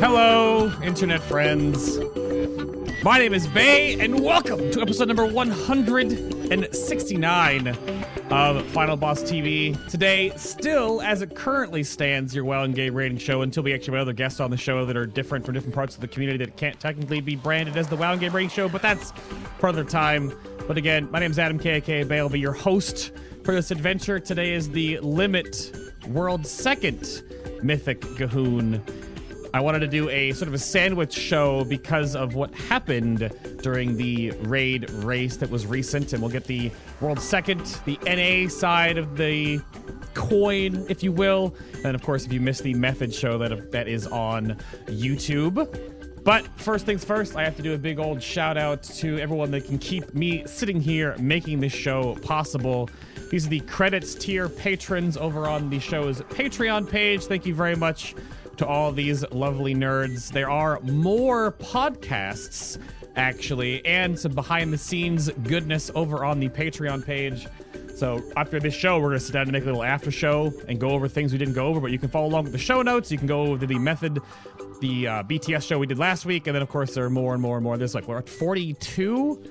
Hello, internet friends. My name is Bay, and welcome to episode number 169 of Final Boss TV. Today, still as it currently stands, your WoW in-game rating show until we actually have other guests on the show that are different from different parts of the community that can't technically be branded as the WoW in-game rating show, but that's for other time. But again, my name is Adam, aka Bay. I'll be your host for this adventure. Today is the Limit World's Second Mythic G'huun. I wanted to do a sort of a sandwich show because of what happened during the raid race that was recent, and we'll get the world second, the NA side of the coin, if you will. And of course, if you missed the Method show, that is on YouTube. But first things first, I have to do a big old shout out to everyone that can keep me sitting here making this show possible. These are the credits tier patrons over on the show's Patreon page. Thank you very much to all these lovely nerds. There are more podcasts, actually, and some behind-the-scenes goodness over on the Patreon page. So after this show, we're going to sit down and make a little after show and go over things we didn't go over, but you can follow along with the show notes. You can go over to the Method, the BTS show we did last week, and then, of course, there are more and more and more. There's like, we're at 42?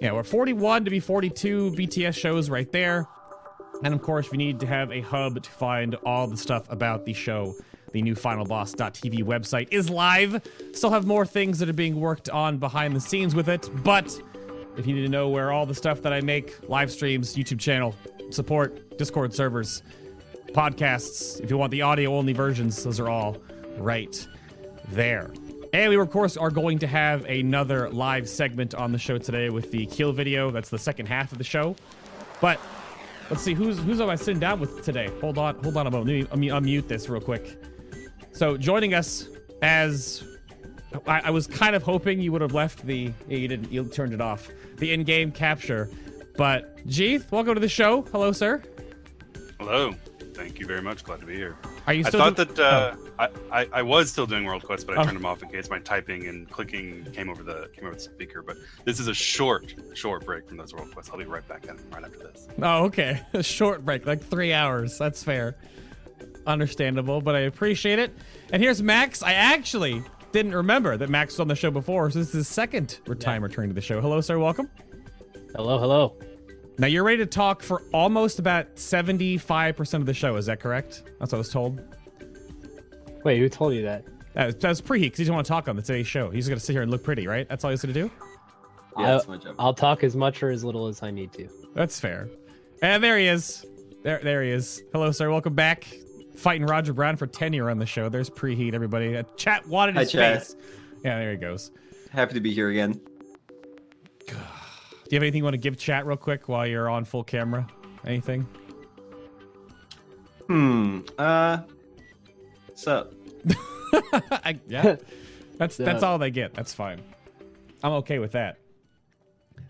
Yeah, we're 41 to be 42 BTS shows right there. And, of course, we need to have a hub to find all the stuff about the show. The new finalboss.tv website is live. Still have more things that are being worked on behind the scenes with it, but if you need to know where all the stuff that I make, live streams, YouTube channel, support, Discord servers, podcasts, if you want the audio-only versions, those are all right there. And we, of course, are going to have another live segment on the show today with the kill video. That's the second half of the show. But let's see, who's am I sitting down with today? Hold on a moment. Let me unmute this real quick. So joining us, as I was kind of hoping you would have left you turned it off, the in-game capture. But Jeth, welcome to the show. Hello, sir. Hello. Thank you very much. Glad to be here. Are you still I was still doing world quests, but I turned them off in case my typing and clicking came over the speaker. But this is a short break from those world quests. I'll be right back in right after this. Oh, okay. A short break, like 3 hours. That's fair. Understandable, but I appreciate it. And here's Max. I actually didn't remember that Max was on the show before, so this is his second time returning to the show. Hello, sir. Welcome. Hello. Now, you're ready to talk for almost about 75% of the show. Is that correct? That's what I was told. Wait, who told you that? That was Preheat, because he didn't want to talk on today's show. He's going to sit here and look pretty, right? That's all he's going to do? Yeah, that's my job. I'll talk as much or as little as I need to. That's fair. And there he is. There he is. Hello, sir. Welcome back. Fighting Roger Brown for tenure on the show. There's Preheat, everybody. Chat wanted his face. Yeah, there he goes. Happy to be here again. Do you have anything you want to give chat real quick while you're on full camera? Anything? Sup? Yeah. That's all they get. That's fine. I'm okay with that.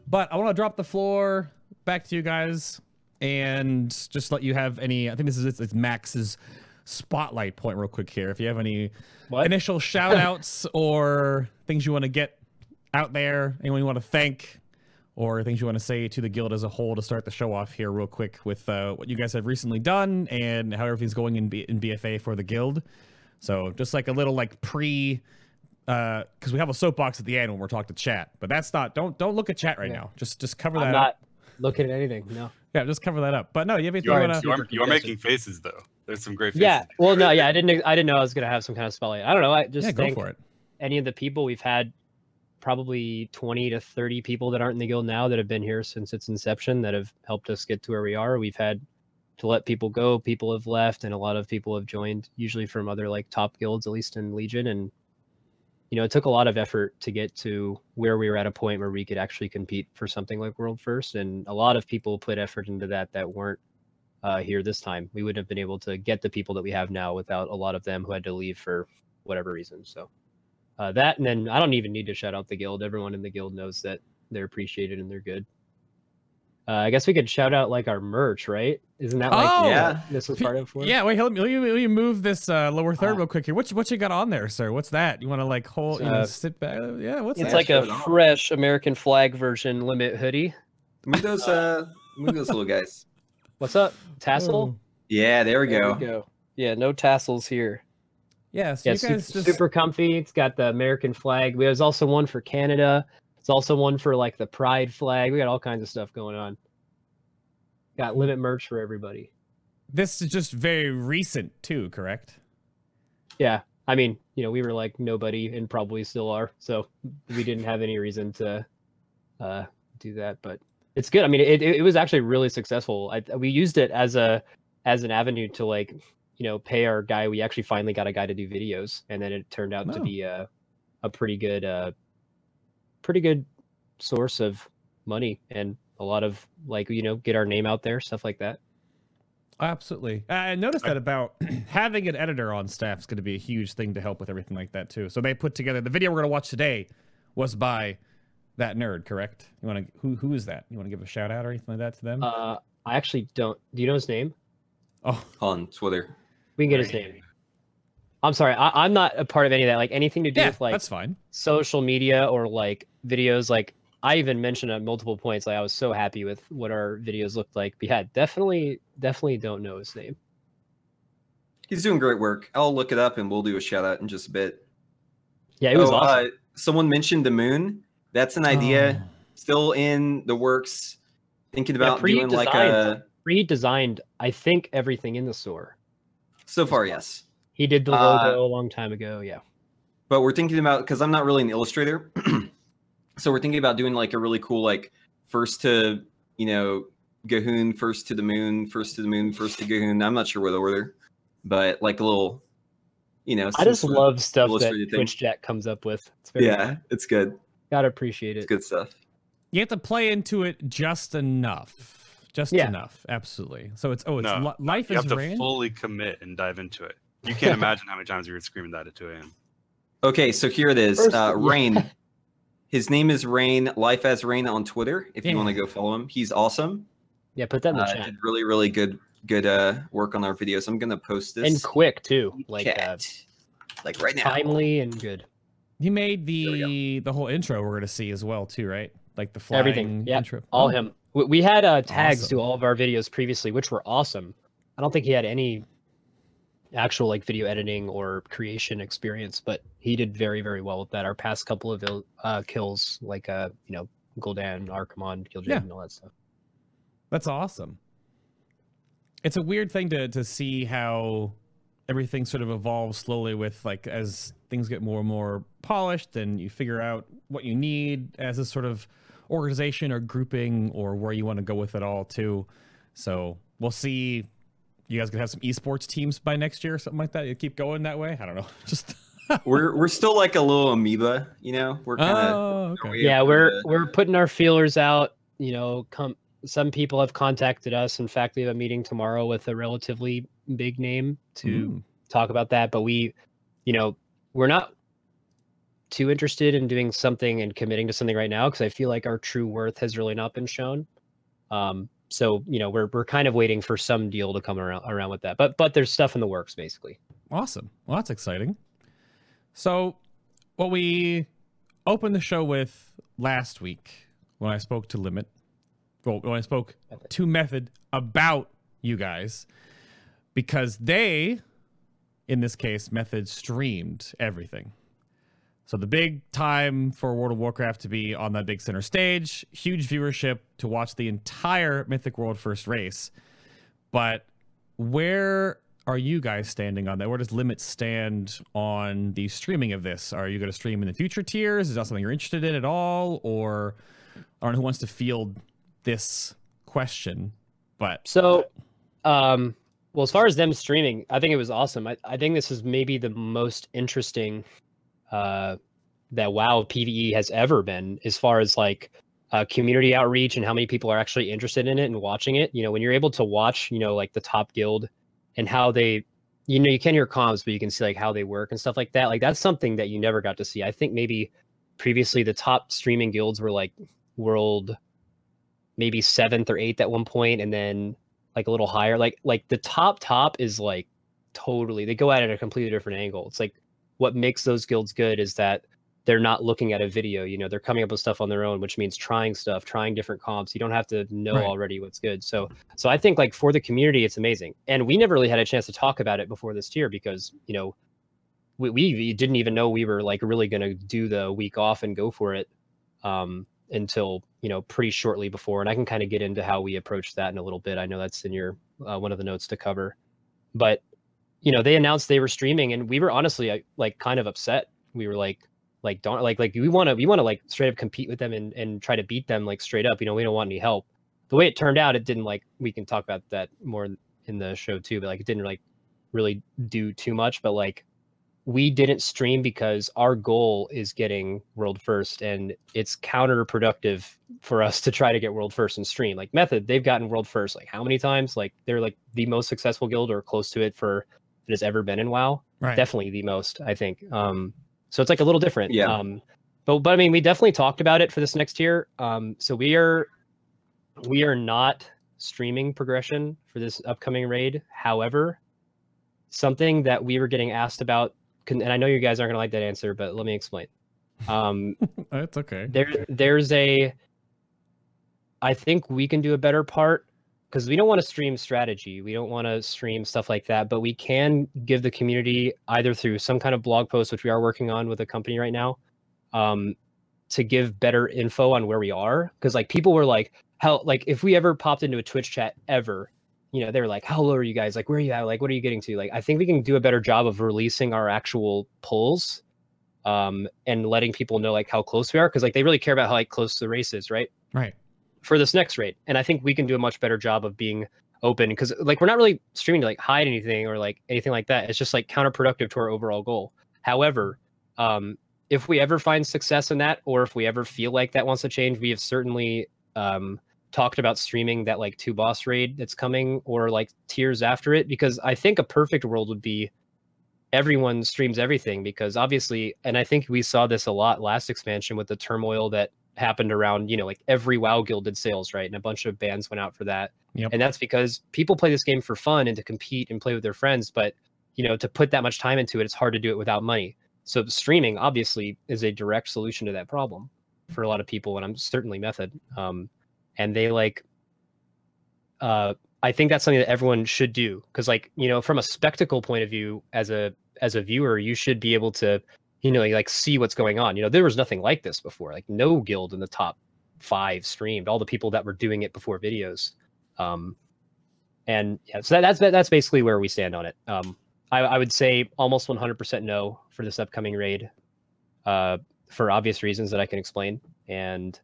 But I want to drop the floor back to you guys and just let you have any. I think this is it's Max's spotlight point real quick here. If you have any initial shout outs or things you want to get out there, anyone you want to thank, or things you want to say to the guild as a whole to start the show off here real quick with what you guys have recently done and how everything's going in BFA for the guild. So just like a little like because we have a soapbox at the end when we're talking to chat, but that's not, don't look at chat right now. Just cover that. I'm not looking at anything. No. Yeah, just cover that up. But no, you have anything you are making faces though. There's some great faces. Yeah. Well, no, yeah, I didn't know I was gonna have some kind of spotlight. I don't know. I just go for it. Any of the people we've had, probably 20 to 30 people that aren't in the guild now that have been here since its inception that have helped us get to where we are. We've had to let people go. People have left, and a lot of people have joined, usually from other like top guilds, at least in Legion. And you know, it took a lot of effort to get to where we were at a point where we could actually compete for something like World First. And a lot of people put effort into that weren't here this time. We wouldn't have been able to get the people that we have now without a lot of them who had to leave for whatever reason. So that, and then I don't even need to shout out the guild. Everyone in the guild knows that they're appreciated and they're good. I guess we could shout out like our merch, right? Isn't that like this was part of? For? Yeah, wait, let me move this lower third real quick here. What you got on there, sir? What's that? You want to like hold, you know, sit back? Yeah, what's that? It's like a fresh American flag version Limit hoodie. Move those little guys. What's up? Tassel? Yeah, there we go. Yeah, no tassels here. Yeah, so yeah, you guys super comfy. It's got the American flag. There's also one for Canada. It's also one for like the pride flag. We got all kinds of stuff going on. Got Limit merch for everybody. This is just very recent too, correct? Yeah. I mean, you know, we were like nobody and probably still are. So we didn't have any reason to do that, but it's good. I mean, it was actually really successful. We used it as an avenue to like, you know, pay our guy. We actually finally got a guy to do videos, and then it turned out to be a pretty good pretty good source of money and a lot of like, you know, get our name out there, stuff like that. Absolutely. I noticed that about having an editor on staff is going to be a huge thing to help with everything like that too. So they put together the video we're going to watch today was by that nerd, correct? You want to who is that? You want to give a shout out or anything like that to them? I actually don't. Do you know his name? Oh, on Twitter. We can get his name. I'm sorry. I'm not a part of any of that. Like anything to do with like that's fine. Social media or like videos. Like I even mentioned at multiple points, like I was so happy with what our videos looked like. But yeah, definitely don't know his name. He's doing great work. I'll look it up and we'll do a shout out in just a bit. Yeah, it was awesome. Someone mentioned the moon. That's an idea still in the works. Thinking about doing like a redesigned. I think everything in the store. So far, yes. He did the logo a long time ago, yeah. But we're thinking about, because I'm not really an illustrator, so we're thinking about doing like a really cool like first to, you know, G'huun, first to the moon, first to the moon, first to G'huun. I'm not sure what order, but like a little, you know. I just love stuff that Twitch Jack comes up with. It's fun. It's good. Gotta appreciate it. It's good stuff. You have to play into it just enough. Just enough, absolutely. So life is You have to fully commit and dive into it. You can't imagine how many times we were screaming that at 2 a.m. Okay, so here it is. Rain. His name is Rain. Life as Rain on Twitter. If you want to go follow him, he's awesome. Yeah, put that in the chat. Did really, really good work on our videos. I'm gonna post this and quick too, like right now, timely and good. He made the whole intro we're gonna see as well too, right? Like the flying intro. All him. We had tags to all of our videos previously, which were awesome. I don't think he had any actual like video editing or creation experience, but he did very, very well with that. Our past couple of kills, like you know, Gul'dan, Archimon, Kil'jaeden, and all that stuff. That's awesome. It's a weird thing to see how everything sort of evolves slowly with like as things get more and more polished, and you figure out what you need as a sort of organization or grouping or where you want to go with it all too. So we'll see. You guys could have some esports teams by next year or something like that. You keep going that way. I don't know. Just we're still like a little amoeba, you know. We're kind of we're putting our feelers out. You know, some people have contacted us. In fact, we have a meeting tomorrow with a relatively big name to talk about that. But we, you know, we're not too interested in doing something and committing to something right now because I feel like our true worth has really not been shown. So, you know, we're kind of waiting for some deal to come around with that. But there's stuff in the works, basically. Awesome. Well, that's exciting. So what we opened the show with last week when I spoke to Limit, when I spoke to Method about you guys, because they, in this case, Method streamed everything. So the big time for World of Warcraft to be on that big center stage, huge viewership to watch the entire Mythic World First Race. But where are you guys standing on that? Where does Limit stand on the streaming of this? Are you going to stream in the future tiers? Is that something you're interested in at all? Or I don't know who wants to field this question. But so, well, as far as them streaming, I think it was awesome. I think this is maybe the most interesting that WoW PvE has ever been, as far as like community outreach and how many people are actually interested in it and watching it. You know, when you're able to watch, you know, like the top guild and how they, you know, you can hear comms, but you can see like how they work and stuff like that. Like that's something that you never got to see. I think maybe previously the top streaming guilds were like World maybe 7th or 8th at one point, and then like a little higher. Like the top is like totally, they go at it at a completely different angle. It's like what makes those guilds good is that they're not looking at a video, you know, they're coming up with stuff on their own, which means trying stuff, trying different comps. You don't have to know already what's good. So I think like for the community, it's amazing. And we never really had a chance to talk about it before this tier because, you know, we didn't even know we were like really going to do the week off and go for it until, you know, pretty shortly before. And I can kind of get into how we approached that in a little bit. I know that's in your one of the notes to cover, but you know, they announced they were streaming and we were honestly like kind of upset. We were like don't like we want to like straight up compete with them and try to beat them like straight up, you know, we don't want any help. The way it turned out, it didn't, like, we can talk about that more in the show too, but like it didn't like really do too much. But like we didn't stream because our goal is getting world first, and it's counterproductive for us to try to get world first and stream. Like Method, they've gotten world first like how many times? Like they're like the most successful guild or close to it for that has ever been in WoW. Right. Definitely the most, I think. So it's like a little different. Yeah. But I mean, we definitely talked about it for this next tier. So we are not streaming progression for this upcoming raid. However, something that we were getting asked about, and I know you guys aren't going to like that answer, but let me explain. It's okay. I think we can do a better part because we don't want to stream strategy. We don't want to stream stuff like that, but we can give the community either through some kind of blog post, which we are working on with a company right now, to give better info on where we are. Because like people were like, how, like if we ever popped into a Twitch chat ever, you know, they were like, how low are you guys? Like, where are you at? Like, what are you getting to? Like, I think we can do a better job of releasing our actual pulls and letting people know, like, how close we are. Because, like, they really care about how, like, close the race is, right? Right. For this next raid. And I think we can do a much better job of being open. Because, like, we're not really streaming to, like, hide anything or, like, anything like that. It's just, like, counterproductive to our overall goal. However, if we ever find success in that, or if we ever feel like that wants to change, we have certainly... talked about streaming that like 2 boss raid that's coming, or like tiers after it, because I think a perfect world would be everyone streams everything. Because obviously, and I think we saw this a lot last expansion with the turmoil that happened around, you know, like every WoW guild did sales, right? And a bunch of bans went out for that. Yep. And that's because people play this game for fun and to compete and play with their friends, but you know, to put that much time into it, it's hard to do it without money. So streaming obviously is a direct solution to that problem for a lot of people, and I'm certainly Method. And they like, I think that's something that everyone should do. Cause like, you know, from a spectacle point of view, as a viewer, you should be able to, you know, like see what's going on. You know, there was nothing like this before, like no guild in the top 5 streamed, all the people that were doing it before videos. And yeah, so that's basically where we stand on it. I would say almost 100% no for this upcoming raid, for obvious reasons that I can explain. And,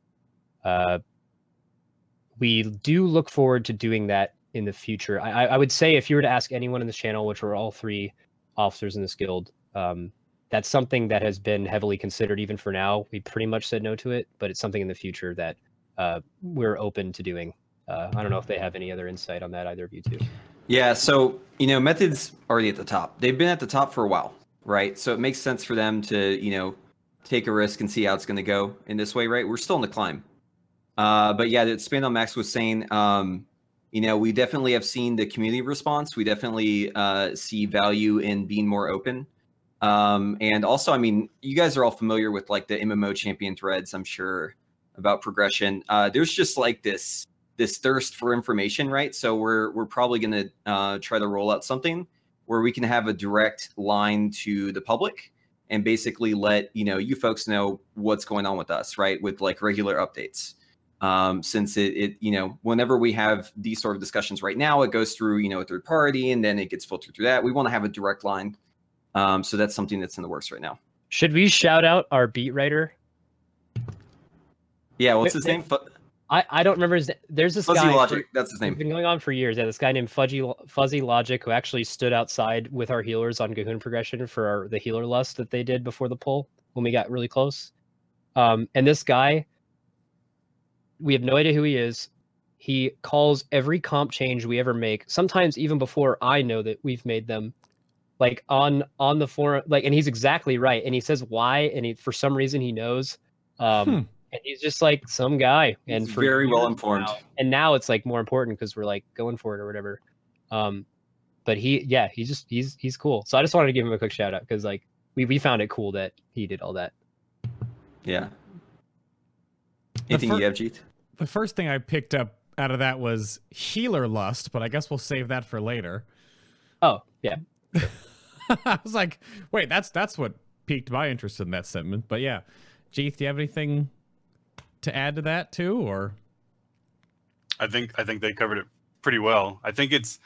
we do look forward to doing that in the future. I would say if you were to ask anyone in this channel, which were all 3 officers in this guild, that's something that has been heavily considered even for now. We pretty much said no to it, but it's something in the future that we're open to doing. I don't know if they have any other insight on that, either of you two. Yeah, so, you know, Method's already at the top. They've been at the top for a while, right? So it makes sense for them to, you know, take a risk and see how it's going to go in this way, right? We're still in the climb. But yeah, to expand on Max was saying, you know, we definitely have seen the community response. We definitely see value in being more open. And also, I mean, you guys are all familiar with like the MMO Champion threads, I'm sure, about progression. There's just like this thirst for information, right? So we're probably going to try to roll out something where we can have a direct line to the public and basically let, you know, you folks know what's going on with us, right? With like regular updates. Since it, you know, whenever we have these sort of discussions right now, it goes through, you know, a third party and then it gets filtered through that. We want to have a direct line. So that's something that's in the works right now. Should we shout out our beat writer? Yeah. What's his name? I don't remember his name. There's this Fuzzy guy. Logic. That's his name. It's been going on for years. Yeah. This guy named Fuzzy Logic, who actually stood outside with our healers on G'huun progression for the healer lust that they did before the poll when we got really close. And this guy, we have no idea who he is. He calls every comp change we ever make, sometimes even before I know that we've made them, like on the forum, like, and he's exactly right. And he says why, and he, for some reason he knows. And he's just like some guy, and he's very well informed. And now it's like more important because we're like going for it or whatever. But he, yeah, he's cool. So I just wanted to give him a quick shout out because like we found it cool that he did all that. Yeah. Anything you have, Jeet? The first thing I picked up out of that was healer lust, but I guess we'll save that for later. Oh yeah. I was like, wait, that's what piqued my interest in that sentiment. But yeah, Jeet, do you have anything to add to that too, or? I think they covered it pretty well. I think it's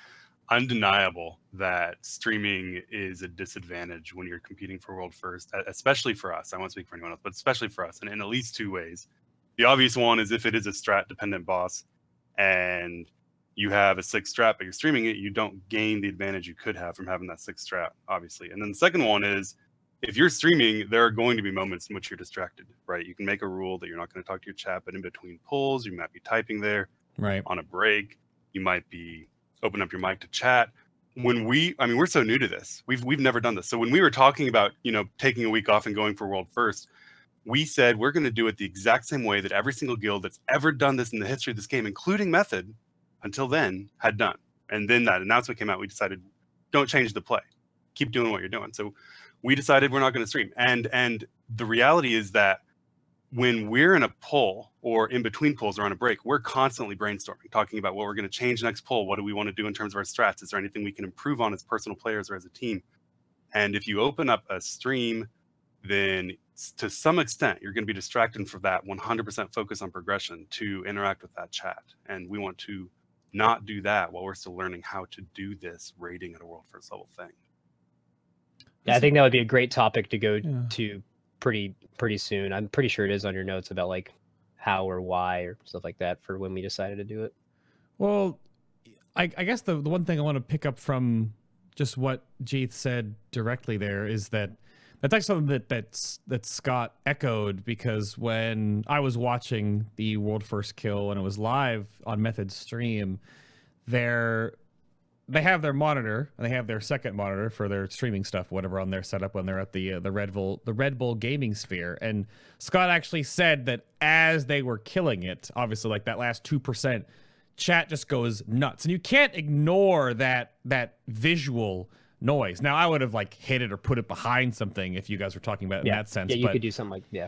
undeniable that streaming is a disadvantage when you're competing for world first, especially for us. I won't speak for anyone else, but especially for us, and in at least two ways. The obvious one is if it is a strat dependent boss and you have a six strat, but you're streaming it, you don't gain the advantage you could have from having that six strat, obviously. And then the second one is if you're streaming, there are going to be moments in which you're distracted, right? You can make a rule that you're not going to talk to your chat, but in between pulls, you might be typing there, right? On a break, you might be open up your mic to chat. When we're so new to this, we've never done this. So when we were talking about, taking a week off and going for world first, we said we're going to do it the exact same way that every single guild that's ever done this in the history of this game, including Method, until then, had done. And then that announcement came out, we decided, don't change the play. Keep doing what you're doing. So we decided we're not going to stream. And the reality is that when we're in a pull or in between pulls or on a break, we're constantly brainstorming, talking about what we're going to change next pull. What do we want to do in terms of our strats? Is there anything we can improve on as personal players or as a team? And if you open up a stream, then to some extent, you're going to be distracted from that 100% focus on progression to interact with that chat. And we want to not do that while we're still learning how to do this rating at a world first level thing. Yeah, I think that would be a great topic to go to pretty soon. I'm pretty sure it is on your notes about like how or why or stuff like that for when we decided to do it. Well, I guess the one thing I want to pick up from just what Jeet said directly there is that that's actually something that Scott echoed, because when I was watching the World First Kill and it was live on Method's stream, they have their monitor and they have their second monitor for their streaming stuff, whatever, on their setup when they're at the Red Bull Gaming Sphere. And Scott actually said that as they were killing it, obviously like that last 2%, chat just goes nuts, and you can't ignore that visual noise. Now, I would have like hit it or put it behind something if you guys were talking about it in that sense. Yeah, you could do something like, yeah.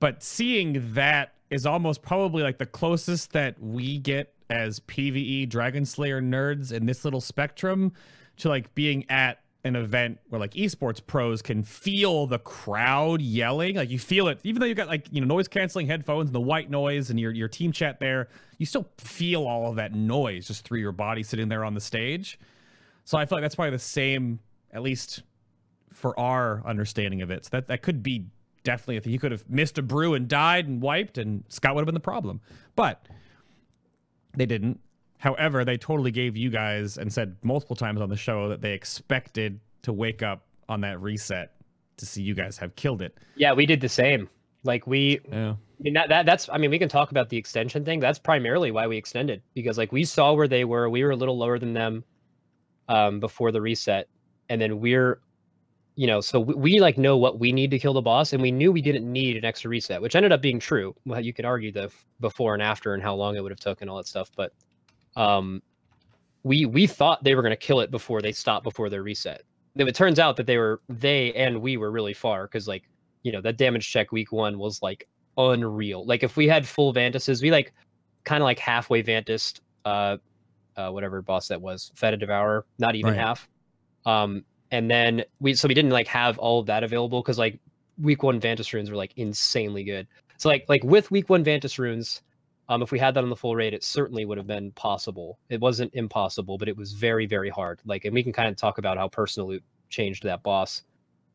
But seeing that is almost probably like the closest that we get as PvE Dragon Slayer nerds in this little spectrum to like being at an event where like esports pros can feel the crowd yelling. Like you feel it, even though you've got like, noise canceling headphones and the white noise and your team chat there, you still feel all of that noise just through your body sitting there on the stage. So I feel like that's probably the same, at least for our understanding of it. So that could be definitely a thing. He could have missed a brew and died and wiped, and Scott would have been the problem. But they didn't. However, they totally gave you guys and said multiple times on the show that they expected to wake up on that reset to see you guys have killed it. Yeah, we did the same. Like we can talk about the extension thing. That's primarily why we extended, because like we saw where they were. We were a little lower than them before the reset, and then we're so we like know what we need to kill the boss, and we knew we didn't need an extra reset, which ended up being true. Well, you could argue the before and after and how long it would have took and all that stuff, but we thought they were going to kill it before they stopped, before their reset. Then it turns out that they and we were really far, because like that damage check week one was like unreal. Like if we had full Vantises, we like kind of like halfway Vantised whatever boss that was, Fetid Devourer, not even half. And then we didn't like have all of that available, because like week one Vantis runes were like insanely good. So like with week one Vantis runes, if we had that on the full raid, it certainly would have been possible. It wasn't impossible, but it was very, very hard. Like, and we can kind of talk about how personal loot changed that boss.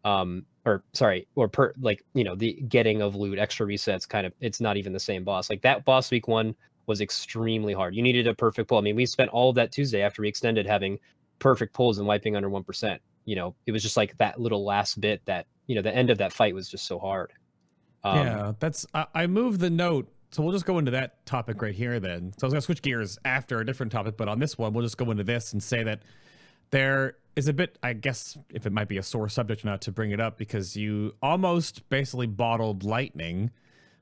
The getting of loot, extra resets, kind of, it's not even the same boss. Like that boss week one was extremely hard. You needed a perfect pull. I mean, we spent all of that Tuesday after we extended having perfect pulls and wiping under 1%. It was just like that little last bit that, the end of that fight was just so hard. I moved the note. So we'll just go into that topic right here then. So I was going to switch gears after a different topic, but on this one, we'll just go into this and say that there is a bit, I guess, if it might be a sore subject or not to bring it up, because you almost basically bottled lightning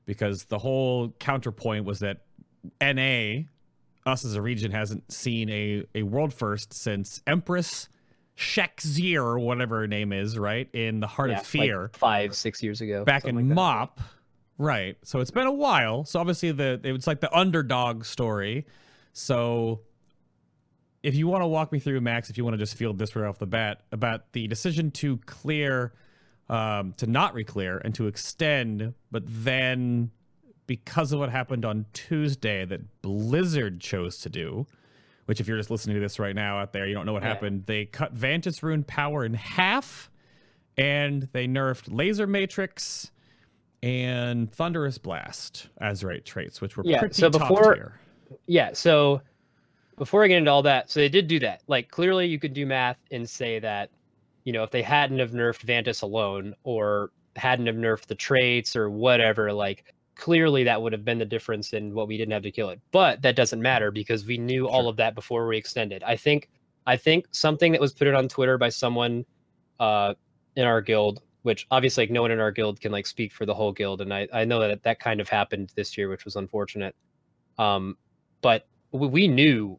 because the whole counterpoint was that NA, us as a region, hasn't seen a world first since Empress Shekzir, or whatever her name is, right? In the Heart of Fear. Like 5-6 years ago. Back in like MOP. Right. So it's been a while. So obviously it's like the underdog story. So if you want to walk me through, Max, if you want to just field this right off the bat, about the decision to clear, to not re-clear and to extend, but then because of what happened on Tuesday that Blizzard chose to do, which if you're just listening to this right now out there, you don't know what happened. They cut Vantis Rune power in half, and they nerfed Laser Matrix and Thunderous Blast Azerite traits, which were top tier. Yeah, so before I get into all that, so they did do that. Like, clearly you could do math and say that, you know, if they hadn't have nerfed Vantis alone or hadn't have nerfed the traits or whatever, like, clearly that would have been the difference in what we didn't have to kill it. But that doesn't matter because we knew all of that before we extended. I think something that was put on Twitter by someone in our guild, which obviously like no one in our guild can like speak for the whole guild. And I know that that kind of happened this year, which was unfortunate. But we knew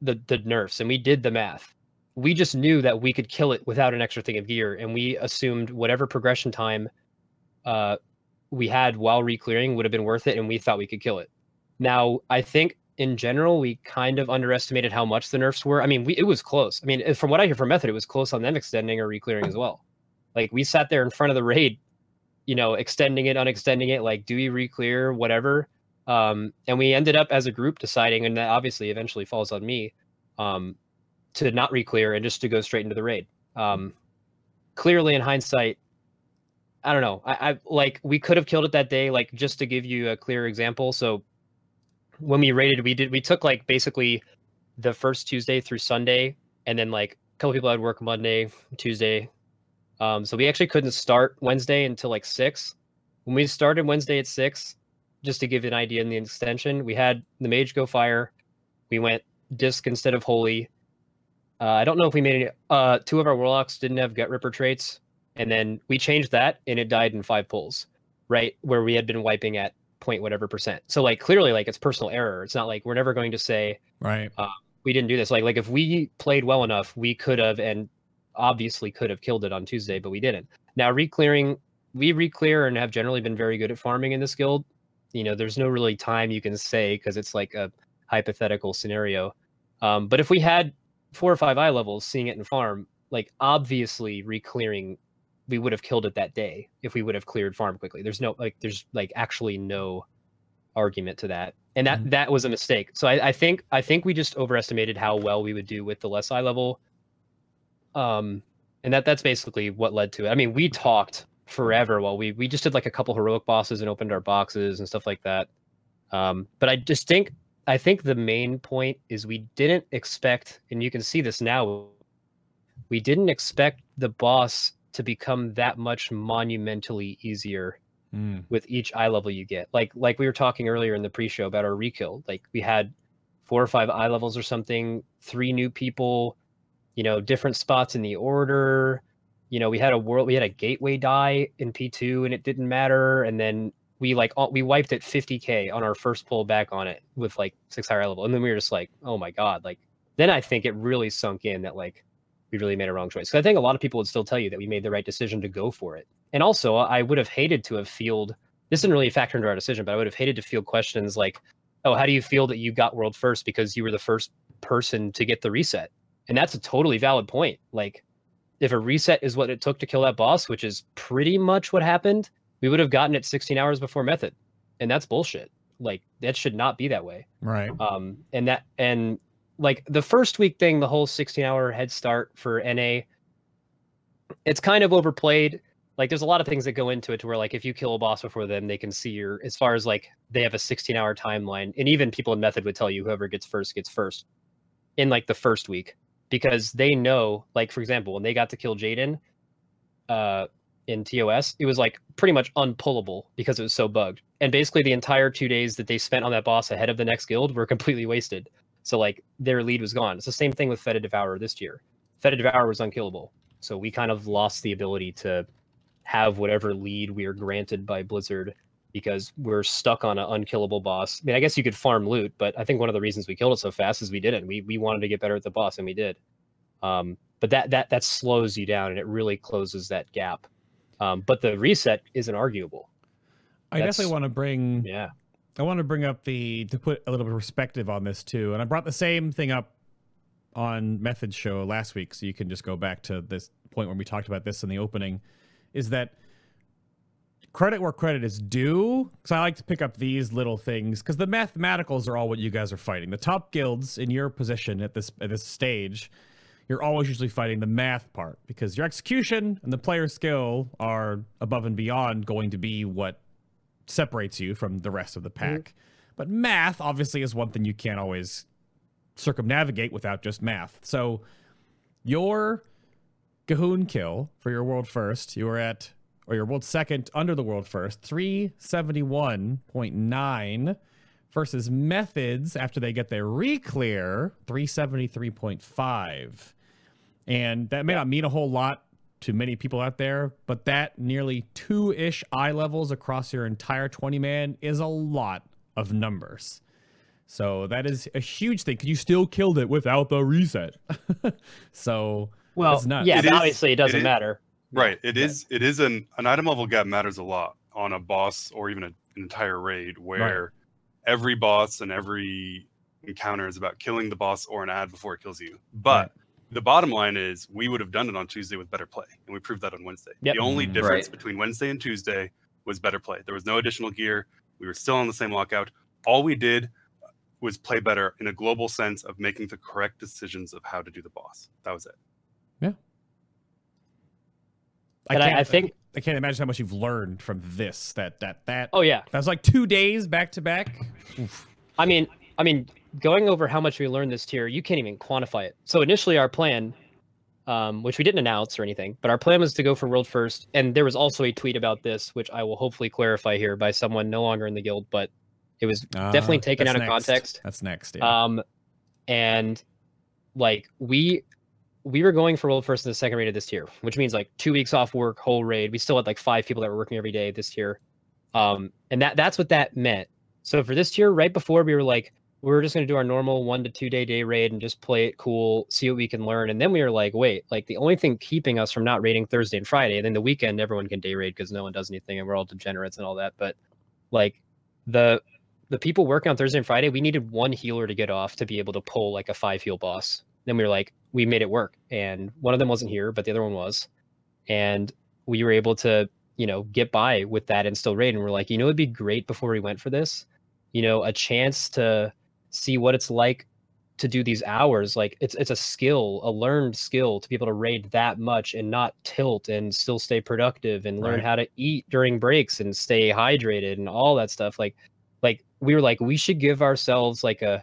the nerfs and we did the math. We just knew that we could kill it without an extra thing of gear. And we assumed whatever progression time we had while re-clearing would have been worth it. And we thought we could kill it. Now, I think in general, we kind of underestimated how much the nerfs were. I mean, it was close. I mean, from what I hear from Method, it was close on them extending or re-clearing as well. Like, we sat there in front of the raid, you know, extending it, unextending it, like, do we re-clear, whatever. And we ended up as a group deciding, and that obviously eventually falls on me, to not re-clear and just to go straight into the raid. Clearly, in hindsight, I don't know. I like, we could have killed it that day, like, just to give you a clear example. So when we raided, we took, like, basically the first Tuesday through Sunday, and then, like, a couple people had work Monday, Tuesday. So we actually couldn't start Wednesday until like 6. When we started Wednesday at 6, just to give you an idea in the extension, we had the mage go fire. We went disc instead of holy. I don't know if we made any. 2 of our warlocks didn't have gut ripper traits. And then we changed that and it died in 5 pulls, right? Where we had been wiping at point whatever %. So like clearly like it's personal error. It's not like we're never going to say, right, we didn't do this. Like if we played well enough, we could have and obviously could have killed it on Tuesday, but we didn't. Now re-clearing, we re-clear and have generally been very good at farming in this guild. You know, there's no really time you can say because it's like a hypothetical scenario. But if we had 4 or 5 eye levels seeing it in farm, like obviously re-clearing, we would have killed it that day if we would have cleared farm quickly. There's no like, there's like actually no argument to that. And that was a mistake. So I think we just overestimated how well we would do with the less eye level. And that's basically what led to it. I mean, we talked forever while we just did like a couple heroic bosses and opened our boxes and stuff like that. But I think the main point is we didn't expect, and you can see this now, we didn't expect the boss to become that much monumentally easier with each eye level you get. Like we were talking earlier in the pre-show about our rekill. Like we had 4 or 5 eye levels or something, 3 new people, you know, different spots in the order. You know, we had a gateway die in P2 and it didn't matter. And then we wiped at 50k on our first pull back on it with like 6 higher level. And then we were just like, oh my God. Like, then I think it really sunk in that like we really made a wrong choice. Cause I think a lot of people would still tell you that we made the right decision to go for it. And also I would have hated to have fielded, this didn't really factor into our decision, but I would have hated to field questions like, oh, how do you feel that you got world first because you were the first person to get the reset? And that's a totally valid point. Like, if a reset is what it took to kill that boss, which is pretty much what happened, we would have gotten it 16 hours before Method. And that's bullshit. Like, that should not be that way. Right. And like, the first week thing, the whole 16-hour head start for NA, it's kind of overplayed. Like, there's a lot of things that go into it to where, like, if you kill a boss before them, they can see your, as far as, like, they have a 16-hour timeline. And even people in Method would tell you whoever gets first in, like, the first week. Because they know, like, for example, when they got to kill Jaden in TOS, it was, like, pretty much unpullable because it was so bugged. And basically the entire 2 days that they spent on that boss ahead of the next guild were completely wasted. So, like, their lead was gone. It's the same thing with Fetid Devourer this year. Fetid Devourer was unkillable. So we kind of lost the ability to have whatever lead we were granted by Blizzard because we're stuck on an unkillable boss. I mean, I guess you could farm loot, but I think one of the reasons we killed it so fast is we didn't. We wanted to get better at the boss, and we did. But that slows you down, and it really closes that gap. But the reset isn't arguable. I definitely want to bring... Yeah. I want to bring up to put a little bit of perspective on this too. And I brought the same thing up on Method's show last week. So you can just go back to this point where we talked about this in the opening, is that credit where credit is due. Cause I like to pick up these little things because the mathematicals are all what you guys are fighting. The top guilds in your position at this stage, you're always usually fighting the math part because your execution and the player skill are above and beyond going to be what separates you from the rest of the pack. Mm-hmm. But math obviously is one thing you can't always circumnavigate without just math. So your G'huun kill for your world first, you were at, or your world second under the world first, 371.9 versus Methods after they get their re-clear, 373.5. And that may not mean a whole lot to many people out there, but that nearly two-ish eye levels across your entire 20-man is a lot of numbers. So that is a huge thing, because you still killed it without the reset. So, well, that's nuts. Yeah, obviously it doesn't matter. Right, it is an item level gap matters a lot on a boss or even an entire raid where every boss and every encounter is about killing the boss or an ad before it kills you. But the bottom line is we would have done it on Tuesday with better play, and we proved that on Wednesday. Yep. The only difference between Wednesday and Tuesday was better play. There was no additional gear. We were still on the same lockout. All we did was play better in a global sense of making the correct decisions of how to do the boss. That was it. Yeah. I can't imagine how much you've learned from this. Oh, yeah. That was like 2 days back to back. Oof. I mean, going over how much we learned this tier, you can't even quantify it. So initially our plan, which we didn't announce or anything, but our plan was to go for world first. And there was also a tweet about this, which I will hopefully clarify here by someone no longer in the guild, but it was definitely taken out of context. That's next. Yeah. And like we were going for world first in the second raid of this tier, which means like 2 weeks off work, whole raid. We still had like 5 people that were working every day this tier. And that's what that meant. So for this tier, right before we were like, we're just going to do our normal 1 to 2 day day raid and just play it cool, see what we can learn. And then we were like, wait, like the only thing keeping us from not raiding Thursday and Friday, and then the weekend, everyone can day raid because no one does anything and we're all degenerates and all that. But like the people working on Thursday and Friday, we needed one healer to get off to be able to pull like a 5 heal boss. Then we were like, we made it work. And one of them wasn't here, but the other one was. And we were able to, you know, get by with that and still raid. And we're like, you know, it'd be great before we went for this, you know, a chance to see what it's like to do these hours. Like it's a skill, a learned skill to be able to raid that much and not tilt and still stay productive and learn how to eat during breaks and stay hydrated and all that stuff. Like we were like, we should give ourselves like a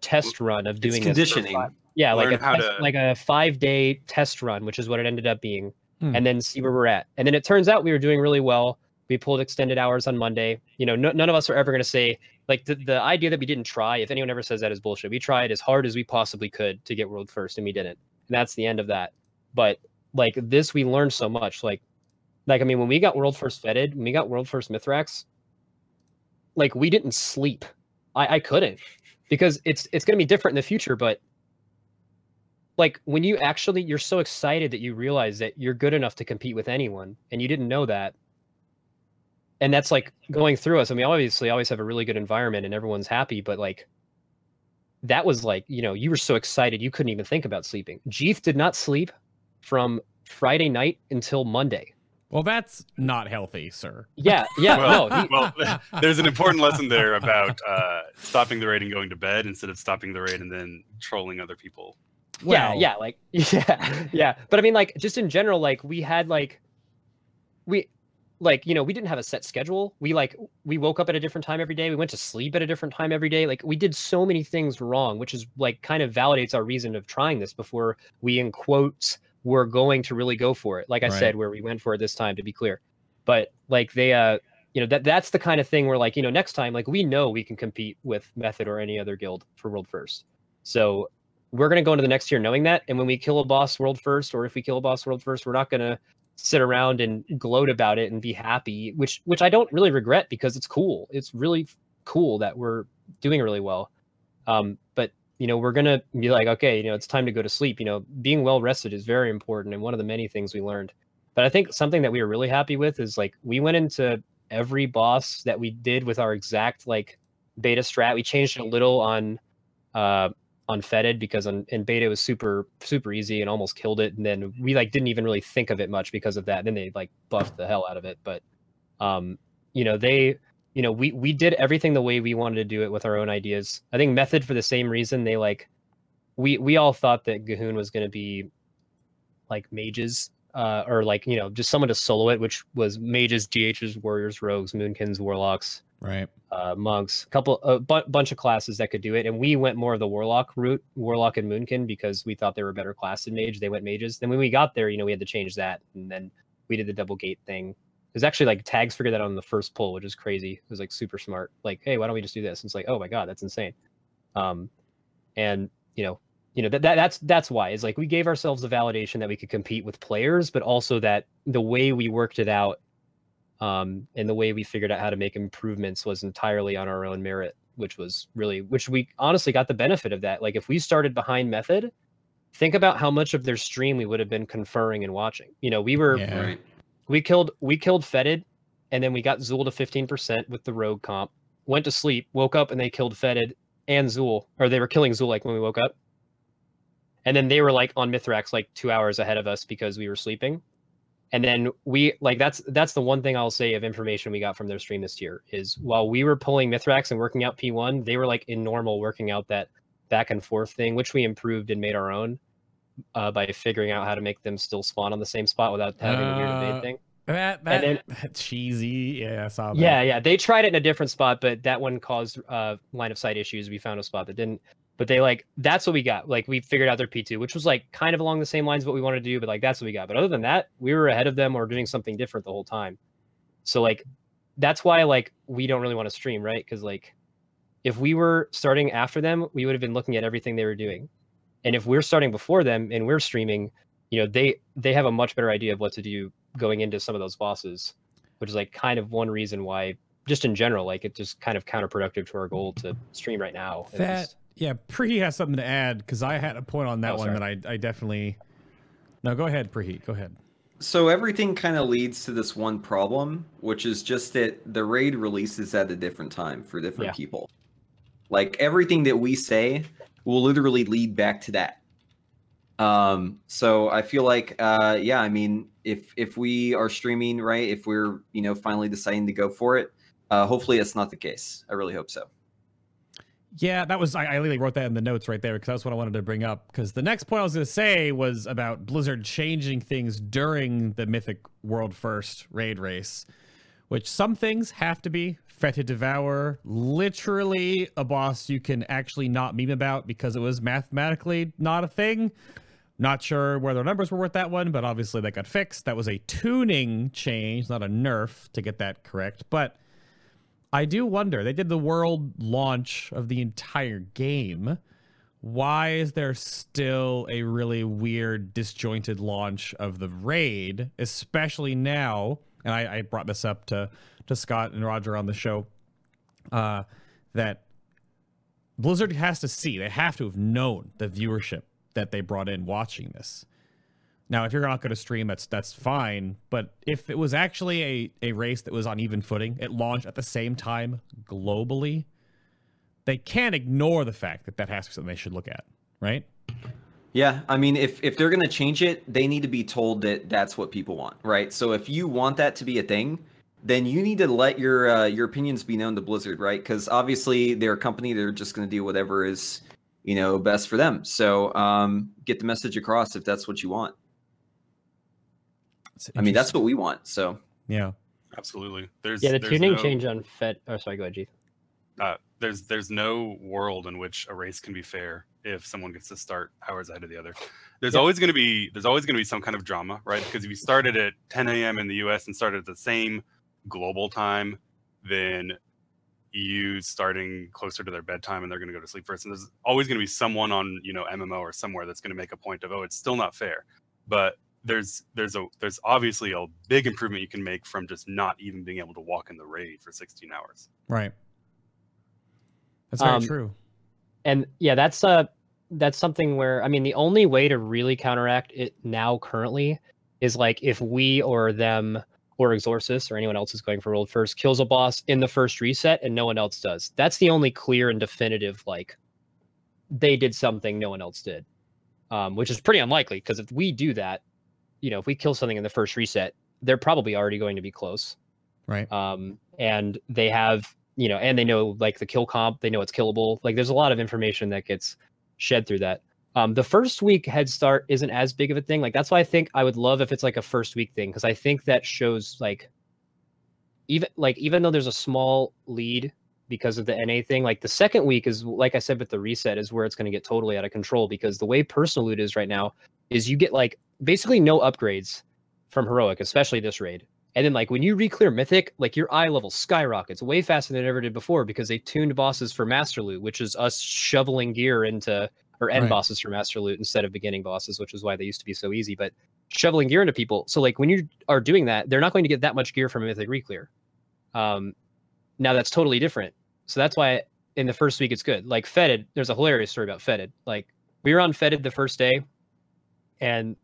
test run of doing conditioning. Yeah. Like a 5-day test run, which is what it ended up being, and then see where we're at. And then it turns out we were doing really well. We pulled extended hours on Monday. You know, none of us are ever going to say, like, the idea that we didn't try, if anyone ever says that, is bullshit. We tried as hard as we possibly could to get world first, and we didn't. And that's the end of that. But, like, this, we learned so much. Like I mean, when we got world first Fetid, when we got world first Mythrax, like, we didn't sleep. I couldn't. Because it's going to be different in the future, but, like, when you actually, you're so excited that you realize that you're good enough to compete with anyone, and you didn't know that. And that's like going through us. I mean, obviously always have a really good environment and everyone's happy, but like, that was like, you know, you were so excited, you couldn't even think about sleeping. Jeth did not sleep from Friday night until Monday. Well, that's not healthy, sir. Yeah. Yeah. There's an important lesson there about stopping the raid and going to bed instead of stopping the raid and then trolling other people. Well, yeah. Like, yeah. But I mean, like, just in general, like we had like, you know, we didn't have a set schedule. We woke up at a different time every day. We went to sleep at a different time every day. Like, we did so many things wrong, which is like kind of validates our reason of trying this before we, in quotes, were going to really go for it. Like I said, where we went for it this time, to be clear. But like they, you know, that's the kind of thing where like, you know, next time, like we know we can compete with Method or any other guild for world first. So we're going to go into the next year knowing that. And when we kill a boss world first, or if we kill a boss world first, we're not going to sit around and gloat about it and be happy, which I don't really regret because it's cool. It's really cool that we're doing really well. But you know, we're gonna be like, okay, you know, it's time to go to sleep. You know, being well rested is very important and one of the many things we learned. But I think something that we were really happy with is like we went into every boss that we did with our exact like beta strat. We changed it a little on Fetid because in beta it was super easy and almost killed it, and then we like didn't even really think of it much because of that, and then they like buffed the hell out of it. But you know, they, you know, we did everything the way we wanted to do it with our own ideas. I think Method, for the same reason, they like we all thought that G'huun was going to be like mages or like, you know, just someone to solo it, which was mages, DHs, warriors, rogues, moonkins, warlocks, right, monks, a bunch of classes that could do it. And we went more of the warlock route, warlock and moonkin, because we thought they were a better class than mage. They went mages. Then when we got there, you know, we had to change that, and then we did the double gate thing. It was actually like Tags figured that out on the first pull, which is crazy. It was like super smart. Like, hey, why don't we just do this? And it's like, oh my god, that's insane. And you know that's why it's like we gave ourselves the validation that we could compete with players, but also that the way we worked it out, and the way we figured out how to make improvements was entirely on our own merit, which we honestly got the benefit of that. Like if we started behind Method, think about how much of their stream we would have been conferring and watching. You know, we killed Fetid, and then we got Zul to 15% with the rogue comp, went to sleep, woke up, and they killed Fetid and Zul, or they were killing Zul like when we woke up. And then they were like on Mythrax, like 2 hours ahead of us because we were sleeping. And then we like that's the one thing I'll say of information we got from their stream this year is while we were pulling Mythrax and working out P1, they were like in normal working out that back and forth thing, which we improved and made our own by figuring out how to make them still spawn on the same spot without having a weird evade thing. That cheesy, yeah, I saw that. Yeah, they tried it in a different spot, but that one caused line of sight issues. We found a spot that didn't. But they like, that's what we got. Like we figured out their P2, which was like kind of along the same lines of what we wanted to do, but like, that's what we got. But other than that, we were ahead of them or doing something different the whole time. So like, that's why like, we don't really want to stream, right? Cause like if we were starting after them, we would have been looking at everything they were doing. And if we're starting before them and we're streaming, you know, they have a much better idea of what to do going into some of those bosses, which is like kind of one reason why just in general, like it just kind of counterproductive to our goal to stream right now. Yeah, Preheat has something to add because I had a point on that one that I definitely... No, go ahead, Preheat. Go ahead. So everything kind of leads to this one problem, which is just that the raid releases at a different time for different people. Like, everything that we say will literally lead back to that. So I feel like, I mean, if we are streaming, right, if we're, you know, finally deciding to go for it, hopefully that's not the case. I really hope so. Yeah, that was, I literally wrote that in the notes right there because that's what I wanted to bring up. Because the next point I was going to say was about Blizzard changing things during the Mythic World First raid race, which some things have to be. Fetid Devourer, literally a boss you can actually not meme about because it was mathematically not a thing. Not sure where their numbers were with that one, but obviously that got fixed. That was a tuning change, not a nerf, to get that correct. But I do wonder, they did the world launch of the entire game. Why is there still a really weird, disjointed launch of the raid, especially now? And I brought this up to Scott and Roger on the show, that Blizzard has to see, they have to have known the viewership that they brought in watching this. Now, if you're not going to stream, that's fine. But if it was actually a race that was on even footing, it launched at the same time globally, they can't ignore the fact that has to be something they should look at, right? Yeah, I mean, if they're going to change it, they need to be told that that's what people want, right? So if you want that to be a thing, then you need to let your opinions be known to Blizzard, right? Because obviously they're a company, they're just going to do whatever is, you know, best for them. So get the message across if that's what you want. I mean, that's what we want. So yeah, absolutely. There's tuning change on Fed. Oh, sorry, go ahead, Jeth. There's no world in which a race can be fair if someone gets to start hours ahead of the other. There's always going to be some kind of drama, right? Because if you started at 10 a.m. in the U.S. and started at the same global time, then you starting closer to their bedtime and they're going to go to sleep first. And there's always going to be someone on, you know, MMO or somewhere that's going to make a point of, oh, it's still not fair, but there's obviously a big improvement you can make from just not even being able to walk in the raid for 16 hours. Right. That's very true. And yeah, that's something where, I mean, the only way to really counteract it now currently is like if we or them or Exorcist or anyone else is going for world first kills a boss in the first reset and no one else does. That's the only clear and definitive, like, they did something no one else did, which is pretty unlikely because if we do that, you know, if we kill something in the first reset, they're probably already going to be close. Right. And they have, you know, and they know like the kill comp, they know it's killable. Like there's a lot of information that gets shed through that. The first week head start isn't as big of a thing. Like that's why I think I would love if it's like a first week thing, because I think that shows like even though there's a small lead because of the NA thing, like the second week is, like I said, with the reset is where it's going to get totally out of control, because the way personal loot is right now is you get like basically no upgrades from heroic, especially this raid. And then like when you reclear mythic, like your eye level skyrockets way faster than it ever did before, because they tuned bosses for master loot, which is us shoveling gear into or end bosses for master loot instead of beginning bosses, which is why they used to be so easy, but shoveling gear into people. So like when you are doing that, they're not going to get that much gear from a mythic reclear. Now that's totally different. So that's why in the first week it's good. Like Fetid, there's a hilarious story about Fetid. Like we were on Fetid the first day, and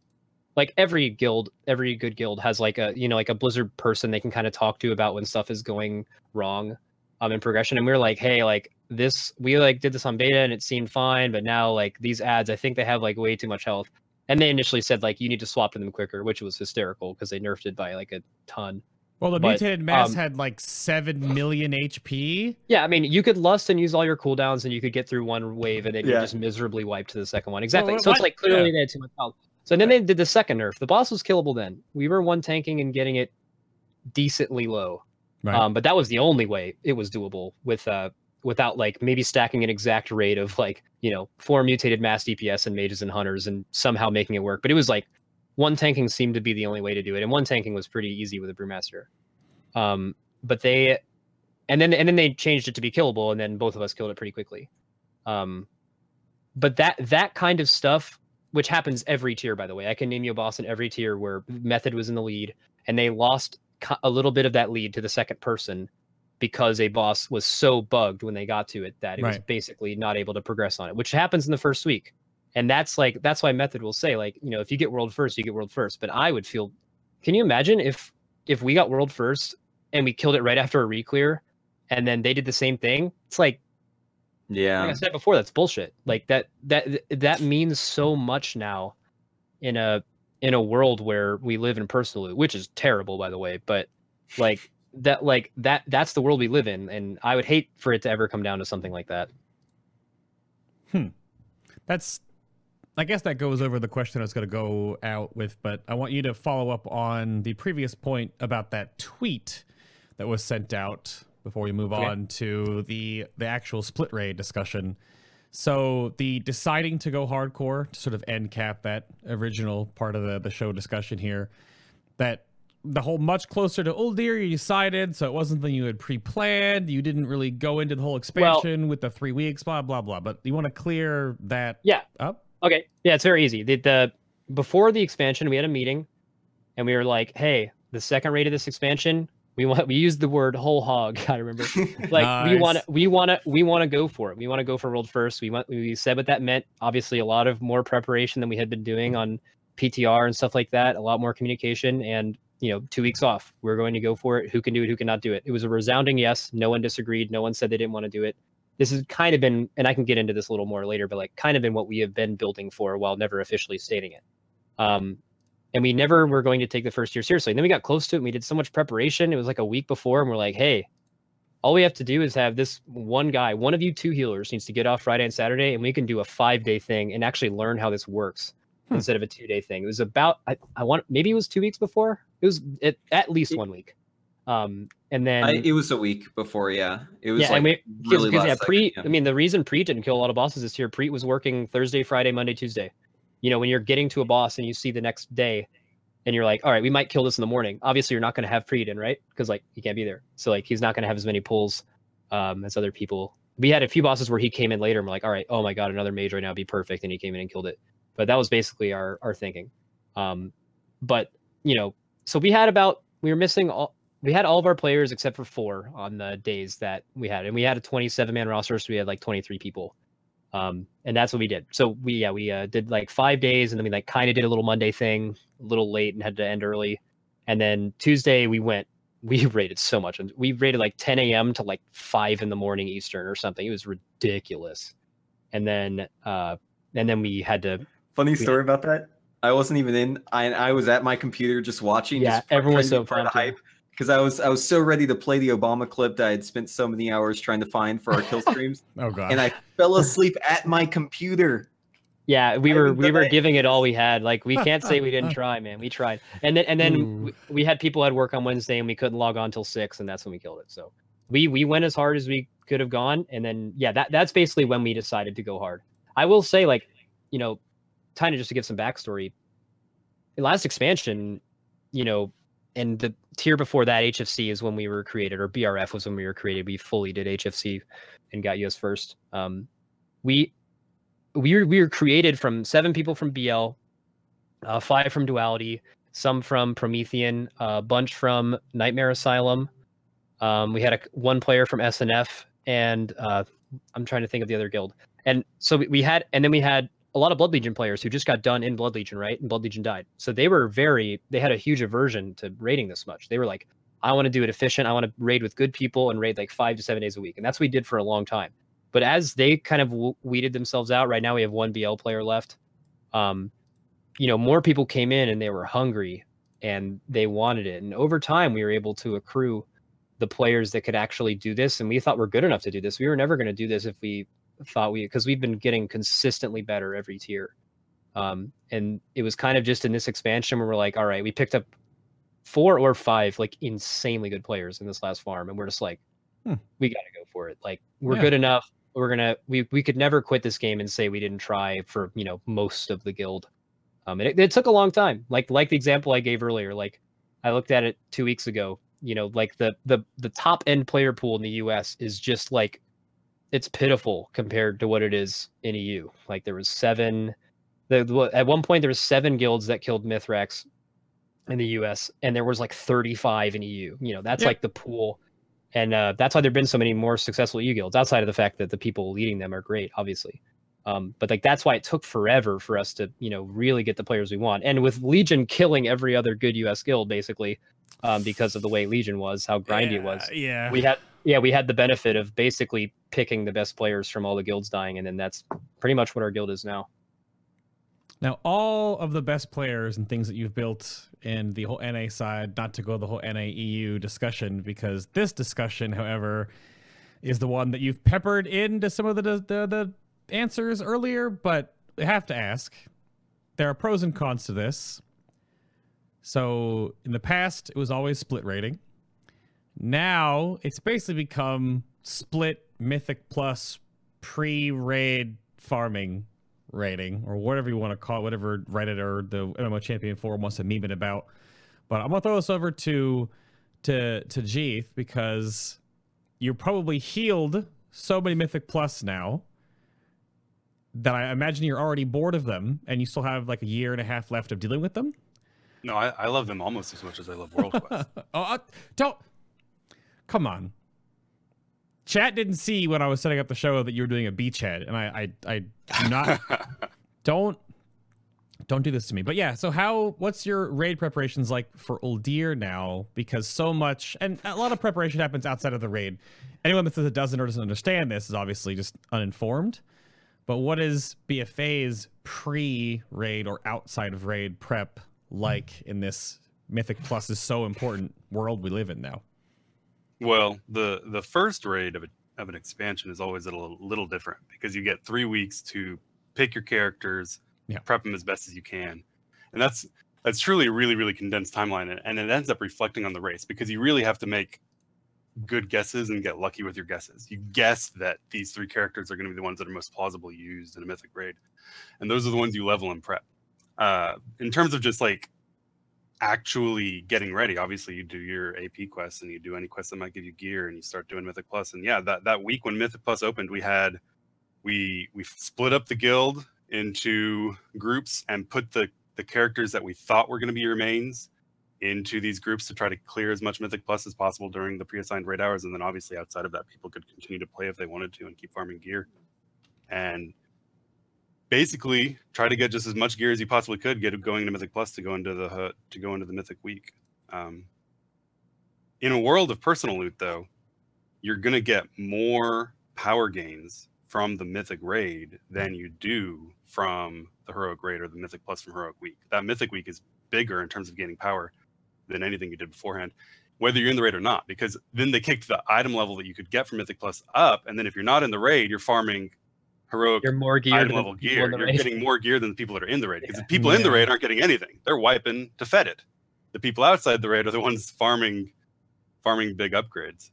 like every guild, every good guild has like a, you know, like a Blizzard person they can kind of talk to about when stuff is going wrong in progression. And we were like, hey, like this, we like did this on beta and it seemed fine, but now like these ads, I think they have like way too much health. And they initially said like, you need to swap to them quicker, which was hysterical because they nerfed it by like a ton. Well, the mutated mass had like 7 million HP. Yeah, I mean, you could lust and use all your cooldowns and you could get through one wave and then you just miserably wipe to the second one. Exactly. Well, so it's like clearly they had too much health. So then they did the second nerf. The boss was killable then. We were one tanking and getting it decently low. Right. But that was the only way it was doable with without like maybe stacking an exact raid of like, you know, 4 mutated mass DPS and mages and hunters and somehow making it work. But it was like one tanking seemed to be the only way to do it, and one tanking was pretty easy with a brewmaster. But they, and then they changed it to be killable, and then both of us killed it pretty quickly. But that kind of stuff, which happens every tier, by the way, I can name you a boss in every tier where Method was in the lead, and they lost a little bit of that lead to the second person because a boss was so bugged when they got to it that it was basically not able to progress on it, which happens in the first week. And that's like, that's why Method will say, like, you know, if you get world first, you get world first. But I would feel, can you imagine if we got world first and we killed it right after a reclear and then they did the same thing? It's like, yeah, like I said before, that's bullshit. Like that means so much now in a world where we live in personal loot, which is terrible, by the way, but like that's the world we live in. And I would hate for it to ever come down to something like that. I guess that goes over the question I was going to go out with, but I want you to follow up on the previous point about that tweet that was sent out before we move on to the actual split raid discussion. So the deciding to go hardcore, to sort of end cap that original part of the show discussion here, that the whole much closer to Uldir you decided, so it wasn't something you had pre-planned, you didn't really go into the whole expansion with the 3 weeks, blah, blah, blah. But you want to clear that up? Okay. Yeah, it's very easy. The before the expansion, we had a meeting and we were like, hey, the second raid of this expansion, we used the word whole hog. I remember like nice. we want to go for it. We want to go for world first. We said what that meant. Obviously a lot of more preparation than we had been doing on PTR and stuff like that. A lot more communication and, you know, 2 weeks off. We're going to go for it. Who can do it? Who cannot do it? It was a resounding yes. No one disagreed. No one said they didn't want to do it. This has kind of been, and I can get into this a little more later, but like kind of been what we have been building for while never officially stating it. And we never were going to take the first year seriously. And then we got close to it and we did so much preparation. It was like a week before and we're like, hey, all we have to do is have this one guy, one of you two healers needs to get off Friday and Saturday, and we can do a 5-day thing and actually learn how this works instead of a 2-day thing. It was about, maybe it was 2 weeks before. It was at least 1 week. And then it was a week before, It was Preheat. I mean, the reason Preheat didn't kill a lot of bosses this year, Preheat was working Thursday, Friday, Monday, Tuesday. You know, when you're getting to a boss and you see the next day, and you're like, all right, we might kill this in the morning. Obviously, you're not going to have Preheat in, right? Because like he can't be there, so like he's not going to have as many pulls as other people. We had a few bosses where he came in later, and we're like, all right, oh my god, another mage right now would be perfect, and he came in and killed it. But that was basically our thinking. But, you know, so we had about, we were missing all, we had all of our players except for 4 on the days that we had. And we had a 27-man roster, so we had like 23 people. And that's what we did. So we, yeah, we did like 5 days, and then we like kind of did a little Monday thing, a little late and had to end early. And then Tuesday we went, we raided so much. We raided like 10 a.m. to like 5 in the morning Eastern or something. It was ridiculous. And then we had to... Funny story about that. I wasn't even in. I was at my computer just watching. Yeah, just everyone was so proud of hype. Because I was so ready to play the Obama clip that I had spent so many hours trying to find for our kill streams. Oh god! And I fell asleep at my computer. Yeah, we were giving it all we had. Like we can't say we didn't try, man. We tried. And then we had people at work on Wednesday and we couldn't log on till 6, and that's when we killed it. So we went as hard as we could have gone. And then yeah, that's basically when we decided to go hard. I will say, like, you know, kind of just to give some backstory. The last expansion, you know. And the tier before that, HFC, is when we were created, or BRF was when we were created. We fully did HFC and got US first. We were created from 7 people from BL, 5 from Duality, some from Promethean, a bunch from Nightmare Asylum. We had one player from SNF, and I'm trying to think of the other guild. And so we had a lot of Blood Legion players who just got done in Blood Legion, right? And Blood Legion died. So they had a huge aversion to raiding this much. They were like, I want to do it efficient. I want to raid with good people and raid like 5 to 7 days a week. And that's what we did for a long time. But as they kind of weeded themselves out, right now we have 1 BL player left. You know, more people came in and they were hungry and they wanted it. And over time, we were able to accrue the players that could actually do this. And we thought we're good enough to do this. We were never going to do this because we've been getting consistently better every tier, and it was kind of just in this expansion where we're like, all right, we picked up 4 or 5 like insanely good players in this last farm, and we're just like, we gotta go for it. Like we're good enough. We could never quit this game and say we didn't try for, you know, most of the guild. And it took a long time. Like the example I gave earlier, like I looked at it 2 weeks ago. You know, like the top end player pool in the U.S. is just like, it's pitiful compared to what it is in EU. Like there was 7, at one point there was 7 guilds that killed Mythrax in the US, and there was like 35 in EU. You know, that's like the pool. And that's why there've been so many more successful EU guilds, outside of the fact that the people leading them are great, obviously. But like, that's why it took forever for us to, you know, really get the players we want. And with Legion killing every other good US guild, basically, because of the way Legion was, how grindy it was. Yeah. We had the benefit of basically picking the best players from all the guilds dying, and then that's pretty much what our guild is now. Now, all of the best players and things that you've built in the whole NA side, not to go the whole NA-EU discussion, because this discussion, however, is the one that you've peppered into some of the answers earlier, but I have to ask. There are pros and cons to this. So, in the past, it was always split rating. Now it's basically become split Mythic Plus pre-raid farming rating, or whatever you want to call it, whatever Reddit or the MMO Champion forum wants to meme it about. But I'm gonna throw this over to Jeth, because you're probably healed so many Mythic Plus now that I imagine you're already bored of them, and you still have like a year and a half left of dealing with them. No, I love them almost as much as I love World Quest. Come on. Chat didn't see when I was setting up the show that you were doing a beachhead, and I do not don't do this to me. But yeah, so what's your raid preparations like for Uldir now? Because so much, and a lot of preparation happens outside of the raid. Anyone that says it doesn't or doesn't understand this is obviously just uninformed. But what is BFA's pre-raid or outside of raid prep like in this Mythic Plus is so important world we live in now? Well, the first raid of an expansion is always a little different, because you get 3 weeks to pick your characters, prep them as best as you can. And that's truly a really, really condensed timeline. And it ends up reflecting on the race, because you really have to make good guesses and get lucky with your guesses. You guess that these 3 characters are going to be the ones that are most plausibly used in a Mythic raid. And those are the ones you level and prep. In terms of just like actually getting ready, obviously you do your AP quests and you do any quests that might give you gear, and you start doing Mythic Plus. And yeah, that week when Mythic Plus opened, we split up the guild into groups and put the the characters that we thought were going to be remains into these groups to try to clear as much Mythic Plus as possible during the pre-assigned raid hours. And then obviously outside of that, people could continue to play if they wanted to and keep farming gear. And basically try to get just as much gear as you possibly could get going into Mythic Plus to go into the Mythic week. In a world of personal loot, though, you're going to get more power gains from the Mythic raid than you do from the Heroic raid or the Mythic Plus from Heroic week. That Mythic week is bigger in terms of gaining power than anything you did beforehand, whether you're in the raid or not, because then they kicked the item level that you could get from Mythic Plus up. And then if you're not in the raid, you're farming Heroic more item level gear. You're getting more gear than the people that are in the raid, because the people in the raid aren't getting anything. They're wiping to Fetid. The people outside the raid are the ones farming big upgrades,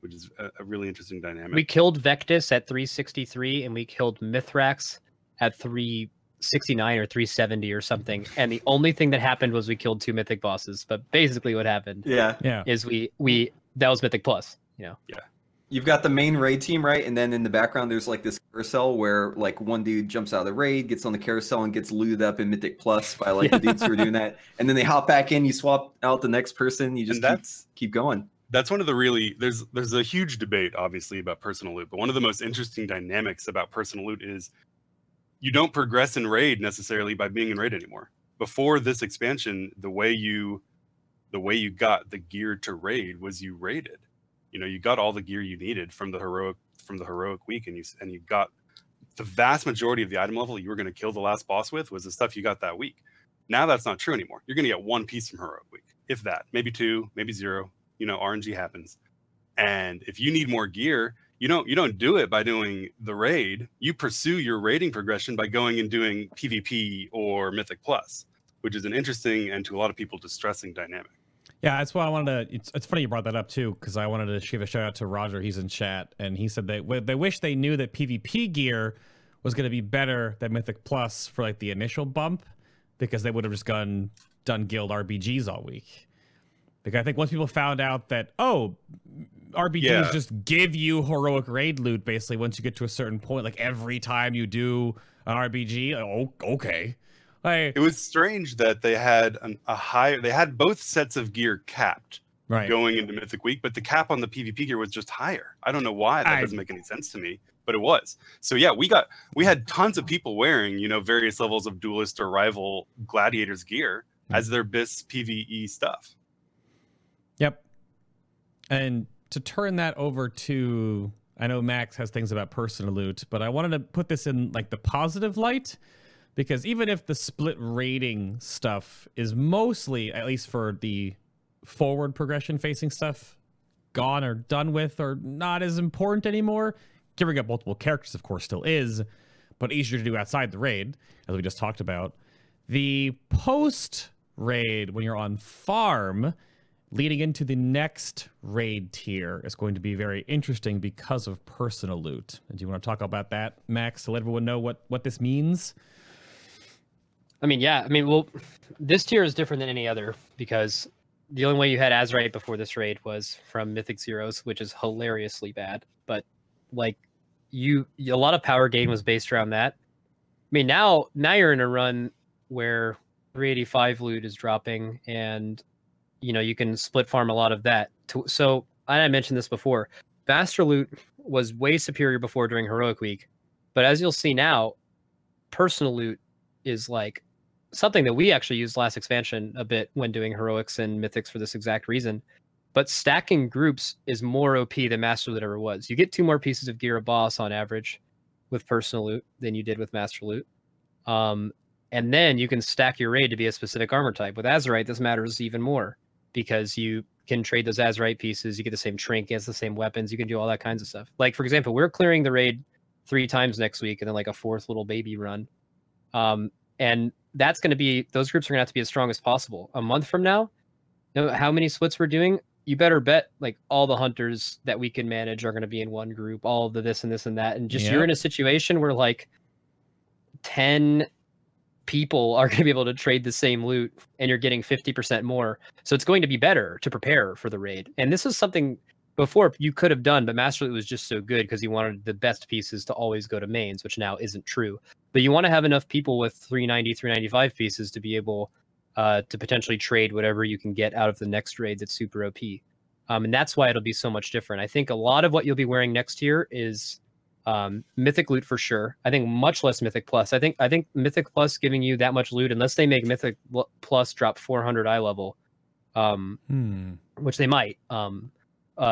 which is a really interesting dynamic. We killed Vectis at 363 and we killed Mythrax at 369 or 370 or something, and the only thing that happened was we killed two mythic bosses. But basically what happened is we that was Mythic Plus, you know. Yeah, you've got the main raid team, right? And then in the background there's like this carousel where like one dude jumps out of the raid, gets on the carousel, and gets looted up in Mythic Plus by like the dudes who are doing that, and then they hop back in, you swap out the next person, you just keep going. That's one of the really, there's a huge debate obviously about personal loot, but one of the most interesting dynamics about personal loot is you don't progress in raid necessarily by being in raid anymore. Before this expansion, the way you got the gear to raid was you raided. You know, you got all the gear you needed from the heroic week, and you got the vast majority of the item level you were going to kill the last boss with was the stuff you got that week. Now that's not true anymore. You're going to get one piece from Heroic week, if that, maybe two, maybe zero. You know, RNG happens. And if you need more gear, you don't do it by doing the raid. You pursue your raiding progression by going and doing PvP or Mythic Plus, which is an interesting and to a lot of people distressing dynamic. Yeah, that's why I wanted to. It's funny you brought that up too, because I wanted to give a shout out to Roger. He's in chat, and he said they wish they knew that PvP gear was going to be better than Mythic Plus for like the initial bump, because they would have just done guild RBGs all week. Because I think once people found out that, oh, RBGs just give you heroic raid loot, basically, once you get to a certain point, like every time you do an RBG, oh, okay. Like, it was strange that they had they had both sets of gear capped going into Mythic Week, but the cap on the PvP gear was just higher. I don't know why. That doesn't make any sense to me, but it was. So yeah, we had tons of people wearing, you know, various levels of duelist or rival gladiators gear as their best PvE stuff. Yep. And to turn that over to, I know Max has things about personal loot, but I wanted to put this in like the positive light, because even if the split raiding stuff is mostly, at least for the forward progression facing stuff, gone or done with or not as important anymore, giving up multiple characters, of course, still is, but easier to do outside the raid, as we just talked about. The post raid, when you're on farm, leading into the next raid tier is going to be very interesting because of personal loot. And do you want to talk about that, Max, to let everyone know what this means? This tier is different than any other, because the only way you had Azerite before this raid was from Mythic Zeros, which is hilariously bad. But like, a lot of power gain was based around that. I mean, now you're in a run where 385 loot is dropping, and you know, you can split farm a lot of that. So I mentioned this before. Master loot was way superior before during Heroic Week, but as you'll see now, personal loot is like something that we actually used last expansion a bit when doing Heroics and Mythics for this exact reason. But stacking groups is more OP than Master Loot ever was. You get two more pieces of gear a boss on average with personal loot than you did with Master Loot. And then you can stack your raid to be a specific armor type. With Azerite, this matters even more, because you can trade those Azerite pieces, you get the same trinkets, the same weapons, you can do all that kinds of stuff. Like, for example, we're clearing the raid 3 times next week, and then like a 4th little baby run. And that's going to be, those groups are going to have to be as strong as possible. A month from now, you know how many splits we're doing? You better bet like all the hunters that we can manage are going to be in one group, all of the this and this and that. And just you're in a situation where like 10 people are going to be able to trade the same loot, and you're getting 50% more. So it's going to be better to prepare for the raid. And this is something before you could have done, but Master Loot was just so good because you wanted the best pieces to always go to mains, which now isn't true. But you want to have enough people with 390, 395 pieces to be able to potentially trade whatever you can get out of the next raid that's super OP. And that's why it'll be so much different. I think a lot of what you'll be wearing next year is Mythic loot for sure. I think much less Mythic Plus. I think Mythic Plus giving you that much loot, unless they make Mythic Plus drop 400 eye level, which they might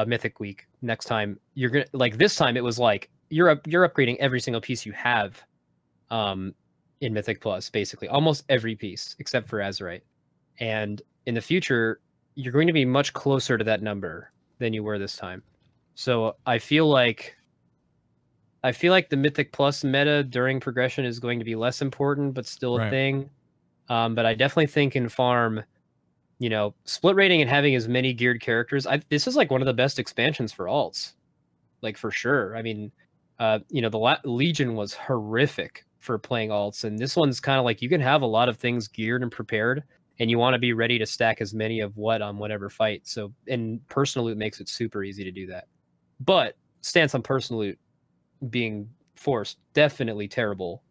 Mythic Week next time. You're gonna like this time. It was like you're upgrading every single piece you have in Mythic Plus, basically almost every piece except for Azerite. And in the future, you're going to be much closer to that number than you were this time. So I feel like the Mythic Plus meta during progression is going to be less important, but still a thing. But I definitely think in farm, you know, split rating and having as many geared characters, this is like one of the best expansions for alts, like for sure. I mean, you know, the Legion was horrific for playing alts, and this one's kind of like you can have a lot of things geared and prepared, and you want to be ready to stack as many of what on whatever fight. So, and personal loot makes it super easy to do that. But stance on personal loot being forced, definitely terrible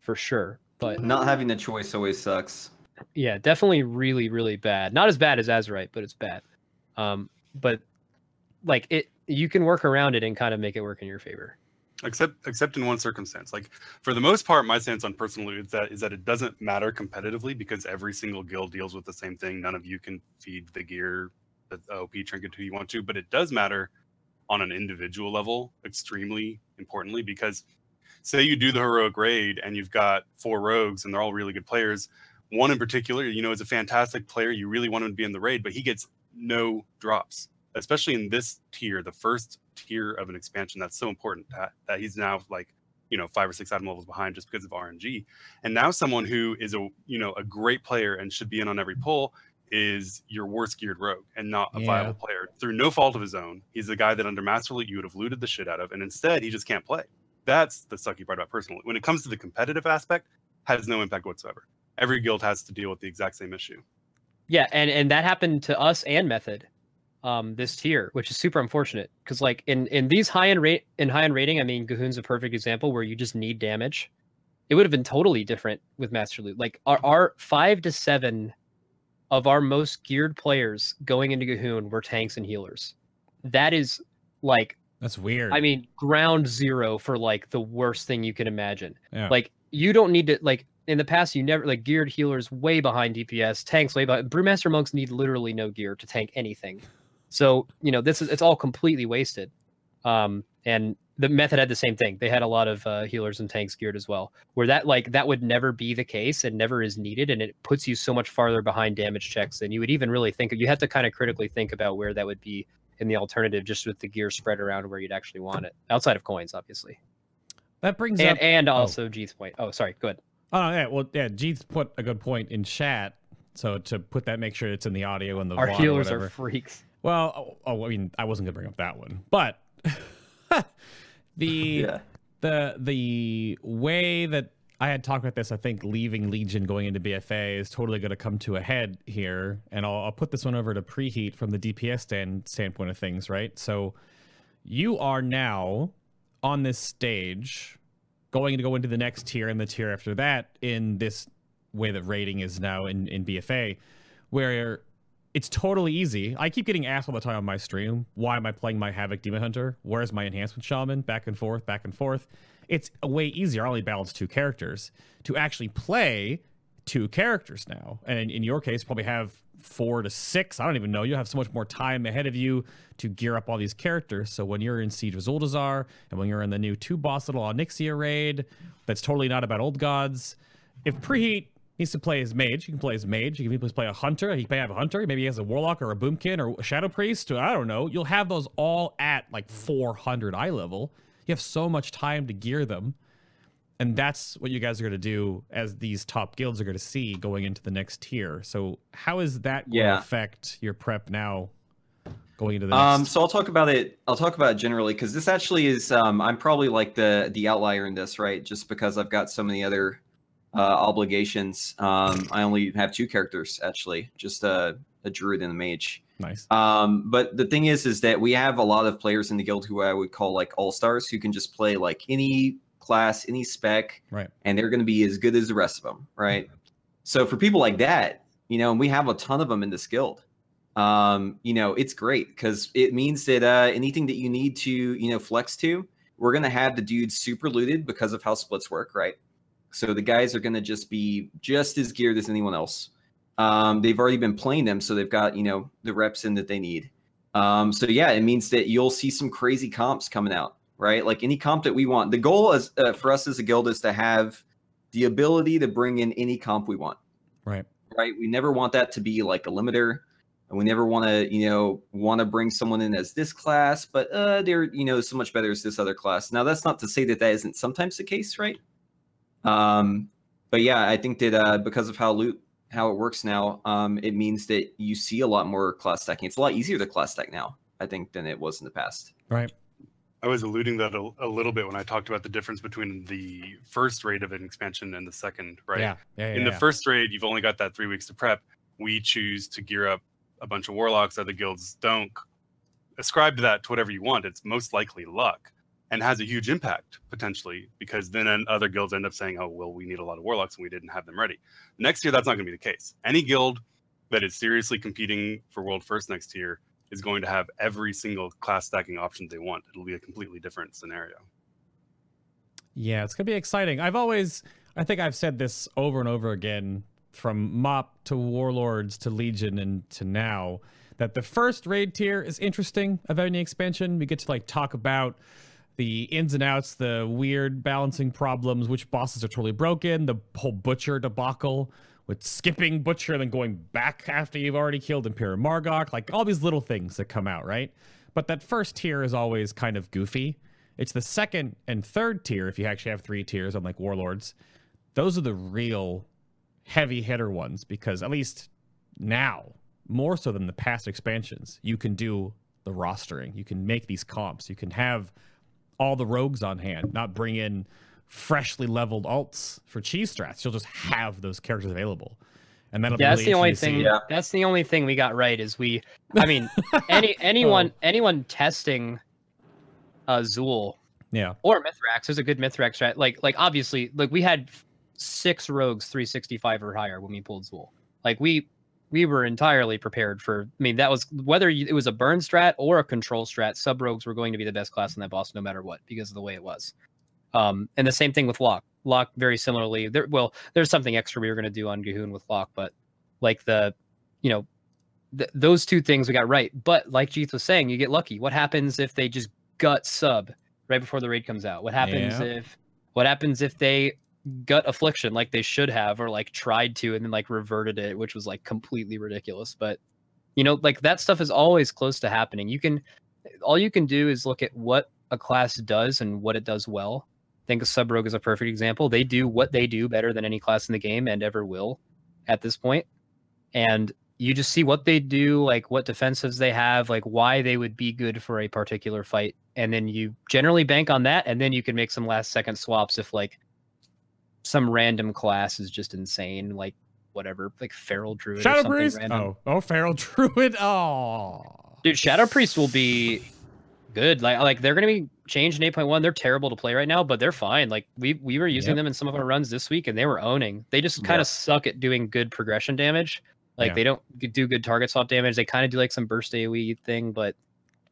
for sure, but not having the choice always sucks. Yeah, definitely really, really bad. Not as bad as Azerite, but it's bad. But like it, you can work around it and kind of make it work in your favor. Except in one circumstance. Like for the most part, my stance on personal loot is that it doesn't matter competitively because every single guild deals with the same thing. None of you can feed the gear, the OP trinket who you want to, but it does matter on an individual level, extremely importantly, because say you do the heroic raid and you've got 4 rogues and they're all really good players. One in particular, you know, is a fantastic player. You really want him to be in the raid, but he gets no drops, especially in this tier, the first tier of an expansion. That's so important that he's now like, you know, 5 or 6 item levels behind just because of RNG. And now someone who is a, you know, a great player and should be in on every pull is your worst geared rogue and not a viable player through no fault of his own. He's the guy that under Master Loot you would have looted the shit out of, and instead he just can't play. That's the sucky part about personal loot. When it comes to the competitive aspect, has no impact whatsoever. Every guild has to deal with the exact same issue. Yeah, and that happened to us and Method this tier, which is super unfortunate because like in these high-end rating, I mean, G'huun's a perfect example where you just need damage. It would have been totally different with Master Loot. Like our 5 to 7 of our most geared players going into G'huun were tanks and healers. That is like... That's weird. I mean, ground zero for like the worst thing you can imagine. Yeah. Like you don't need to... Like in the past, you never... Like geared healers way behind DPS, tanks way behind... Brewmaster monks need literally no gear to tank anything. So, you know, it's all completely wasted. And the Method had the same thing. They had a lot of healers and tanks geared as well, where that would never be the case and never is needed, and it puts you so much farther behind damage checks than you would even really think. You have to kind of critically think about where that would be in the alternative, just with the gear spread around where you'd actually want it, outside of coins, obviously. That brings up... And also Jeeth's point. Oh, sorry, go ahead. Oh, yeah, well, yeah, Jeeth put a good point in chat, so to put that, make sure it's in the audio and the... Our healers are freaks. Well, I mean, I wasn't going to bring up that one, but... The way that I had talked about this, I think leaving Legion going into BFA is totally going to come to a head here, and I'll put this one over to Preheat from the DPS standpoint of things, right? So you are now on this stage going to go into the next tier and the tier after that in this way that rating is now in BFA, where it's totally easy. I keep getting asked all the time on my stream, why am I playing my Havoc Demon Hunter? Where's my Enhancement Shaman? Back and forth, back and forth. It's way easier. I only balance 2 characters. To actually play 2 characters now. And in your case, probably have 4 to 6. I don't even know. You have so much more time ahead of you to gear up all these characters. So when you're in Siege of Zuldazar, and when you're in the new 2-boss little Onyxia raid, that's totally not about old gods. If Preheat needs to play his mage, you can play his mage. You can play a hunter. He may have a hunter. Maybe he has a warlock or a boomkin or a shadow priest. I don't know. You'll have those all at like 400 eye level. You have so much time to gear them. And that's what you guys are going to do, as these top guilds are going to see going into the next tier. So how is that going to affect your prep now going into the next? So I'll talk about it generally, because this actually is, I'm probably like the outlier in this, right? Just because I've got so many other obligations. I only have 2 characters, actually, just a druid and a mage. Nice. But the thing is that we have a lot of players in the guild who I would call like all-stars, who can just play like any class, any spec, right? And they're going to be as good as the rest of them, right? Mm-hmm. So for people like that, you know, and we have a ton of them in this guild, you know, it's great because it means that anything that you need to, you know, flex to, we're going to have the dudes super looted because of how splits work, right? So the guys are going to just be just as geared as anyone else. They've already been playing them, so they've got, you know, the reps in that they need. So yeah, it means that you'll see some crazy comps coming out, right? Like any comp that we want. The goal is, for us as a guild is to have the ability to bring in any comp we want. Right. Right. We never want that to be like a limiter, and we never want to, you know, bring someone in as this class, but they're, you know, so much better as this other class. Now that's not to say that that isn't sometimes the case, right? But yeah, I think that because of how it works now, it means that you see a lot more class stacking. It's a lot easier to class stack now, I think, than it was in the past. Right. I was alluding that a little bit when I talked about the difference between the first raid of an expansion and the second, right? In the first raid, you've only got that 3 weeks to prep. We choose to gear up a bunch of warlocks. Other guilds don't. Ascribe that to whatever you want. It's most likely luck, and has a huge impact, potentially, because then other guilds end up saying, oh, well, we need a lot of warlocks, and we didn't have them ready. Next year, that's not going to be the case. Any guild that is seriously competing for World First next year is going to have every single class stacking option they want. It'll be a completely different scenario. Yeah, it's going to be exciting. I think I've said this over and over again, from MOP to Warlords to Legion and to now, that the first raid tier is interesting of any expansion. We get to like talk about the ins and outs, the weird balancing problems, which bosses are totally broken, the whole Butcher debacle with skipping Butcher and then going back after you've already killed Imperial Margok, like all these little things that come out, right? But that first tier is always kind of goofy. It's the second and third tier, if you actually have three tiers, unlike Warlords. Those are the real heavy hitter ones, because at least now, more so than the past expansions, you can do the rostering. You can make these comps. You can have all the rogues on hand, not bring in freshly leveled alts for cheese strats. You'll just have those characters available, and that'll be really interesting to see. That's the only thing we got right is we. I mean, anyone testing Zul, or Mythrax. There's a good Mythrax strat. Like obviously, like we had 6 rogues 365 or higher when we pulled Zul. Like we were entirely prepared for, I mean, that was whether it was a burn strat or a control strat, sub-rogues were going to be the best class in that boss no matter what, because of the way it was. And the same thing with Locke. Locke, very similarly. There's something extra we were going to do on G'huun with Locke, but like those two things we got right. But like Jeth was saying, you get lucky. What happens if they just gut sub right before the raid comes out? What happens if they gut affliction like they should have, or like tried to and then like reverted it, which was like completely ridiculous? But you know, like that stuff is always close to happening. All you can do is look at what a class does and what it does well. I think a sub rogue is a perfect example. They do what they do better than any class in the game and ever will at this point. And you just see what they do, like what defensives they have, like why they would be good for a particular fight, and then you generally bank on that, and then you can make some last second swaps if like some random class is just insane, like whatever, like Feral Druid. Shadow or something Priest? Random. Oh, Feral Druid. Oh, dude, Shadow Priest will be good. Like they're gonna be changed in 8.1. They're terrible to play right now, but they're fine. Like we were using them in some of our runs this week, and they were owning. They just kind of suck at doing good progression damage. Like they don't do good target swap damage. They kind of do like some burst AoE thing, but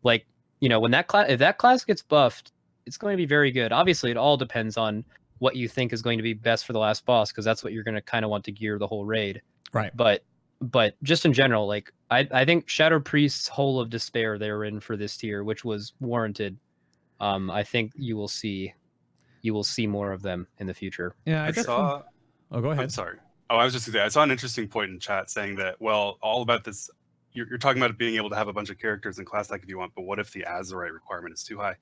like you know, when that class, if that class gets buffed, it's going to be very good. Obviously, it all depends on what you think is going to be best for the last boss, because that's what you're going to kind of want to gear the whole raid. Right. But just in general, like I think Shadow Priest's Hole of Despair they were in for this tier, which was warranted. I think you will see more of them in the future. Yeah, I saw. Oh, go ahead. I'm sorry. Oh, I was just going to say, I saw an interesting point in chat saying that, well, all about this, you're talking about being able to have a bunch of characters in class like if you want, but what if the Azerite requirement is too high?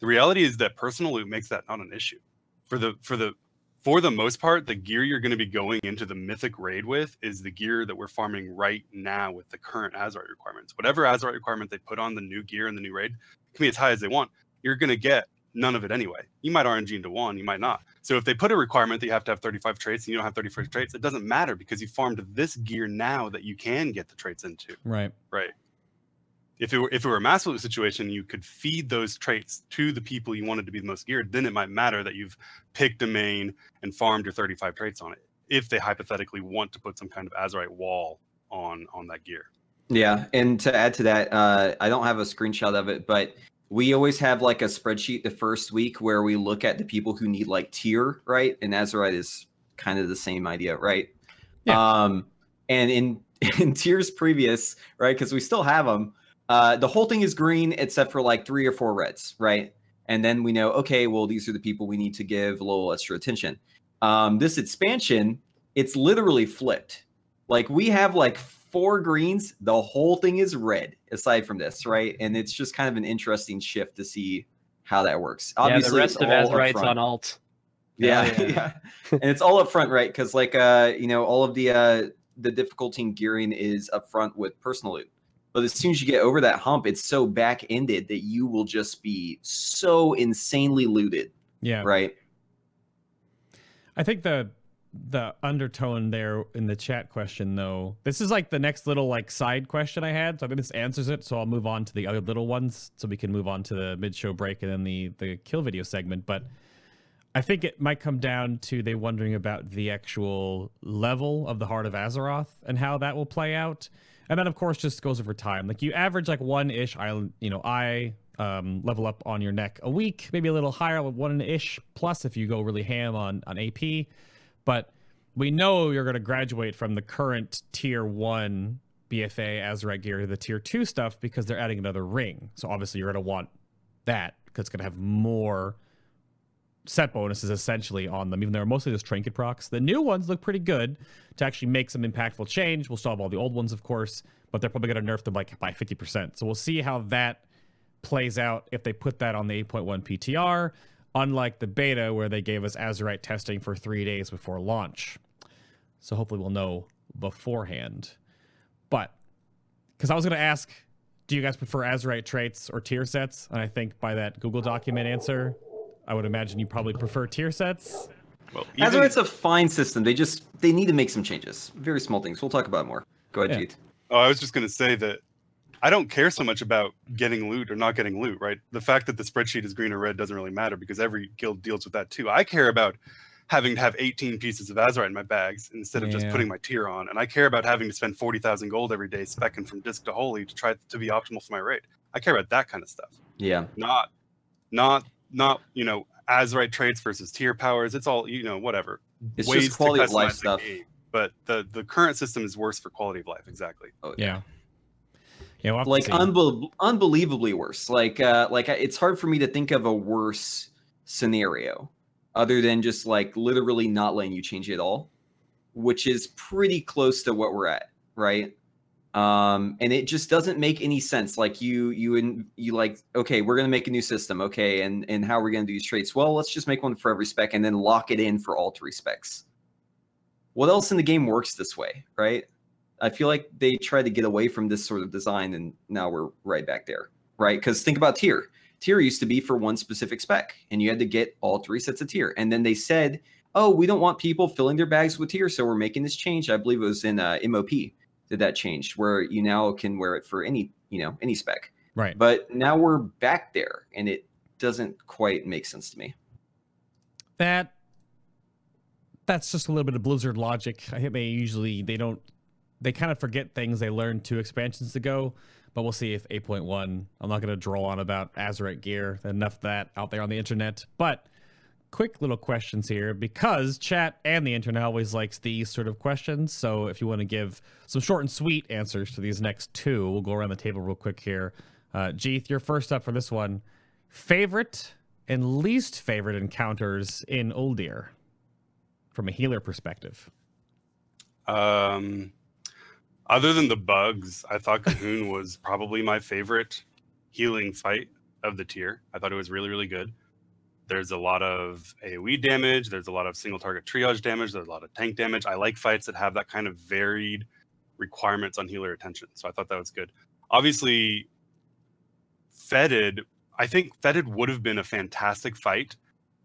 The reality is that personal loot makes that not an issue. For the most part, the gear you're going to be going into the mythic raid with is the gear that we're farming right now with the current Azerite requirements. Whatever Azerite requirement they put on the new gear in the new raid can be as high as they want. You're going to get none of it anyway. You might RNG into one, you might not. So if they put a requirement that you have to have 35 traits and you don't have 35 traits, it doesn't matter because you farmed this gear now that you can get the traits into. Right. If it were a mass loot situation, you could feed those traits to the people you wanted to be the most geared. Then it might matter that you've picked a main and farmed your 35 traits on it, if they hypothetically want to put some kind of Azerite wall on that gear. Yeah, and to add to that, I don't have a screenshot of it, but we always have like a spreadsheet the first week where we look at the people who need like tier, right? And Azerite is kind of the same idea, right? Yeah. And in tiers previous, right, because we still have them, the whole thing is green except for like 3 or 4 reds, right? And then we know, okay, well, these are the people we need to give a little extra attention. This expansion, it's literally flipped. Like we have like 4 greens, the whole thing is red aside from this, right? And it's just kind of an interesting shift to see how that works. Obviously, yeah, the rest of Azerite's on alt. Yeah. And it's all up front, right? Because like, all of the difficulty in gearing is up front with personal loot. But as soon as you get over that hump, it's so back-ended that you will just be so insanely looted. Yeah. Right? I think the undertone there in the chat question, though, this is like the next little like side question I had. So I mean, this answers it. So I'll move on to the other little ones so we can move on to the mid-show break and then the kill video segment. But I think it might come down to they wondering about the actual level of the Heart of Azeroth and how that will play out. And then, of course, just goes over time. Like you average like one-ish level up on your neck a week, maybe a little higher, one-ish plus if you go really ham on AP. But we know you're going to graduate from the current tier 1 BFA Azerite gear to the tier 2 stuff because they're adding another ring. So obviously you're going to want that because it's going to have more set bonuses essentially on them, even though they're mostly just trinket procs. The new ones look pretty good to actually make some impactful change. We'll still have all the old ones, of course, but they're probably going to nerf them like by 50%. So we'll see how that plays out if they put that on the 8.1 PTR, unlike the beta where they gave us Azerite testing for 3 days before launch. So hopefully we'll know beforehand. But, because I was going to ask, do you guys prefer Azerite traits or tier sets? And I think by that Google document answer, I would imagine you probably prefer tier sets. Well, Azerite's a fine system. They need to make some changes. Very small things. We'll talk about it more. Go ahead, Jeet. Oh, I was just going to say that I don't care so much about getting loot or not getting loot, right? The fact that the spreadsheet is green or red doesn't really matter because every guild deals with that too. I care about having to have 18 pieces of Azerite in my bags instead of just putting my tier on. And I care about having to spend 40,000 gold every day specking from disc to holy to try to be optimal for my raid. I care about that kind of stuff. Yeah. Not Azerite traits versus tier powers. It's all, whatever. It's ways just quality of life stuff. Game, but the current system is worse for quality of life, exactly. Oh, yeah we'll like unbelievably worse. Like it's hard for me to think of a worse scenario other than just like literally not letting you change it at all, which is pretty close to what we're at, right? And it just doesn't make any sense. Like you like, okay, we're going to make a new system. Okay. And how are we going to do these traits? Well, let's just make one for every spec and then lock it in for all 3 specs. What else in the game works this way? Right. I feel like they tried to get away from this sort of design and now we're right back there. Right. Cause think about tier. Tier used to be for one specific spec and you had to get all 3 sets of tier. And then they said, oh, we don't want people filling their bags with tier. So we're making this change. I believe it was in MOP. That changed where you now can wear it for any spec, right? But now we're back there and it doesn't quite make sense to me. That's just a little bit of Blizzard logic. I think they kind of forget things they learned 2 expansions ago, but we'll see if 8.1, I'm not going to droll on about Azerite gear, enough of that out there on the internet, but quick little questions here because chat and the internet always likes these sort of questions. So if you want to give some short and sweet answers to these next 2, we'll go around the table real quick here. Jeeth, you're first up for this one. Favorite and least favorite encounters in Uldir from a healer perspective? Other than the bugs, I thought G'huun was probably my favorite healing fight of the tier. I thought it was really, really good. There's a lot of AoE damage. There's a lot of single target triage damage. There's a lot of tank damage. I like fights that have that kind of varied requirements on healer attention. So I thought that was good. Obviously, Fetid would have been a fantastic fight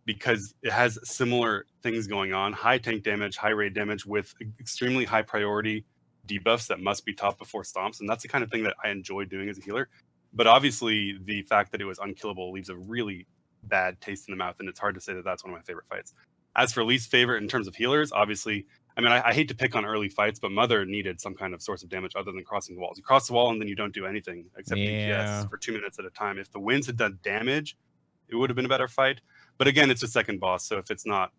because it has similar things going on. High tank damage, high raid damage with extremely high priority debuffs that must be topped before stomps, and that's the kind of thing that I enjoy doing as a healer. But obviously, the fact that it was unkillable leaves a really bad taste in the mouth, and it's hard to say that that's one of my favorite fights. As for least favorite in terms of healers, obviously, I mean, I hate to pick on early fights, but Mother needed some kind of source of damage other than crossing the walls. You cross the wall, and then you don't do anything except DPS for 2 minutes at a time. If the winds had done damage, it would have been a better fight. But again, it's a second boss, so if it's not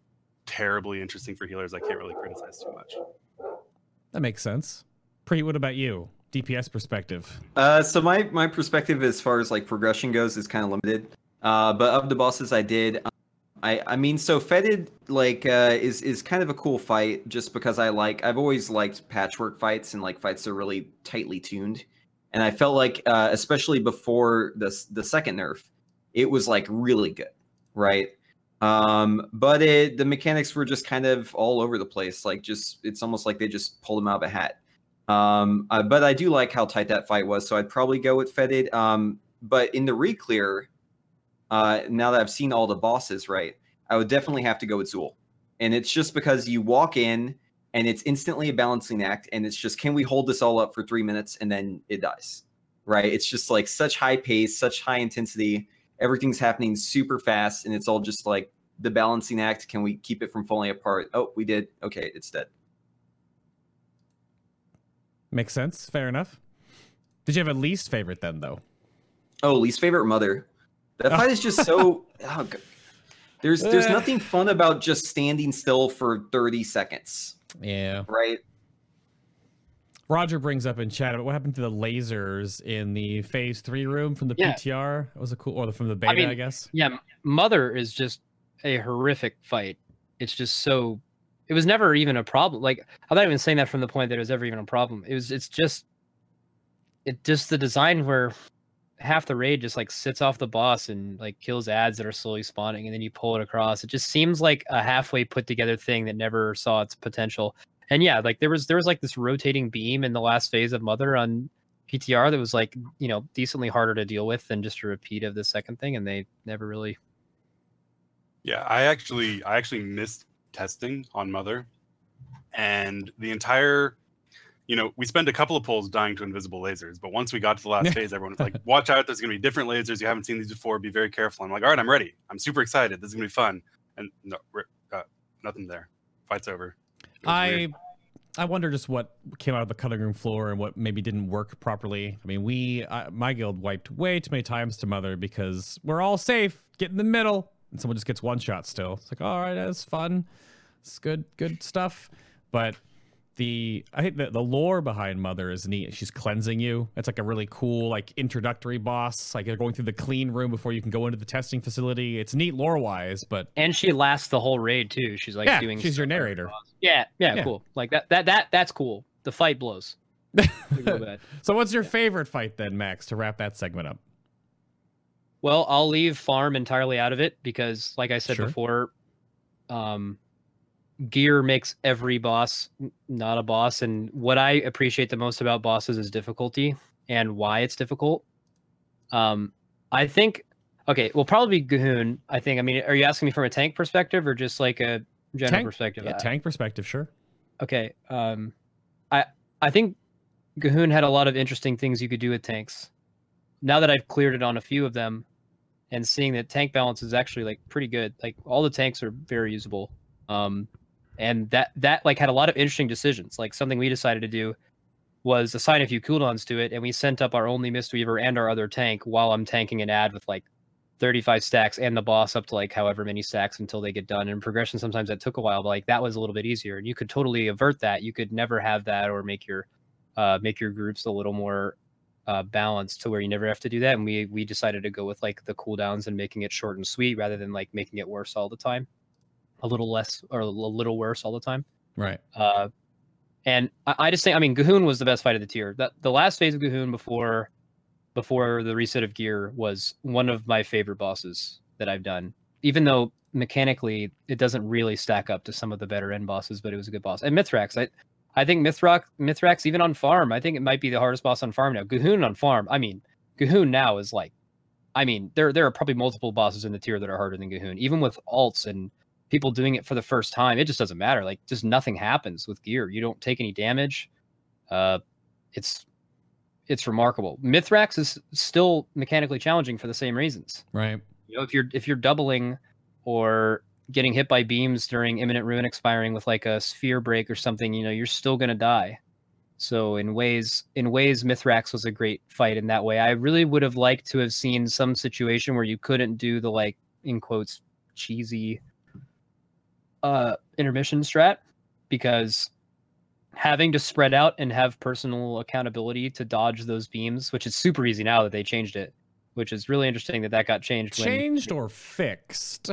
terribly interesting for healers, I can't really criticize too much. That makes sense. Preet, what about you? DPS perspective. So my perspective as far as like progression goes is kind of limited. But of the bosses I did, I mean, so Fetid like is kind of a cool fight just because I've always liked patchwork fights and like fights that are really tightly tuned, and I felt like especially before the second nerf, it was like really good, right? But the mechanics were just kind of all over the place. Like just it's almost like they just pulled them out of a hat. But I do like how tight that fight was, so I'd probably go with Fetid. But in the re-clear, now that I've seen all the bosses, right, I would definitely have to go with Zul. And it's just because you walk in, and it's instantly a balancing act, and it's just, can we hold this all up for 3 minutes, and then it dies, right? It's just like such high pace, such high intensity, everything's happening super fast, and it's all just like the balancing act, can we keep it from falling apart? Oh, we did. Okay, it's dead. Makes sense. Fair enough. Did you have a least favorite then, though? Oh, least favorite Mother. That fight is just so... there's nothing fun about just standing still for 30 seconds. Yeah. Right? Roger brings up in chat about what happened to the lasers in the Phase 3 room from the PTR. That was a cool... Or from the beta, I guess. Yeah, Mother is just a horrific fight. It's just so... It was never even a problem. Like, I'm not even saying that from the point that it was ever even a problem. It's just the design where half the raid just like sits off the boss and like kills adds that are slowly spawning, and then you pull it across. It just seems like a halfway put together thing that never saw its potential. And yeah, like there was like this rotating beam in the last phase of Mother on PTR that was like, you know, decently harder to deal with than just a repeat of the second thing, and they never really... Yeah, I actually missed testing on Mother, and the entire, you know, we spent a couple of pulls dying to invisible lasers, but once we got to the last phase, everyone was like, watch out, there's gonna be different lasers, you haven't seen these before, be very careful. I'm like, all right, I'm ready, I'm super excited, this is gonna be fun, and no, nothing there. Fight's over. I wonder just what came out of the cutting room floor and what maybe didn't work properly. I mean, my guild wiped way too many times to Mother because we're all safe, get in the middle, and someone just gets one shot still. It's like, all right, that's fun. It's good stuff. But I think the lore behind Mother is neat. She's cleansing you. It's like a really cool, like, introductory boss. Like, you're going through the clean room before you can go into the testing facility. It's neat lore-wise, but... And she lasts the whole raid, too. She's, like, doing... she's your narrator. Yeah, cool. Like, that's cool. The fight blows. So what's your favorite fight, then, Max, to wrap that segment up? Well, I'll leave farm entirely out of it because, like I said before, gear makes every boss not a boss. And what I appreciate the most about bosses is difficulty and why it's difficult. Probably G'huun, I think. I mean, are you asking me from a tank perspective or just like a general perspective? Yeah, tank perspective, sure. Okay. I think G'huun had a lot of interesting things you could do with tanks. Now that I've cleared it on a few of them and seeing that tank balance is actually like pretty good, like all the tanks are very usable. And that like had a lot of interesting decisions. Like something we decided to do was assign a few cooldowns to it, and we sent up our only Mistweaver and our other tank while I'm tanking an ad with like 35 stacks and the boss up to like however many stacks until they get done. And progression, sometimes that took a while, but like that was a little bit easier, and you could totally avert that. You could never have that or make your groups a little more balance to where you never have to do that, and we decided to go with like the cooldowns and making it short and sweet rather than like making it worse all the time, right? And I just think, I mean, G'huun was the best fight of the tier. That the last phase of G'huun before the reset of gear was one of my favorite bosses that I've done, even though mechanically it doesn't really stack up to some of the better end bosses, but it was a good boss. And Mythrax, I think Mythrax, even on farm, I think it might be the hardest boss on farm now. G'huun on farm, I mean, G'huun now is like, I mean, there are probably multiple bosses in the tier that are harder than G'huun. Even with alts and people doing it for the first time, it just doesn't matter. Like, just nothing happens with gear. You don't take any damage. It's remarkable. Mythrax is still mechanically challenging for the same reasons. Right. You know, if you're doubling or getting hit by beams during imminent ruin expiring with like a sphere break or something, you know, you're still gonna die. So in ways Mythrax was a great fight in that way. I really would have liked to have seen some situation where you couldn't do the, like, in quotes, cheesy intermission strat, because having to spread out and have personal accountability to dodge those beams, which is super easy now that they changed it, which is really interesting that got changed. Changed or fixed?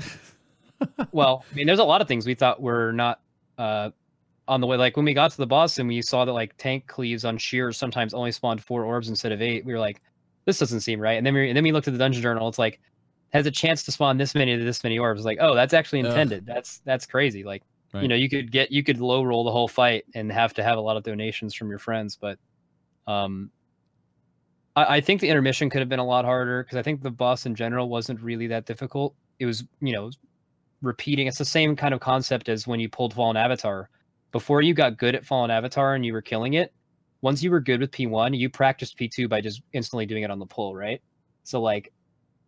Well, I mean, there's a lot of things we thought were not on the way. Like when we got to the boss and we saw that like tank cleaves on shears sometimes only spawned 4 orbs instead of 8, we were like, this doesn't seem right. And then we looked at the dungeon journal. It's like, has a chance to spawn this many orbs. Like, oh, that's actually intended. That's crazy. Like, right. You know, you could low roll the whole fight and have to have a lot of donations from your friends. But I think the intermission could have been a lot harder, because I think the boss in general wasn't really that difficult. It was, you know, repeating. It's the same kind of concept as when you pulled Fallen Avatar. Before you got good at Fallen Avatar and you were killing it, once you were good with P1, you practiced P2 by just instantly doing it on the pull, right? So like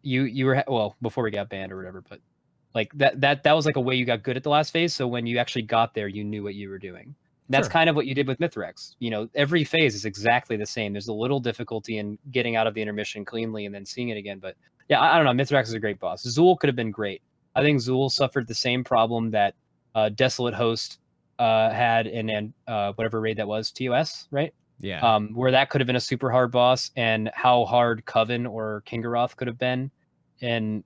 you were, well, before we got banned or whatever, but like that was like a way you got good at the last phase. So when you actually got there, you knew what you were doing. That's kind of what you did with Mythrax. You know, every phase is exactly the same. There's a little difficulty in getting out of the intermission cleanly and then seeing it again. But yeah, I don't know. Mythrax is a great boss. Zul could have been great. I think Zul suffered the same problem that Desolate Host had in whatever raid that was, TOS, right? Yeah. Where that could have been a super hard boss, and how hard Coven or Kingaroth could have been in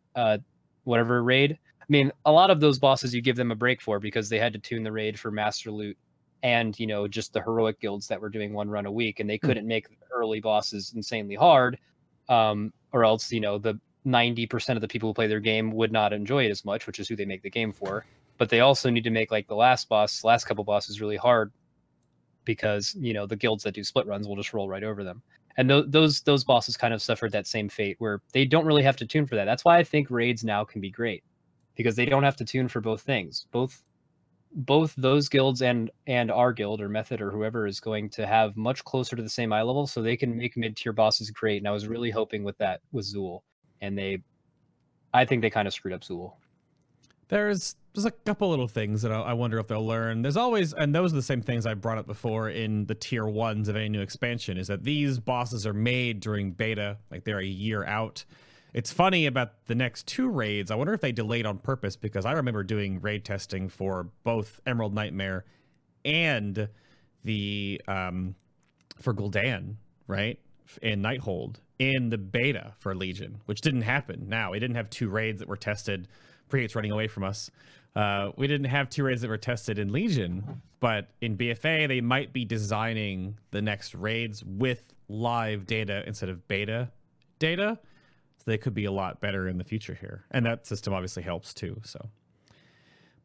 whatever raid. I mean, a lot of those bosses you give them a break for, because they had to tune the raid for master loot and, you know, just the heroic guilds that were doing one run a week, and they couldn't make early bosses insanely hard, or else, you know, the 90% of the people who play their game would not enjoy it as much, which is who they make the game for. But they also need to make like the last couple bosses really hard, because, you know, the guilds that do split runs will just roll right over them. And those bosses kind of suffered that same fate, where they don't really have to tune for that. That's why I think raids now can be great, because they don't have to tune for both things. Both those guilds and our guild or Method or whoever is going to have much closer to the same eye level, so they can make mid-tier bosses great. And I was really hoping with that with Zul, and I think they kind of screwed up Zul. There's a couple little things that I wonder if they'll learn. There's always, and those are the same things I brought up before in the tier ones of any new expansion, is that these bosses are made during beta, like they're a year out. It's funny about the next 2 raids. I wonder if they delayed on purpose, because I remember doing raid testing for both Emerald Nightmare and the for Gul'dan, right? And Nighthold in the beta for Legion, which didn't happen. Now, we didn't have 2 raids that were tested. Preheat's running away from us. We didn't have 2 raids that were tested in Legion, but in BFA, they might be designing the next raids with live data instead of beta data. So they could be a lot better in the future here. And that system obviously helps too, so.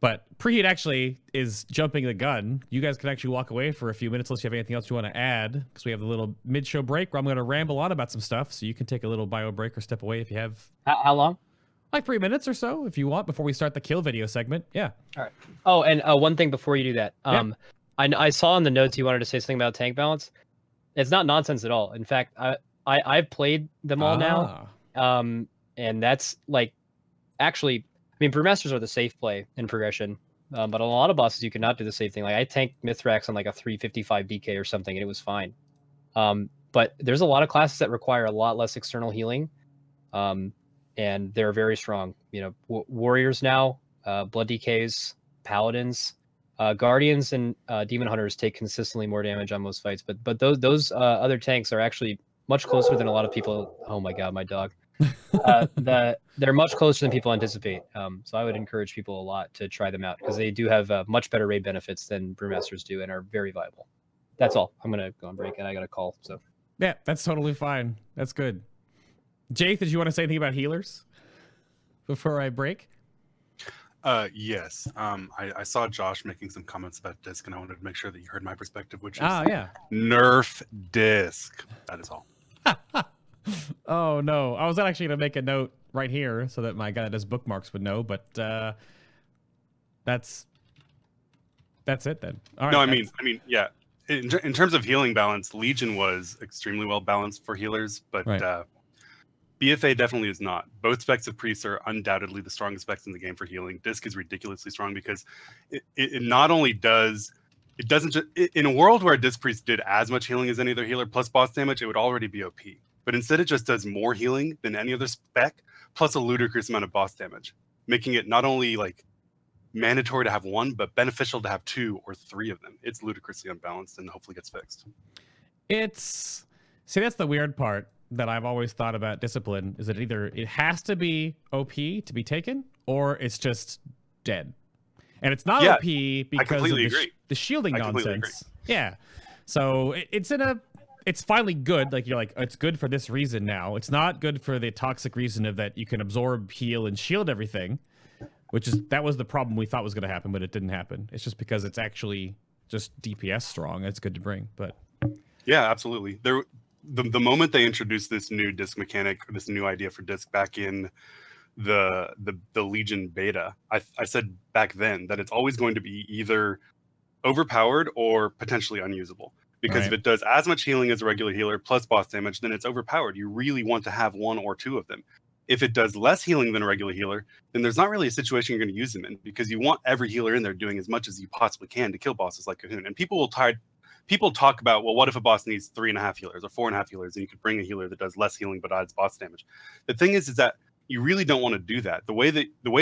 But Preheat actually is jumping the gun. You guys can actually walk away for a few minutes unless you have anything else you want to add, because we have the little mid-show break where I'm going to ramble on about some stuff, so you can take a little bio break or step away if you have. How long? Like 3 minutes or so, if you want, before we start the kill video segment. Yeah. All right. Oh, and one thing before you do that. I saw in the notes you wanted to say something about tank balance. It's not nonsense at all. In fact, I've played them all now. And that's like, actually, I mean, brewmasters are the safe play in progression. But on a lot of bosses, you cannot do the safe thing. Like I tanked Mythrax on like a 355 DK or something, and it was fine. But there's a lot of classes that require a lot less external healing. And they're very strong, you know, warriors now, blood DKs, paladins, guardians, and demon hunters take consistently more damage on most fights. But those other tanks are actually much closer than a lot of people. Oh my god, my dog. They're much closer than people anticipate. So I would encourage people a lot to try them out, because they do have much better raid benefits than brewmasters do, and are very viable. That's all. I'm gonna go on break, and I got a call. So yeah, that's totally fine. That's good. Jake, did you want to say anything about healers before I break? Yes. I saw Josh making some comments about disc, and I wanted to make sure that you heard my perspective, which is nerf disc. That is all. Oh, no. I was actually going to make a note right here so that my guy that does bookmarks would know, but that's it then. All right, no, I mean, yeah. in terms of healing balance, Legion was extremely well balanced for healers, but right. BFA definitely is not. Both specs of priests are undoubtedly the strongest specs in the game for healing. Disc is ridiculously strong because it not only does it doesn't in a world where a disc priest did as much healing as any other healer plus boss damage, it would already be OP. But instead, it just does more healing than any other spec, plus a ludicrous amount of boss damage, making it not only like mandatory to have one, but beneficial to have two or three of them. It's ludicrously unbalanced and hopefully gets fixed. It's see, that's the weird part that I've always thought about discipline is that either it has to be OP to be taken or it's just dead. And it's not OP because of the shielding nonsense. Yeah. So it's finally good. Like you're like, it's good for this reason now. It's not good for the toxic reason of that you can absorb, heal, and shield everything, which is, that was the problem we thought was going to happen, but it didn't happen. It's just because it's actually just DPS strong. It's good to bring, but. Yeah, absolutely. The moment they introduced this new disc mechanic, this new idea for disc back in the Legion beta, I said back then that it's always going to be either overpowered or potentially unusable. Because if it does as much healing as a regular healer plus boss damage, then it's overpowered. You really want to have one or two of them. If it does less healing than a regular healer, then there's not really a situation you're going to use them in because you want every healer in there doing as much as you possibly can to kill bosses like G'huun. And people talk about, well, what if a boss needs 3.5 healers or 4.5 healers and you could bring a healer that does less healing but adds boss damage? The thing is that you really don't want to do that. The way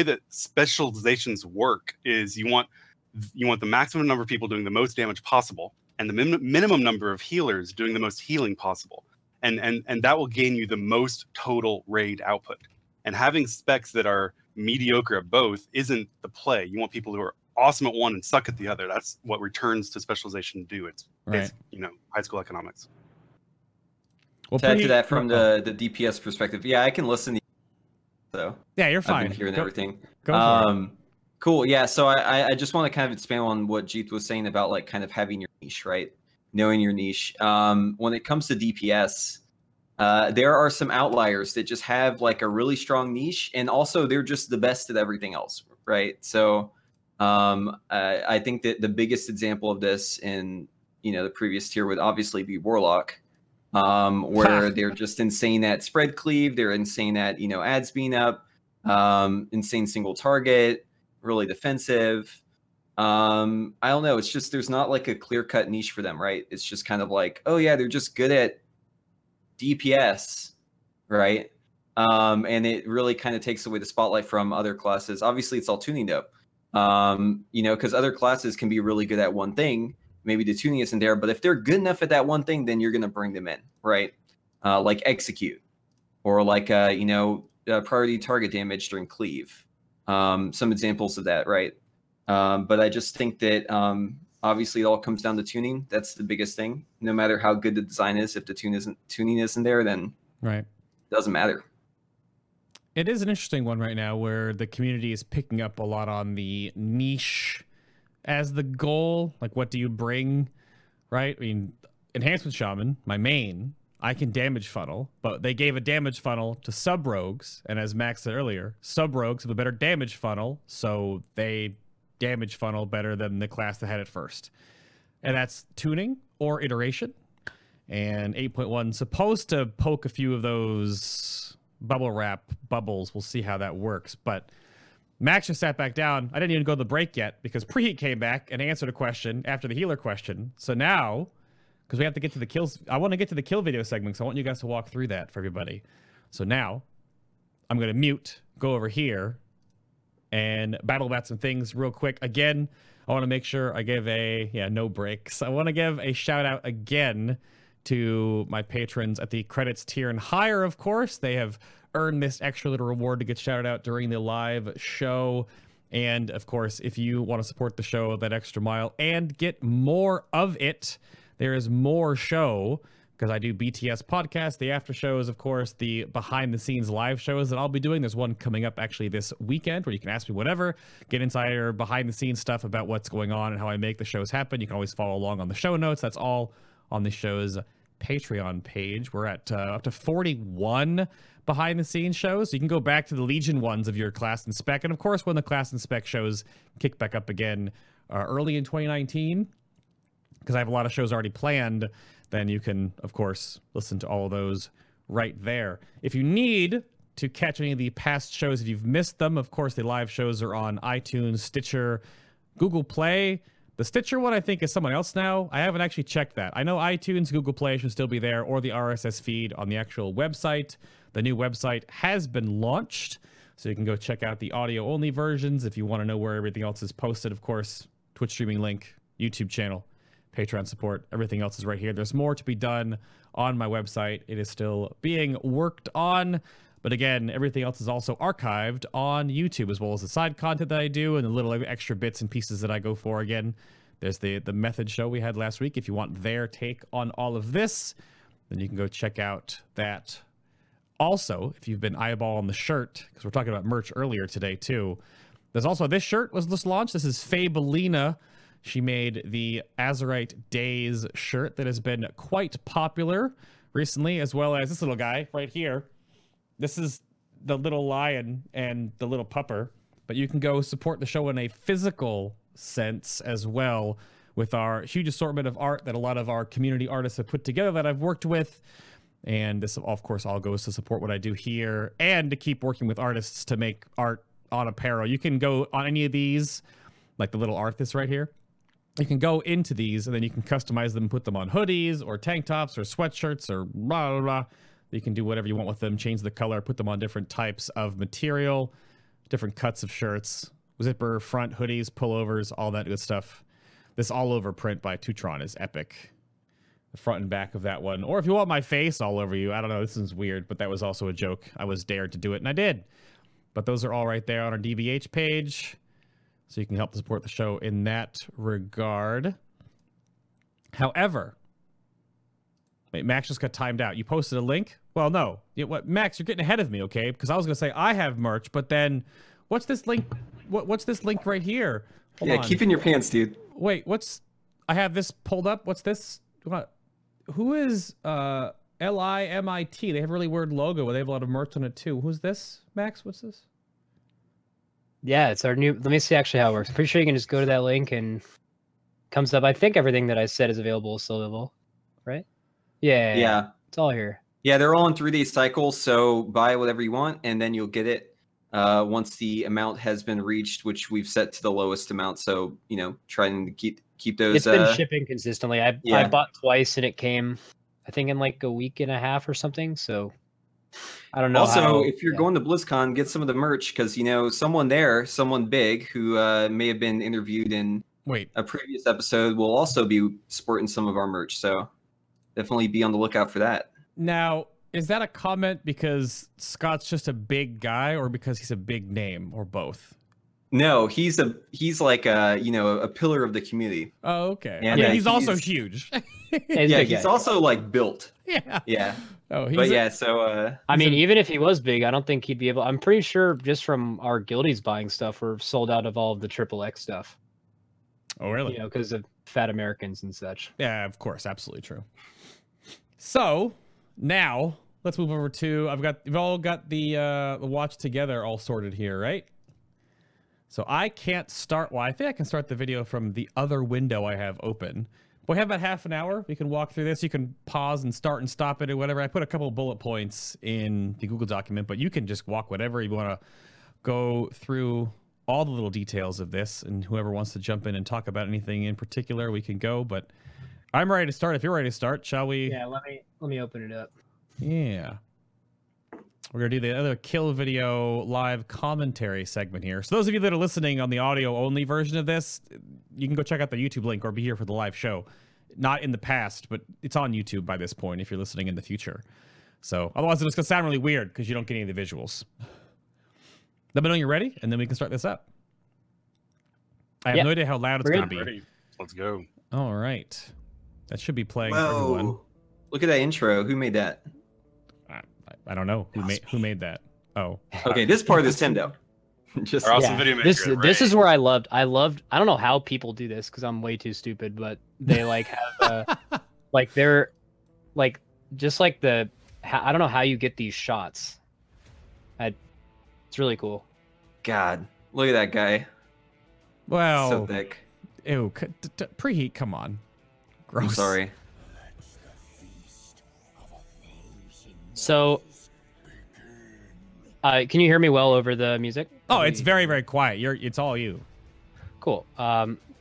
that specializations work is you want the maximum number of people doing the most damage possible and the minimum number of healers doing the most healing possible. And that will gain you the most total raid output. And having specs that are mediocre at both isn't the play. You want people who are awesome at one and suck at the other. That's what returns to specialization do. It's high school economics. Well, to add to that from the DPS perspective, yeah, I can listen to you. So yeah, you're fine. I've been hearing everything. Go for it. Cool. Yeah. So I just want to kind of expand on what Jeet was saying about like kind of having your niche, right? Knowing your niche. When it comes to DPS, there are some outliers that just have like a really strong niche, and also they're just the best at everything else, right? So I think that the biggest example of this in the previous tier would obviously be Warlock, where they're just insane at spread cleave, they're insane at adds being up, insane single target, really defensive. I don't know. It's just there's not like a clear-cut niche for them, right? It's just kind of like, oh yeah, they're just good at DPS, right? And it really kind of takes away the spotlight from other classes. Obviously, it's all tuning though, because other classes can be really good at one thing. Maybe the tuning isn't there, but if they're good enough at that one thing, then you're gonna bring them in, right? Like execute, or like priority target damage during cleave. Some examples of that, right? But I just think that obviously it all comes down to tuning. That's the biggest thing. No matter how good the design is, if the tuning isn't there, then right, it doesn't matter. It is an interesting one right now where the community is picking up a lot on the niche as the goal. Like, what do you bring, right? I mean, Enhancement Shaman, my main, I can damage funnel, but they gave a damage funnel to sub-rogues. And as Max said earlier, sub-rogues have a better damage funnel, so they damage funnel better than the class that had it first. And that's tuning or iteration. And 8.1 supposed to poke a few of those bubble wrap bubbles. We'll see how that works. But Max just sat back down. I didn't even go to the break yet because Preheat came back and answered a question after the healer question. So now, because we have to get to the kills, I want to get to the kill video segment, so I want you guys to walk through that for everybody. So now I'm going to mute, go over here, and battle about some things real quick. Again, I want to make sure I give no breaks. I want to give a shout out again to my patrons at the credits tier and higher, of course. They have earned this extra little reward to get shouted out during the live show. And of course, if you want to support the show that extra mile and get more of it, there is more show because I do BTS podcasts, the after shows, of course, the behind-the-scenes live shows that I'll be doing. There's one coming up actually this weekend where you can ask me whatever, get insider behind-the-scenes stuff about what's going on and how I make the shows happen. You can always follow along on the show notes. That's all on the show's Patreon page. We're at up to 41 behind-the-scenes shows. So you can go back to the Legion ones of your class and spec. And, of course, when the class and spec shows kick back up again early in 2019, because I have a lot of shows already planned, then you can, of course, listen to all of those right there. If you need to catch any of the past shows, if you've missed them, of course, the live shows are on iTunes, Stitcher, Google Play. The Stitcher one, I think, is someone else now. I haven't actually checked that. I know iTunes, Google Play should still be there, or the RSS feed on the actual website. The new website has been launched, so you can go check out the audio-only versions if you want to know where everything else is posted. Of course, Twitch streaming link, YouTube channel, Patreon support, everything else is right here. There's more to be done on my website. It is still being worked on. But again, everything else is also archived on YouTube, as well as the side content that I do and the little extra bits and pieces that I go for. Again, there's the Method show we had last week. If you want their take on all of this, then you can go check out that. Also, if you've been eyeballing the shirt, because we're talking about merch earlier today too, there's also this shirt was just launched. This is Faye Bellina. She made the Azerite Days shirt that has been quite popular recently, as well as this little guy right here. This is the little lion and the little pupper, but you can go support the show in a physical sense as well with our huge assortment of art that a lot of our community artists have put together that I've worked with. And this, of course, all goes to support what I do here and to keep working with artists to make art on apparel. You can go on any of these, like the little artist right here. You can go into these and then you can customize them, put them on hoodies or tank tops or sweatshirts or blah, blah, blah. You can do whatever you want with them, change the color, put them on different types of material, different cuts of shirts, zipper, front, hoodies, pullovers, all that good stuff. This all-over print by Tutron is epic. The front and back of that one. Or if you want my face all over you, I don't know, this one's weird, but that was also a joke. I was dared to do it, and I did. But those are all right there on our DBH page, so you can help support the show in that regard. However... Wait, Max just got timed out. You posted a link? Well, no. You know what, Max, you're getting ahead of me, okay? Because I was going to say I have merch, but then what's this link? What's this link right here? Hold on. Keep in your pants, dude. Wait, what's... I have this pulled up. What's this? What? Who is Limit? They have a really weird logo. They have a lot of merch on it, too. Who's this, Max? What's this? Yeah, it's our new... Let me see actually how it works. I'm pretty sure you can just go to that link and it comes up. I think everything that I said is available, still available, right? Yeah, it's all here. Yeah, they're all in 3-day cycles, so buy whatever you want, and then you'll get it once the amount has been reached, which we've set to the lowest amount. So, you know, trying to keep those... It's been shipping consistently. I bought twice, and it came, I think, in like a week and a half or something, so I don't know. Also, if you're going to BlizzCon, get some of the merch, because, you know, someone big who may have been interviewed in a previous episode will also be sporting some of our merch, so... Definitely be on the lookout for that. Now, is that a comment because Scott's just a big guy, or because he's a big name, or both? No, he's like a pillar of the community. Oh, okay. And yeah, he's also huge. He's also like built. Yeah. Yeah. Oh, I mean, even if he was big, I don't think he'd be able. I'm pretty sure just from our guildies buying stuff, we're sold out of all of the XXX stuff. Oh, really? You know, because of fat Americans and such. Yeah, of course, absolutely true. So now let's move over to we've all got the watch together all sorted here, right? So I can't start. Well, I think I can start the video from the other window I have open. We have about half an hour. We can walk through this. You can pause and start and stop it or whatever. I put a couple of bullet points in the Google document, but you can just walk whatever you want to go through all the little details of this. And whoever wants to jump in and talk about anything in particular, we can go. But I'm ready to start. If you're ready to start, shall we? Yeah, let me open it up. Yeah. We're going to do the other kill video live commentary segment here. So those of you that are listening on the audio only version of this, you can go check out the YouTube link or be here for the live show. Not in the past, but it's on YouTube by this point if you're listening in the future. So otherwise it's going to sound really weird because you don't get any of the visuals. Let me know you're ready, and then we can start this up. I have no idea how loud it's going to be. Ready. Let's go. All right. That should be playing for everyone. Look at that intro. Who made that? I don't know. Who made that? Oh. Okay, this part is Tendo. Just awesome video maker, this, right? This is where I loved I don't know how people do this because I'm way too stupid, but they like have like they're like just like the I don't know how you get these shots. It's really cool. God, look at that guy. Wow. So thick. Ew, Preheat, come on. Gross. I'm sorry. So, can you hear me well over the music? Oh, it's very, very quiet. It's all you. Cool.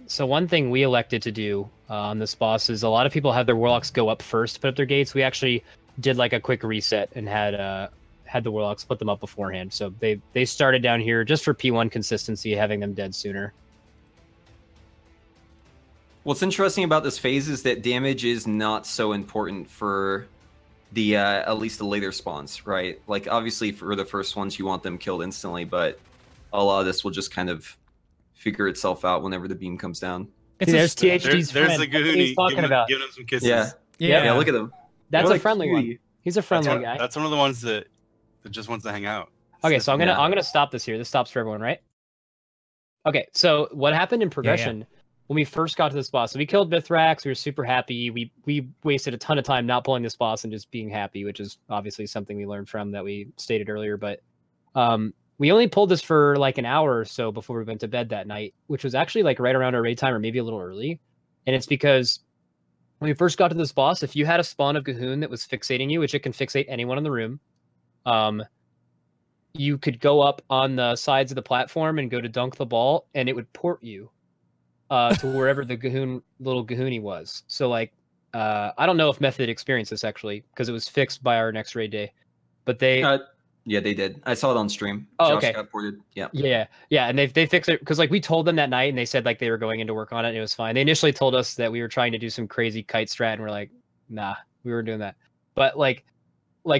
So one thing we elected to do on this boss is a lot of people have their warlocks go up first to put up their gates. We actually did like a quick reset and had the warlocks put them up beforehand. So they started down here just for P1 consistency, having them dead sooner. What's interesting about this phase is that damage is not so important for the at least the later spawns, right? Like obviously for the first ones you want them killed instantly, but a lot of this will just kind of figure itself out whenever the beam comes down. There's THD's friend. There's the G'huun. He's talking about giving him some kisses. Yeah, look at him. That's a friendly one. He's a friendly guy. That's one of the ones that just wants to hang out. Okay, so I'm gonna stop this here. This stops for everyone, right? Okay, so what happened in progression? Yeah. When we first got to this boss, so we killed Mythrax. We were super happy. We wasted a ton of time not pulling this boss and just being happy, which is obviously something we learned from that we stated earlier. But we only pulled this for like an hour or so before we went to bed that night, which was actually like right around our raid time or maybe a little early. And it's because when we first got to this boss, if you had a spawn of G'huun that was fixating you, which it can fixate anyone in the room, you could go up on the sides of the platform and go to dunk the ball, and it would port you. To wherever the G'huun, little G'huunie was. So, like, I don't know if Method experienced this, actually, because it was fixed by our next raid day. But they... yeah, they did. I saw it on stream. Oh, Josh got ported. Yeah, and they fixed it, because, like, we told them that night, and they said, like, they were going into work on it, and it was fine. They initially told us that we were trying to do some crazy kite strat, and we're like, nah, we weren't doing that. But, like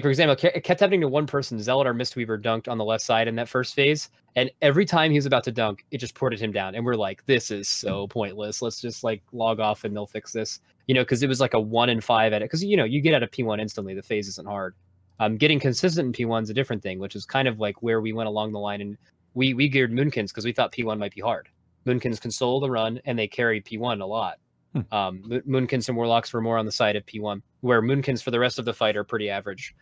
for example, it kept happening to one person. Zealot, our Mistweaver, dunked on the left side in that first phase, and every time he was about to dunk, it just ported him down, and we're like, this is so pointless. Let's just, like, log off, and they'll fix this. You know, because it was like a 1 in 5 edit, because, you know, you get out of P1 instantly. The phase isn't hard. Getting consistent in P1 is a different thing, which is kind of, like, where we went along the line, and we geared Moonkins because we thought P1 might be hard. Moonkins can solo the run, and they carry P1 a lot. Moonkins and Warlocks were more on the side of P1, where Moonkins for the rest of the fight are pretty average.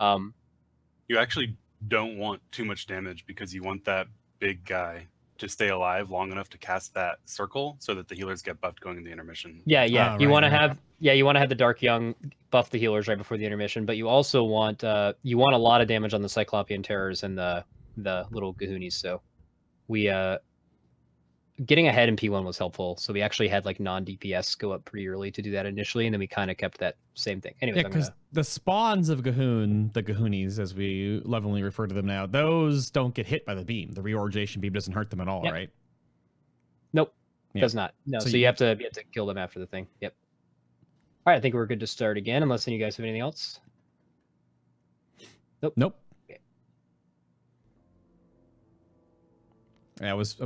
You actually don't want too much damage because you want that big guy to stay alive long enough to cast that circle so that the healers get buffed going in the intermission. Yeah. You want to have the Dark Young buff the healers right before the intermission, but you also want a lot of damage on the Cyclopean Terrors and the little G'huunies. So we getting ahead in P1 was helpful, so we actually had like non-DPS go up pretty early to do that initially, and then we kind of kept that same thing. Anyway, because the spawns of G'huun, the G'huunies, as we lovingly refer to them now, those don't get hit by the beam. The reorganization beam doesn't hurt them at all, yep. Right? Nope, yep. Does not. No, so you have to kill them after the thing. Yep. All right, I think we're good to start again, unless you guys have anything else. Nope. Okay. Yeah, I was.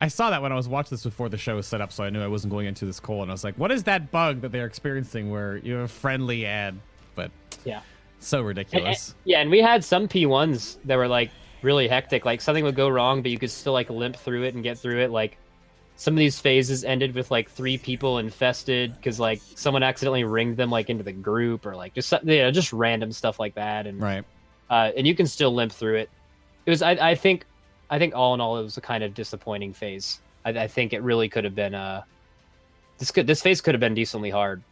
I saw that when I was watching this before the show was set up, so I knew I wasn't going into this cold. And I was like, what is that bug that they're experiencing where you have a friendly ad? But yeah, so ridiculous. And we had some P1s that were like really hectic. Like something would go wrong, but you could still like limp through it and get through it. Like some of these phases ended with like 3 people infested because like someone accidentally ringed them like into the group or like just, you know, just random stuff like that. And right. And you can still limp through it. It was, I think all in all, it was a kind of disappointing phase. I think it really could have been this phase could have been decently hard.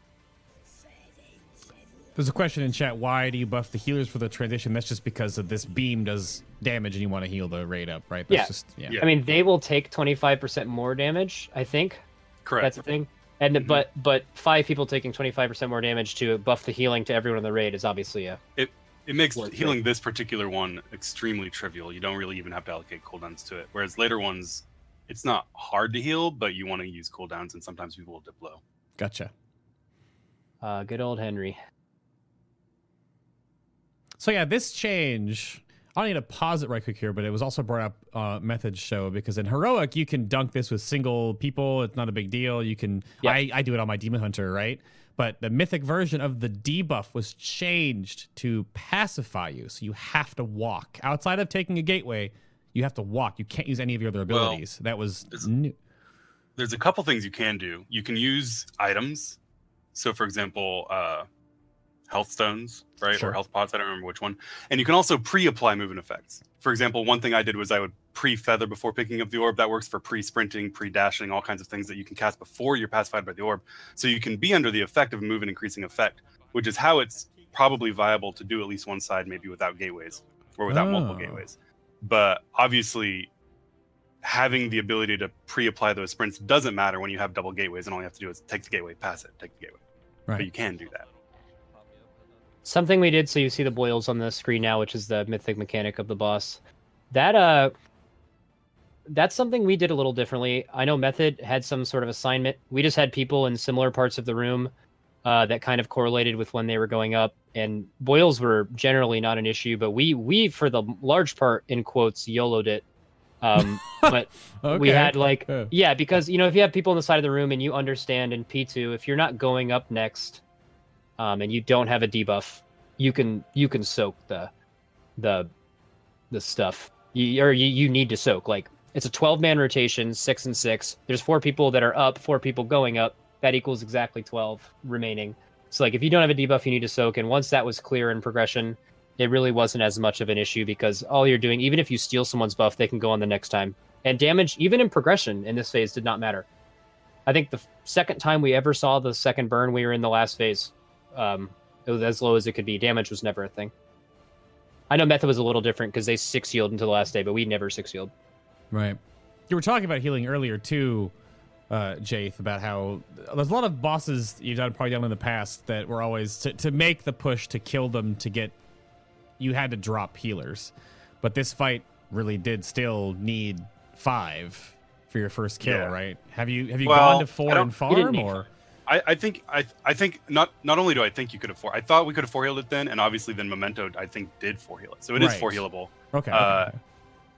There's a question in chat: why do you buff the healers for the transition? That's just because of this beam does damage, and you want to heal the raid up, right? That's yeah. I mean, they will take 25% more damage. I think. Correct. That's the thing. And mm-hmm. but 5 people taking 25% more damage to buff the healing to everyone in the raid is obviously It makes healing this particular one extremely trivial. You don't really even have to allocate cooldowns to it. Whereas later ones, it's not hard to heal, but you want to use cooldowns, and sometimes people will dip low. Gotcha. Good old Henry. So yeah, this change, I need to pause it right quick here, but it was also brought up Method's show, because in Heroic, you can dunk this with single people. It's not a big deal. You can. Yep. I do it on my Demon Hunter, right? But the Mythic version of the debuff was changed to pacify you. So you have to walk. Outside of taking a gateway, you have to walk. You can't use any of your other abilities. Well, that was new. There's a couple things you can do. You can use items. So, for example, health stones, right? Sure. Or health pots, I don't remember which one. And you can also pre-apply movement effects. For example, one thing I did was I would pre-feather before picking up the orb. That works for pre-sprinting, pre-dashing, all kinds of things that you can cast before you're pacified by the orb. So you can be under the effect of move and increasing effect, which is how it's probably viable to do at least one side, maybe without gateways or without multiple gateways. But obviously, having the ability to pre-apply those sprints doesn't matter when you have double gateways and all you have to do is take the gateway, pass it, take the gateway. Right. But you can do that. Something we did, so you see the boils on the screen now, which is the mythic mechanic of the boss. That's something we did a little differently. I know Method had some sort of assignment. We just had people in similar parts of the room that kind of correlated with when they were going up. And boils were generally not an issue, but we for the large part, in quotes, YOLO'd it. But okay. We had like, yeah, because, you know, if you have people on the side of the room and you understand in P2, if you're not going up next... and you don't have a debuff, you can soak the stuff. You need to soak. Like, it's a 12-man rotation, 6 and 6. There's 4 people that are up, 4 people going up. That equals exactly 12 remaining. So like, if you don't have a debuff, you need to soak. And once that was clear in progression, it really wasn't as much of an issue because all you're doing, even if you steal someone's buff, they can go on the next time. And damage, even in progression in this phase, did not matter. I think the second time we ever saw the second burn, we were in the last phase. It was as low as it could be. Damage was never a thing. I know Method was a little different because they 6-healed until the last day, but we never 6-healed. Right. You were talking about healing earlier too, Jaith, about how there's a lot of bosses you've done probably in the past that were always to make the push to kill them to get. You had to drop healers, but this fight really did still need 5 for your first kill, yeah. Right? Have you gone to 4 and farm or? I think not only do I think you could have 4, I thought we could have 4-healed it then, and obviously then Memento, I think, did 4-heal it. So it right. is 4-healable. Okay.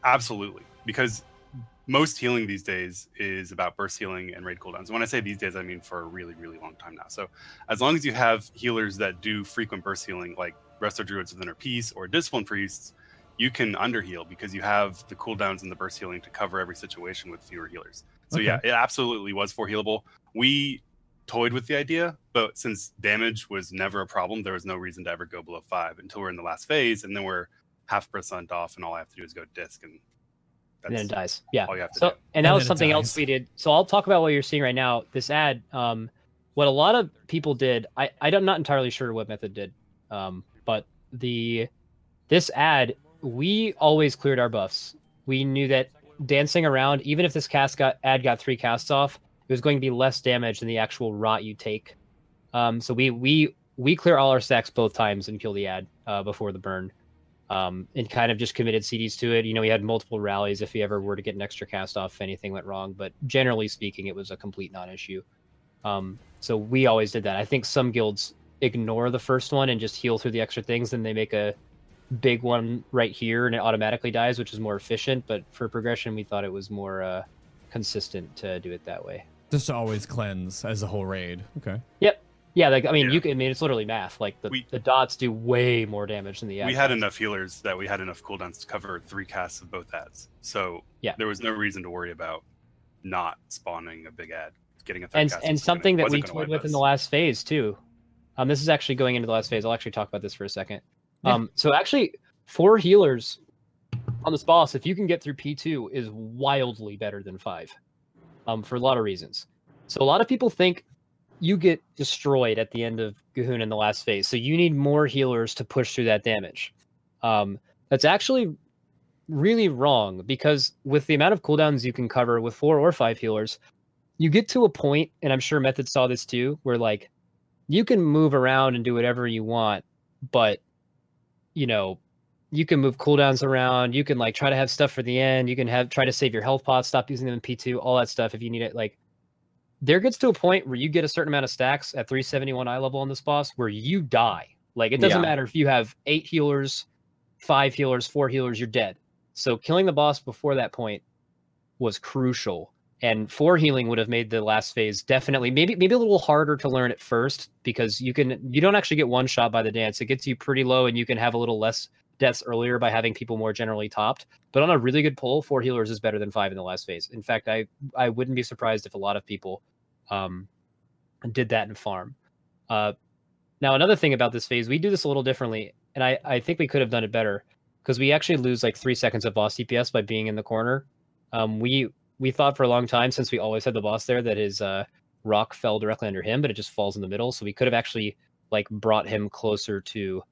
Absolutely. Because most healing these days is about burst healing and raid cooldowns. When I say these days, I mean for a really, really long time now. So as long as you have healers that do frequent burst healing, like Resto Druids with Inner Peace or Discipline Priests, you can underheal because you have the cooldowns and the burst healing to cover every situation with fewer healers. So okay. Yeah, it absolutely was 4-healable. We toyed with the idea, but since damage was never a problem, there was no reason to ever go below 5 until we're in the last phase, and then we're half percent off, and all I have to do is go disc, and that's and then it dies. Yeah. All you have to do. And that was something else we did. So I'll talk about what you're seeing right now. This ad, what a lot of people did, I'm not entirely sure what Method did, but this ad, we always cleared our buffs. We knew that dancing around, even if this ad got 3 casts off, it was going to be less damage than the actual rot you take. So we clear all our stacks both times and kill the ad before the burn, and kind of just committed CDs to it. You know, we had multiple rallies if we ever were to get an extra cast off if anything went wrong. But generally speaking, it was a complete non-issue. So we always did that. I think some guilds ignore the first one and just heal through the extra things. Then they make a big one right here and it automatically dies, which is more efficient. But for progression, we thought it was more consistent to do it that way. Just to always cleanse as a whole raid. Okay. Yep. Yeah. Like, I mean, you can. I mean, it's literally math. Like the dots do way more damage than the ads. We had enough healers that we had enough cooldowns to cover 3 casts of both ads. So yeah, there was no reason to worry about not spawning a big ad, getting a third cast. And something that we toyed with in the last phase too. This is actually going into the last phase. I'll actually talk about this for a second. So actually 4 healers on this boss, if you can get through P2, is wildly better than 5. For a lot of reasons. So a lot of people think you get destroyed at the end of G'huun in the last phase, so you need more healers to push through that damage. That's actually really wrong, because with the amount of cooldowns you can cover with 4 or 5 healers, you get to a point, and I'm sure Method saw this too, where like you can move around and do whatever you want, but you know, you can move cooldowns around. You can like try to have stuff for the end. You can try to save your health pods, stop using them in P2, all that stuff if you need it. Like, there gets to a point where you get a certain amount of stacks at 371 eye level on this boss where you die. Like, it doesn't matter if you have 8 healers, 5 healers, 4 healers, you're dead. So killing the boss before that point was crucial. And 4 healing would have made the last phase definitely maybe a little harder to learn at first, because you don't actually get one shot by the dance. It gets you pretty low, and you can have a little less deaths earlier by having people more generally topped. But on a really good pull, 4 healers is better than 5 in the last phase. In fact, I wouldn't be surprised if a lot of people did that in farm. Now, another thing about this phase, we do this a little differently, and I think we could have done it better, because we actually lose like 3 seconds of boss DPS by being in the corner. We thought for a long time, since we always had the boss there, that his rock fell directly under him, but it just falls in the middle. So we could have actually like brought him closer to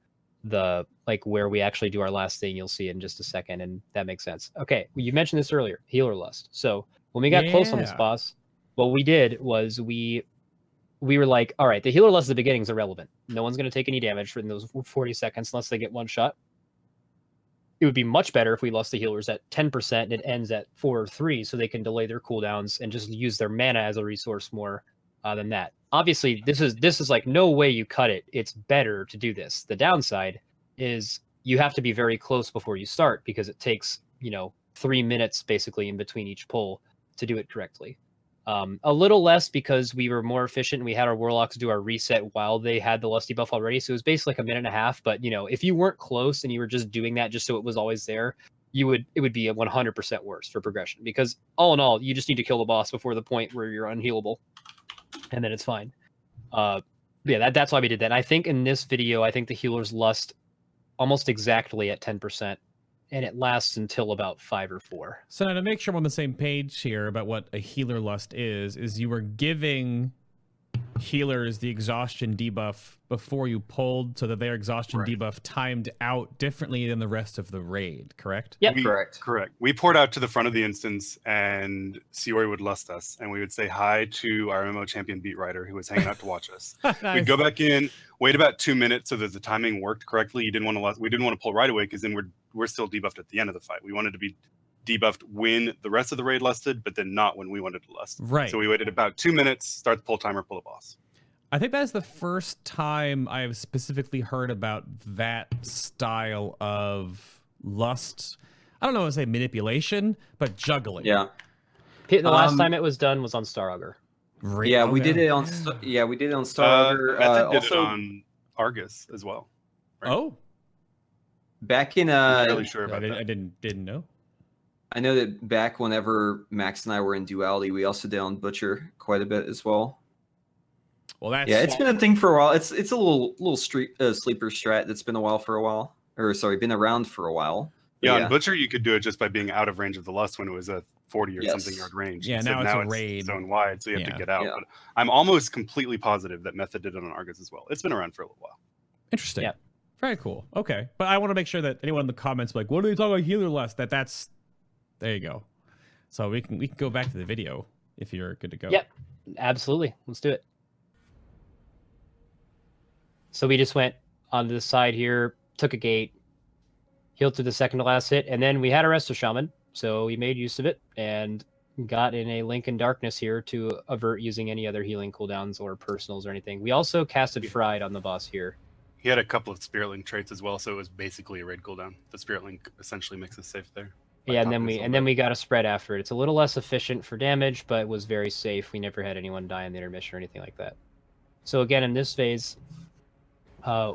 the like where we actually do our last thing. You'll see it in just a second, and that makes sense. Okay, well, you mentioned this earlier, healer lust. So when we got close on this boss, what we did was we were like, all right, the healer lust at the beginning is irrelevant. No one's going to take any damage for those 40 seconds unless they get one shot. It would be much better if we lost the healers at 10% and it ends at 4 or 3, so they can delay their cooldowns and just use their mana as a resource more than that. Obviously, this is like no way you cut it. It's better to do this. The downside is you have to be very close before you start, because it takes, 3 minutes basically in between each pull to do it correctly. A little less because we were more efficient and we had our warlocks do our reset while they had the lusty buff already. So it was basically like a minute and a half. But, if you weren't close and you were just doing that just so it was always there, it would be a 100% worse for progression, because all in all, you just need to kill the boss before the point where you're unhealable, and then it's fine. That's why we did that. And I think in this video, I think the healer's lust almost exactly at 10%. And it lasts until about 5 or 4. So now, to make sure I'm on the same page here about what a healer lust is you were giving healers the exhaustion debuff before you pulled, so that their exhaustion debuff timed out differently than the rest of the raid, correct? Yeah, correct. We poured out to the front of the instance, and Siori would lust us, and we would say hi to our MMO champion beat writer who was hanging out to watch us. Nice. We'd go back in, wait about 2 minutes so that the timing worked correctly. We didn't want to pull right away, because then we're still debuffed at the end of the fight. We wanted to be debuffed when the rest of the raid lusted, but then not when we wanted to lust. Right. So we waited about 2 minutes, start the pull timer, pull a boss. I think that is the first time I have specifically heard about that style of lust. I don't know how to say manipulation, but juggling. Yeah. The last time it was done was on Star Augur. Really? Yeah, we did it on. Yeah, we did it on Star Augur. Method did it on Argus as well. Right? Oh. Back in. I'm really sure about that. I didn't know. I know that back whenever Max and I were in Duality, we also did on Butcher quite a bit as well. Well, that's it's been a thing for a while. It's a little sleeper strat that's been around for a while. Yeah, on Butcher you could do it just by being out of range of the lust when it was a 40 or something yard range. Yeah, now it's a raid zone wide, so you have to get out. Yeah. But I'm almost completely positive that Method did it on Argus as well. It's been around for a little while. Interesting. Yeah. Very cool. Okay, but I want to make sure that anyone in the comments like, what are you talking about healer lust? That's there you go. So we can go back to the video if you're good to go. Yep, absolutely. Let's do it. So we just went on the side here, took a gate, healed to the second to last hit, and then we had a rest of Shaman. So we made use of it and got in a Link in Darkness here to avert using any other healing cooldowns or personals or anything. We also casted Fried on the boss here. He had a couple of Spiritling traits as well, so it was basically a raid cooldown. The Spiritling essentially makes us safe there. Yeah, and then we got a spread after it. It's a little less efficient for damage, but it was very safe. We never had anyone die in the intermission or anything like that. So again, in this phase,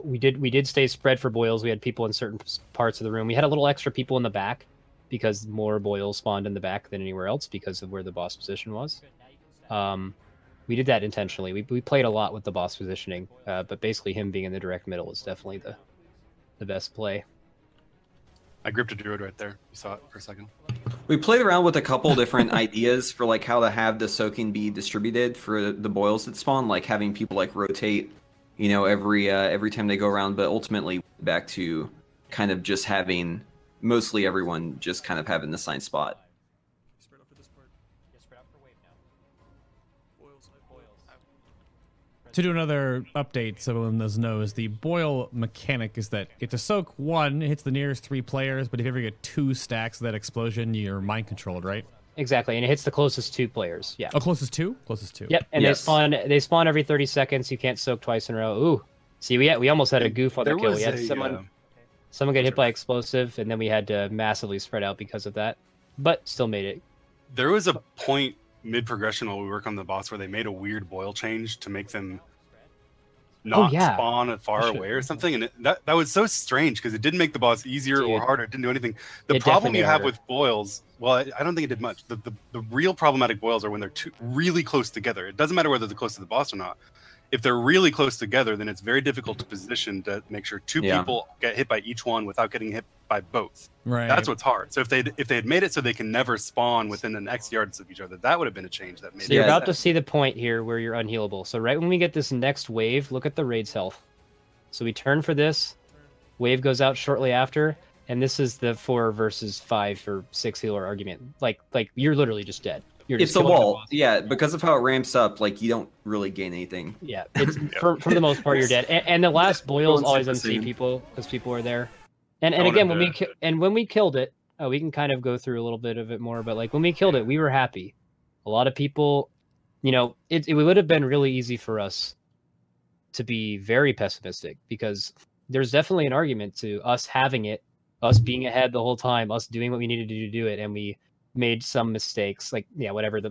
we did stay spread for boils. We had people in certain parts of the room. We had a little extra people in the back because more boils spawned in the back than anywhere else because of where the boss position was. We did that intentionally. We played a lot with the boss positioning, but basically him being in the direct middle is definitely the best play. I gripped a druid right there. You saw it for a second. We played around with a couple different ideas for like how to have the soaking be distributed for the boils that spawn, like having people like rotate, every time they go around. But ultimately, back to kind of just having mostly everyone just kind of having the assigned spot. To do another update, so everyone knows, the boil mechanic is that if to soak one, it hits the nearest three players, but if you ever get two stacks of that explosion, you're mind controlled, right? Exactly, and it hits the closest two players. Yeah. Oh, closest two? Closest two. Yep, and they spawn every 30 seconds. You can't soak twice in a row. Ooh, see, we almost had a goof on the kill. We had someone get hit by explosive, and then we had to massively spread out because of that, but still made it. There was a point mid-progression while we work on the boss where they made a weird boil change to make them not spawn far away or something, and that was so strange because it didn't make the boss easier or harder. It didn't do anything. The problem you have with boils, well, I don't think it did much. The real problematic boils are when they're really close together. It doesn't matter whether they're close to the boss or not. if they're really close together, then it's very difficult to position to make sure two people get hit by each one without getting hit by both. Right. That's what's hard. So if they had made it so they can never spawn within an X yards of each other, that would have been a change that made. So you're about to see the point here where you're unhealable. So right when we get this next wave, look at the raid's health. So we turn for this. Wave goes out shortly after, and this is the 4 versus 5 or 6 healer argument. Like you're literally just dead. It's a wall, yeah. Because of how it ramps up, like you don't really gain anything. Yeah, it's for the most part you're dead. And the last boil is always unsee people because people are there. And again, when we killed it, we can kind of go through a little bit of it more. But like when we killed it, we were happy. A lot of people, you know, it would have been really easy for us to be very pessimistic because there's definitely an argument to us having it, us being ahead the whole time, us doing what we needed to do it, and we made some mistakes, like whatever the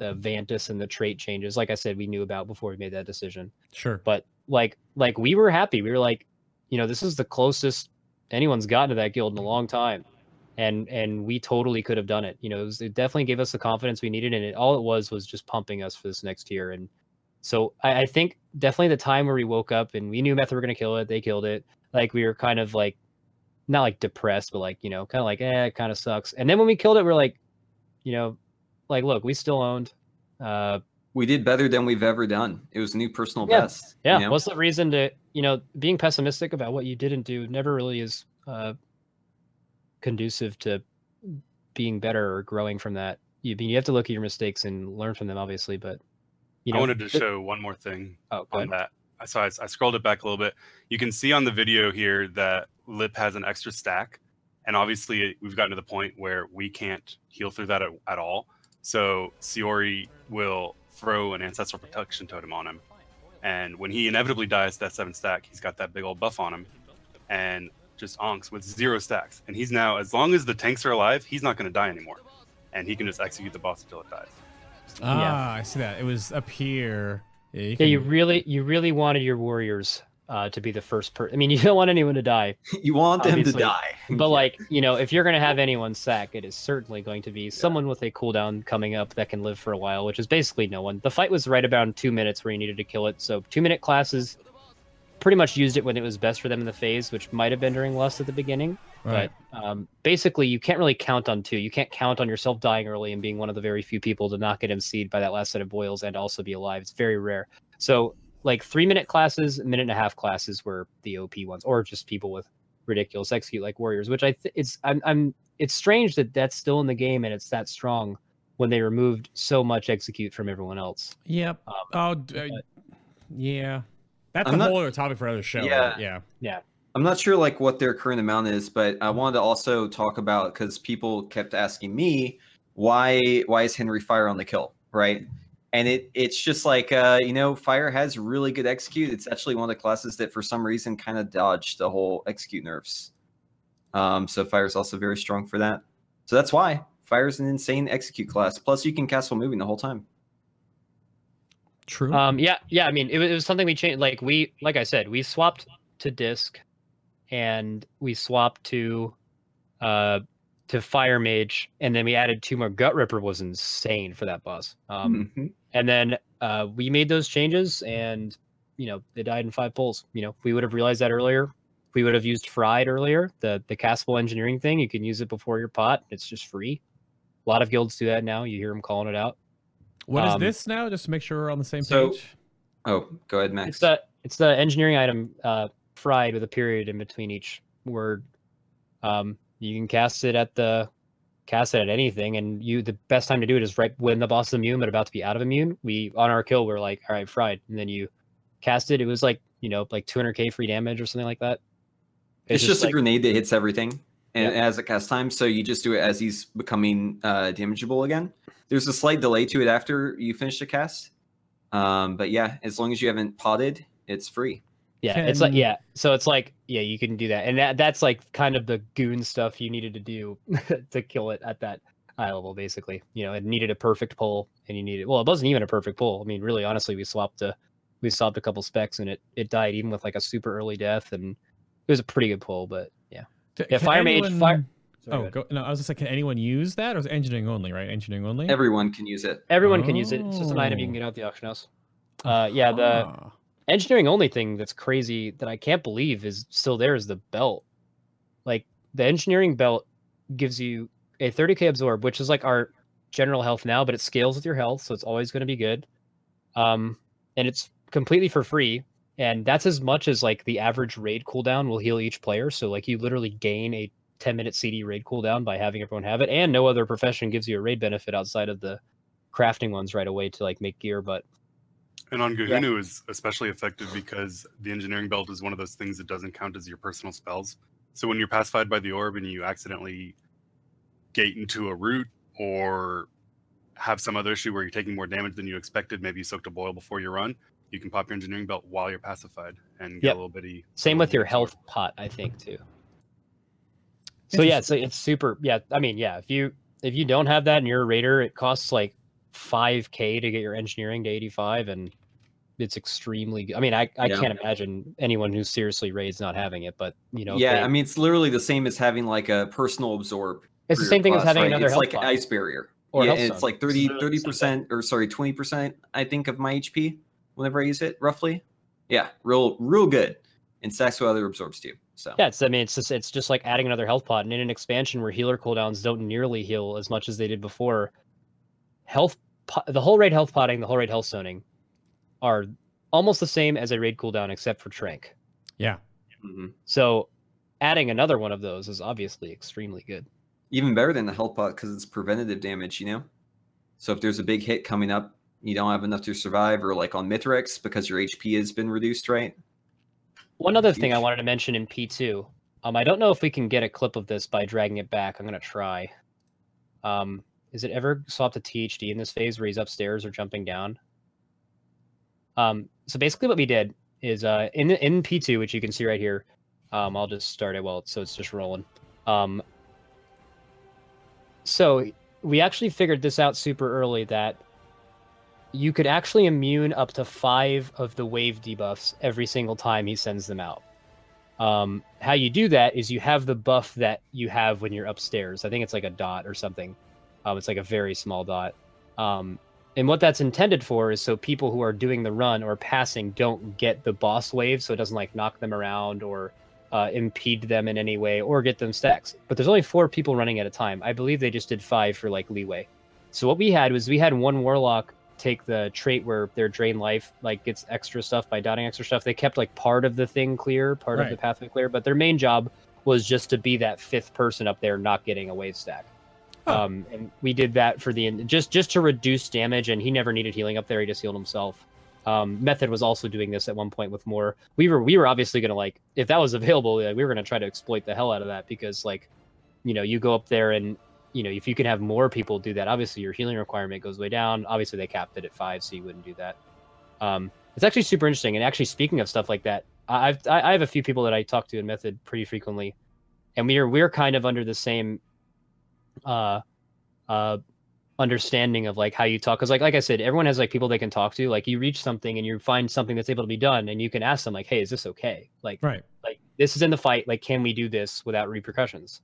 Vantis and the trait changes, like I said, we knew about before we made that decision. Sure. But like we were happy. We were like, this is the closest anyone's gotten to that guild in a long time, and we totally could have done it. It definitely gave us the confidence we needed, and it was just pumping us for this next year. And so I think definitely the time where we woke up and we knew Method were gonna kill it, they killed it. Like we were kind of like, not like depressed, but like, kind of like, it kind of sucks. And then when we killed it, we're like, look, we still owned. We did better than we've ever done. It was a new personal best. Yeah. What's the reason to, being pessimistic about what you didn't do never really is conducive to being better or growing from that. You have to look at your mistakes and learn from them, obviously. But I wanted to show one more thing on that. So I scrolled it back a little bit. You can see on the video here that Lip has an extra stack, and obviously we've gotten to the point where we can't heal through that at all. So Sayori will throw an Ancestral Protection Totem on him, and when he inevitably dies to that 7 stack, he's got that big old buff on him, and just onks with 0 stacks. And he's now, as long as the tanks are alive, he's not going to die anymore, and he can just execute the boss until it dies. I see that. It was up here. Yeah, you really wanted your warriors to be the first person. I mean, you don't want anyone to die. You want them to die. But like, if you're going to have anyone sack, it is certainly going to be someone with a cooldown coming up that can live for a while, which is basically no one. The fight was right about 2 minutes where you needed to kill it. So 2-minute classes pretty much used it when it was best for them in the phase, which might have been during Lust at the beginning. Right. But basically, you can't really count on 2. You can't count on yourself dying early and being one of the very few people to not get MC'd by that last set of boils and also be alive. It's very rare. So like 3-minute classes, 1.5-minute classes were the OP ones, or just people with ridiculous execute like warriors, which it's strange that that's still in the game and it's that strong when they removed so much execute from everyone else. Yep. That's a whole other topic for another show. Yeah. I'm not sure like what their current amount is, but I wanted to also talk about, because people kept asking me why is Henry Fire on the kill, right? And it's just like, Fire has really good execute. It's actually one of the classes that for some reason kind of dodged the whole execute nerfs. So Fire's also very strong for that. So that's why Fire's an insane execute class. Plus you can cast while moving the whole time. True. I mean, it was something we changed. Like I said, we swapped to disc, and we swapped to Fire Mage, and then we added 2 more. Gut Ripper was insane for that boss. And then we made those changes, and they died in 5 pulls. If we would have realized that earlier, if we would have used Fried earlier, the castable engineering thing. You can use it before your pot. It's just free. A lot of guilds do that now. You hear them calling it out. What is this now? Just to make sure we're on the same page. Oh, go ahead, Max. It's the engineering item, Fried, with a period in between each word. You can cast it at anything, and the best time to do it is right when the boss is immune but about to be out of immune. We on our kill we're like, all right, Fried, and then you cast it. It was like like 200k free damage or something like that. It's just a grenade that hits everything and it has a cast time, so you just do it as he's becoming damageable again. There's a slight delay to it after you finish the cast, but as long as you haven't potted, it's free. You can do that, and that's like kind of the goon stuff you needed to do to kill it at that eye level, basically. It needed a perfect pull, and it wasn't even a perfect pull. I mean, really, honestly, we swapped a couple specs, and it died even with like a super early death, and it was a pretty good pull, but yeah. Fire Mage. Sorry, I was just like, can anyone use that, or is it engineering only? Right, engineering only. Everyone can use it. It's just an item you can get out the auction house. Yeah, the engineering only thing that's crazy that I can't believe is still there is the belt. Like, the engineering belt gives you a 30k absorb, which is like our general health now, but it scales with your health, so it's always going to be good. And it's completely for free, and that's as much as like the average raid cooldown will heal each player. So like you literally gain a 10-minute CD raid cooldown by having everyone have it, and no other profession gives you a raid benefit outside of the crafting ones right away to like make gear. But and on G'huun is especially effective because the engineering belt is one of those things that doesn't count as your personal spells. So when you're pacified by the orb and you accidentally gate into a root or have some other issue where you're taking more damage than you expected, maybe you soaked a boil before your run, you can pop your engineering belt while you're pacified and get a little bitty. Same with your health pot, I think, too. So yeah, so it's super. Yeah, I mean, yeah, if you don't have that and you're a raider, it costs like 5k to get your engineering to 85, and it's extremely good. I mean, I can't imagine anyone who seriously raids not having it, but you know. Yeah, I mean, it's literally the same as having like a personal absorb. It's the same thing as having another health. It's like an ice barrier. Or yeah, it's like 30% or sorry, 20%, I think, of my HP whenever I use it, roughly. Yeah, real good. And stacks with other absorbs too. So yeah, it's just like adding another health pot. And in an expansion where healer cooldowns don't nearly heal as much as they did before, the whole raid health potting, the whole raid health zoning are almost the same as a raid cooldown except for Trank. Yeah. Mm-hmm. So adding another one of those is obviously extremely good. Even better than the health pot because it's preventative damage, you know? So if there's a big hit coming up, you don't have enough to survive, or like on Mythrax because your HP has been reduced, right? One other thing I wanted to mention in P2, I don't know if we can get a clip of this by dragging it back. I'm going to try. Is it ever swapped to THD in this phase where he's upstairs or jumping down? So basically what we did is in P2, which you can see right here, I'll just start it so it's just rolling. So we actually figured this out super early that you could actually immune up to 5 of the wave debuffs every single time he sends them out. How you do that is you have the buff that you have when you're upstairs. I think it's like a dot or something. It's like a very small dot. And what that's intended for is so people who are doing the run or passing don't get the boss wave, so it doesn't like knock them around or impede them in any way or get them stacks. But there's only 4 people running at a time. I believe they just did 5 for like leeway. So what we had was we had one warlock take the trait where their drain life like gets extra stuff by dotting extra stuff. They kept like part of the thing clear, part of the pathway clear, but their main job was just to be that 5th person up there not getting a wave stack. And we did that for the just to reduce damage, and he never needed healing up there. He just healed himself. Method was also doing this at one point with more. We were obviously going to, like, if that was available, like, we were going to try to exploit the hell out of that because, like, you know, you go up there and, you know, if you can have more people do that, obviously your healing requirement goes way down. Obviously they capped it at 5, so you wouldn't do that. It's actually super interesting. And actually, speaking of stuff like that, I have a few people that I talk to in Method pretty frequently, and we're kind of under the same understanding of like how you talk, because like I said, everyone has like people they can talk to. Like, you reach something and you find something that's able to be done, and you can ask them like, hey, is this okay? Like, right, like, this is in the fight, like, can we do this without repercussions?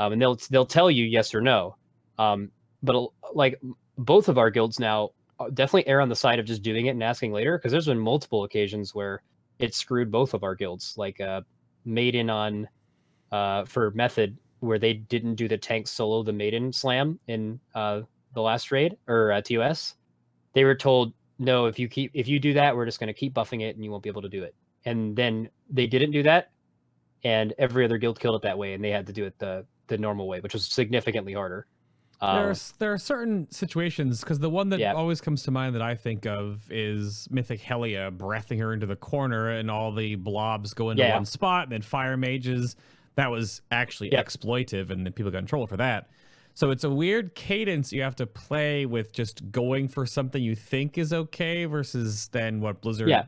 And they'll tell you yes or no. But like, both of our guilds now definitely err on the side of just doing it and asking later, because there's been multiple occasions where it screwed both of our guilds, like Maiden on for Method, where they didn't do the tank solo, the Maiden slam in the last raid or TOS. They were told, no, if you do that, we're just going to keep buffing it and you won't be able to do it. And then they didn't do that, and every other guild killed it that way, and they had to do it the normal way, which was significantly harder. There are certain situations, because the one that always comes to mind that I think of is Mythic Hellia breathing her into the corner and all the blobs go into one spot, and then Fire Mages. That was actually exploitive, and then people got in trouble for that. So it's a weird cadence you have to play with, just going for something you think is okay versus then what Blizzard. Yeah,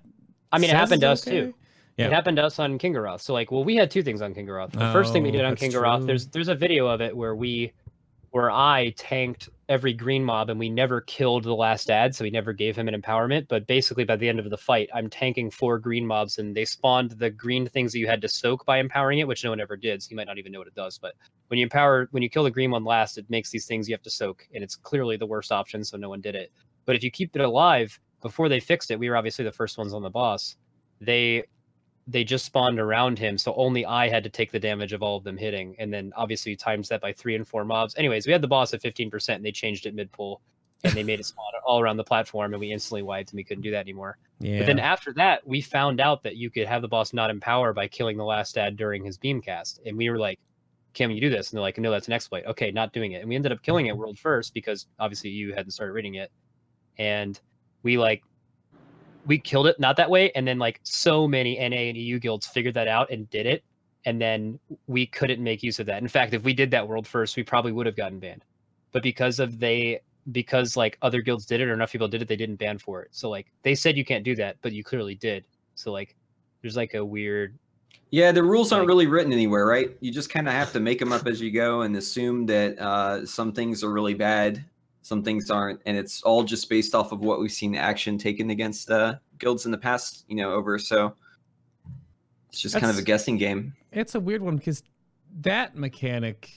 I mean, it happened to us too. Yeah. It happened to us on Kingaroth. So like, well, we had 2 things on Kingaroth. The first thing we did on Kingaroth, there's a video of it where I tanked every green mob, and we never killed the last ad, so we never gave him an empowerment. But basically, by the end of the fight, I'm tanking 4 green mobs, and they spawned the green things that you had to soak by empowering it, which no one ever did, so you might not even know what it does. But when you kill the green one last, it makes these things you have to soak, and it's clearly the worst option, so no one did it. But if you keep it alive, before they fixed it, we were obviously the first ones on the boss. They just spawned around him, so only I had to take the damage of all of them hitting, and then obviously times that by 3 and 4 mobs. Anyways, we had the boss at 15%, and they changed it mid-pull, and they made it spawn all around the platform, and we instantly wiped, and we couldn't do that anymore. Yeah. But then after that, we found out that you could have the boss not empower by killing the last ad during his beam cast, and we were like, can you do this? And they're like, no, that's an exploit. Okay, not doing it. And we ended up killing it world first, because obviously you hadn't started reading it. And we like, we killed it not that way. And then like so many NA and EU guilds figured that out and did it. And then we couldn't make use of that. In fact, if we did that world first, we probably would have gotten banned. But because like other guilds did it or enough people did it, they didn't ban for it. So like they said you can't do that, but you clearly did. So like there's like a weird... Yeah, the rules aren't really written anywhere, right? You just kind of have to make them up as you go and assume that some things are really bad, some things aren't, and it's all just based off of what we've seen action taken against guilds in the past, you know, over. So it's just kind of a guessing game. It's a weird one because that mechanic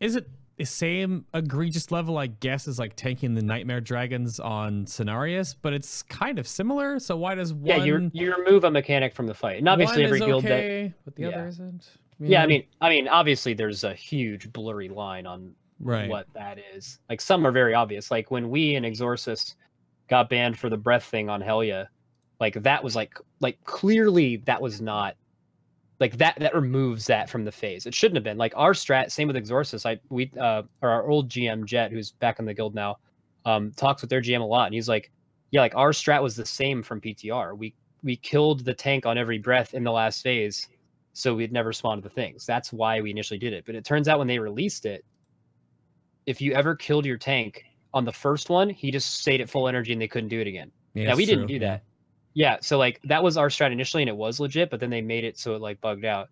isn't the same egregious level, I guess, as like tanking the Nightmare Dragons on Cenarius, but it's kind of similar. So why does one... Yeah, you remove a mechanic from the fight. And obviously every guild that... but the other isn't. Yeah. Yeah, I mean, obviously there's a huge blurry line on what that is. Like some are very obvious. Like when we and Exorcist got banned for the breath thing on Helya, like that was like clearly that was not... Like that removes that from the phase. It shouldn't have been. Like our strat, same with Exorcist. Our old GM Jet, who's back in the guild now, talks with their GM a lot, and he's like, yeah, like our strat was the same from PTR. We killed the tank on every breath in the last phase, so we'd never spawned the things. That's why we initially did it. But it turns out when they released it, if you ever killed your tank on the first one, he just stayed at full energy and they couldn't do it again. Yeah, now we didn't do that. Yeah, so like that was our strat initially, and it was legit, but then they made it so it like bugged out.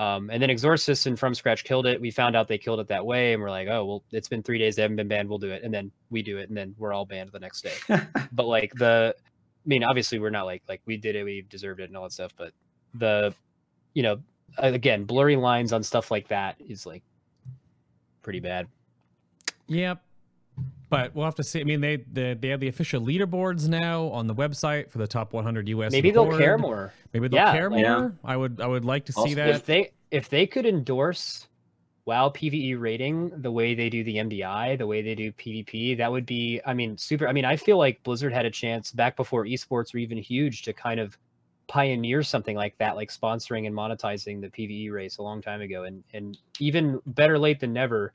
And then Exorcist and From Scratch killed it. We found out they killed it that way, and we're like, oh, well, it's been 3 days. They haven't been banned. We'll do it. And then we do it, and then we're all banned the next day. But like obviously we're not like we did it, we deserved it and all that stuff. But again, blurry lines on stuff like that is like pretty bad. Yep. But we'll have to see. I mean, they have the official leaderboards now on the website for the top 100 US. Maybe they'll care more. Maybe they'll care more. Yeah. I would like to see that. If they could endorse WoW PvE rating the way they do the MDI, the way they do PvP, that would be, super. I feel like Blizzard had a chance back before esports were even huge to kind of pioneer something like that, like sponsoring and monetizing the PvE race a long time ago, and even better late than never.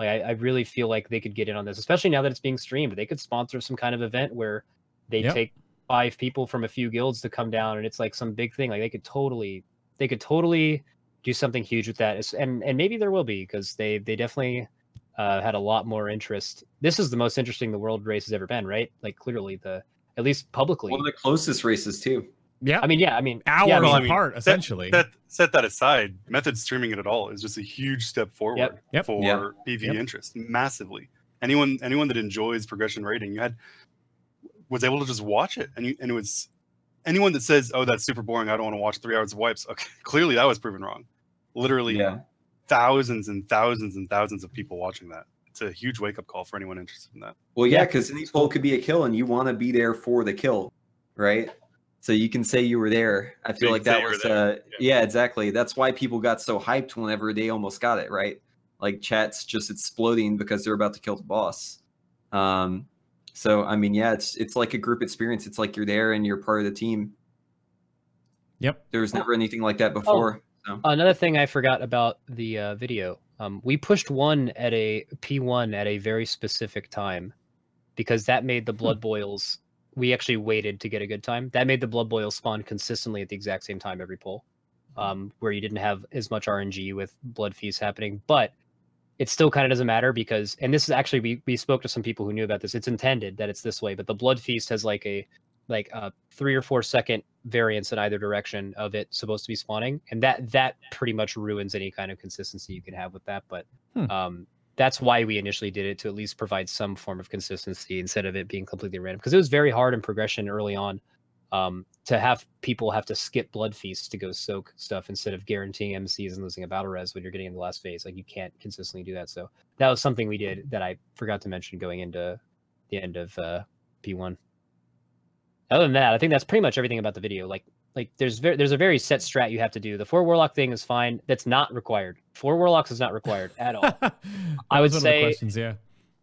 Like I really feel like they could get in on this, especially now that it's being streamed. They could sponsor some kind of event where they take 5 people from a few guilds to come down, and it's like some big thing. Like they could totally do something huge with that. And maybe there will be, because they definitely had a lot more interest. This is the most interesting the world race has ever been, right? Like clearly at least publicly. One of the closest races too. Yeah. Hours apart, essentially. Set that aside. Method streaming it at all is just a huge step forward for PvE interest, massively. Anyone that enjoys progression rating, was able to just watch it, and it was anyone that says, "Oh, that's super boring. I don't want to watch 3 hours of wipes." Okay, clearly that was proven wrong. Literally, thousands and thousands and thousands of people watching that. It's a huge wake up call for anyone interested in that. Well, yeah, because any poll could be a kill, and you want to be there for the kill, right? So you can say you were there. I feel like that was, exactly. That's why people got so hyped whenever they almost got it, right? Like chat's just exploding because they're about to kill the boss. It's like a group experience. It's like you're there and you're part of the team. Yep. There was never anything like that before. Oh, so. Another thing I forgot about the video. We pushed one at a P1 at a very specific time because that made the blood boils. We actually waited to get a good time. That made the blood boil spawn consistently at the exact same time every pull, where you didn't have as much RNG with blood fees happening. But it still kind of doesn't matter because, and this is actually, we spoke to some people who knew about this. It's intended that it's this way, but the blood feast has like a 3 or 4 second variance in either direction of it supposed to be spawning, and that pretty much ruins any kind of consistency you can have with that. But that's why we initially did it, to at least provide some form of consistency instead of it being completely random. Because it was very hard in progression early on to have people have to skip blood feasts to go soak stuff instead of guaranteeing MCs and losing a battle res when you're getting in the last phase. Like you can't consistently do that. So that was something we did that I forgot to mention going into the end of P1. Other than that, I think that's pretty much everything about the video. Like there's a very set strat you have to do. The 4 warlock thing is fine. That's not required. 4 warlocks is not required at all. I would say. Questions, yeah.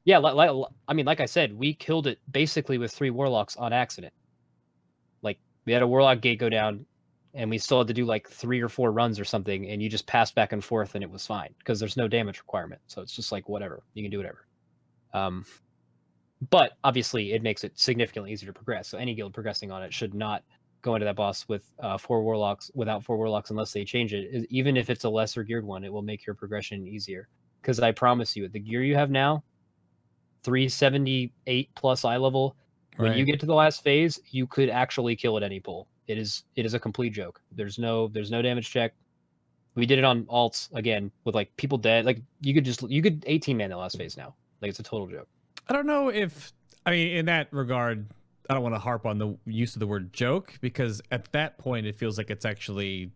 Yeah, I mean, like I said, we killed it basically with 3 warlocks on accident. Like we had a warlock gate go down, and we still had to do like 3 or 4 runs or something, and you just passed back and forth, and it was fine because there's no damage requirement. So it's just like whatever, you can do whatever. But obviously, it makes it significantly easier to progress. So any guild progressing on it should not go into that boss with 4 warlocks without 4 warlocks unless they change it. Even if it's a lesser geared one, it will make your progression easier. Because I promise you, the gear you have now. 378 plus eye level. When you get to the last phase, you could actually kill at any pull. It is a complete joke. There's no damage check. We did it on alts again with like people dead. Like you could 18 man the last phase now. Like it's a total joke. I don't know if I mean in that regard. I don't want to harp on the use of the word joke because at that point it feels like it's actually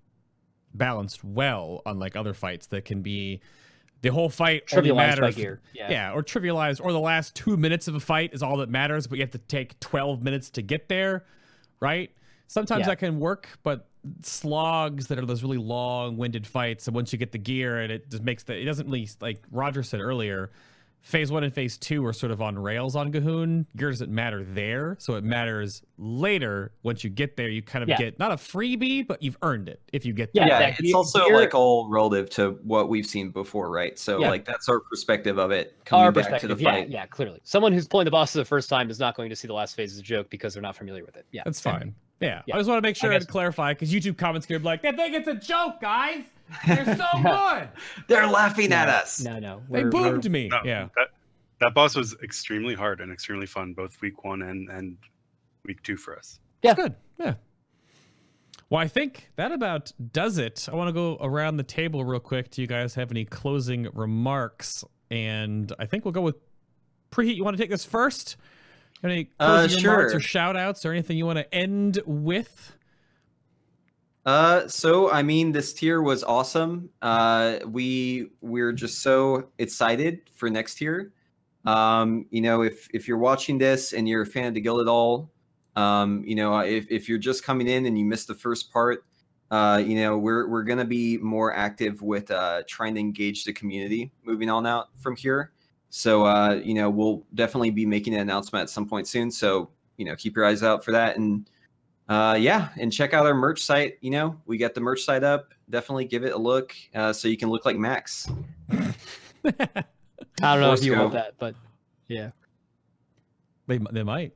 balanced well, unlike other fights that can be. The whole fight only matters, yeah, or trivialized, or the last 2 minutes of a fight is all that matters, but you have to take 12 minutes to get there, right? Sometimes that can work, but slogs that are those really long-winded fights, and once you get the gear, and it just makes the... It doesn't really... Like Roger said earlier, Phase 1 and Phase 2 are sort of on rails on G'huun. Gear doesn't matter there, so it matters later. Once you get there, you kind of get, not a freebie, but you've earned it if you get there. Yeah, it's also like all relative to what we've seen before, right? So like that's our perspective of it coming back to the fight. Yeah, clearly. Someone who's playing the boss for the first time is not going to see the last phase as a joke because they're not familiar with it. Yeah, that's fine. Yeah. I just want to make sure I clarify because YouTube comments can be like, they think it's a joke, guys! They're so good. They're laughing at us. No. They boomed me. No, yeah. That boss was extremely hard and extremely fun, both week 1 and week 2 for us. Yeah. That's good. Yeah. Well, I think that about does it. I want to go around the table real quick. Do you guys have any closing remarks? And I think we'll go with Preheat. You want to take this first? Any closing remarks or shout outs or anything you want to end with? So, I mean, this tier was awesome. We're just so excited for next year. You know, if you're watching this and you're a fan of the guild at all, you know, if you're just coming in and you missed the first part, you know, we're going to be more active with trying to engage the community moving on out from here. So, you know, we'll definitely be making an announcement at some point soon. So, you know, keep your eyes out for that. And and check out our merch site. You know, we got the merch site up. Definitely give it a look so you can look like Max. I don't know if you want that, but yeah. They might.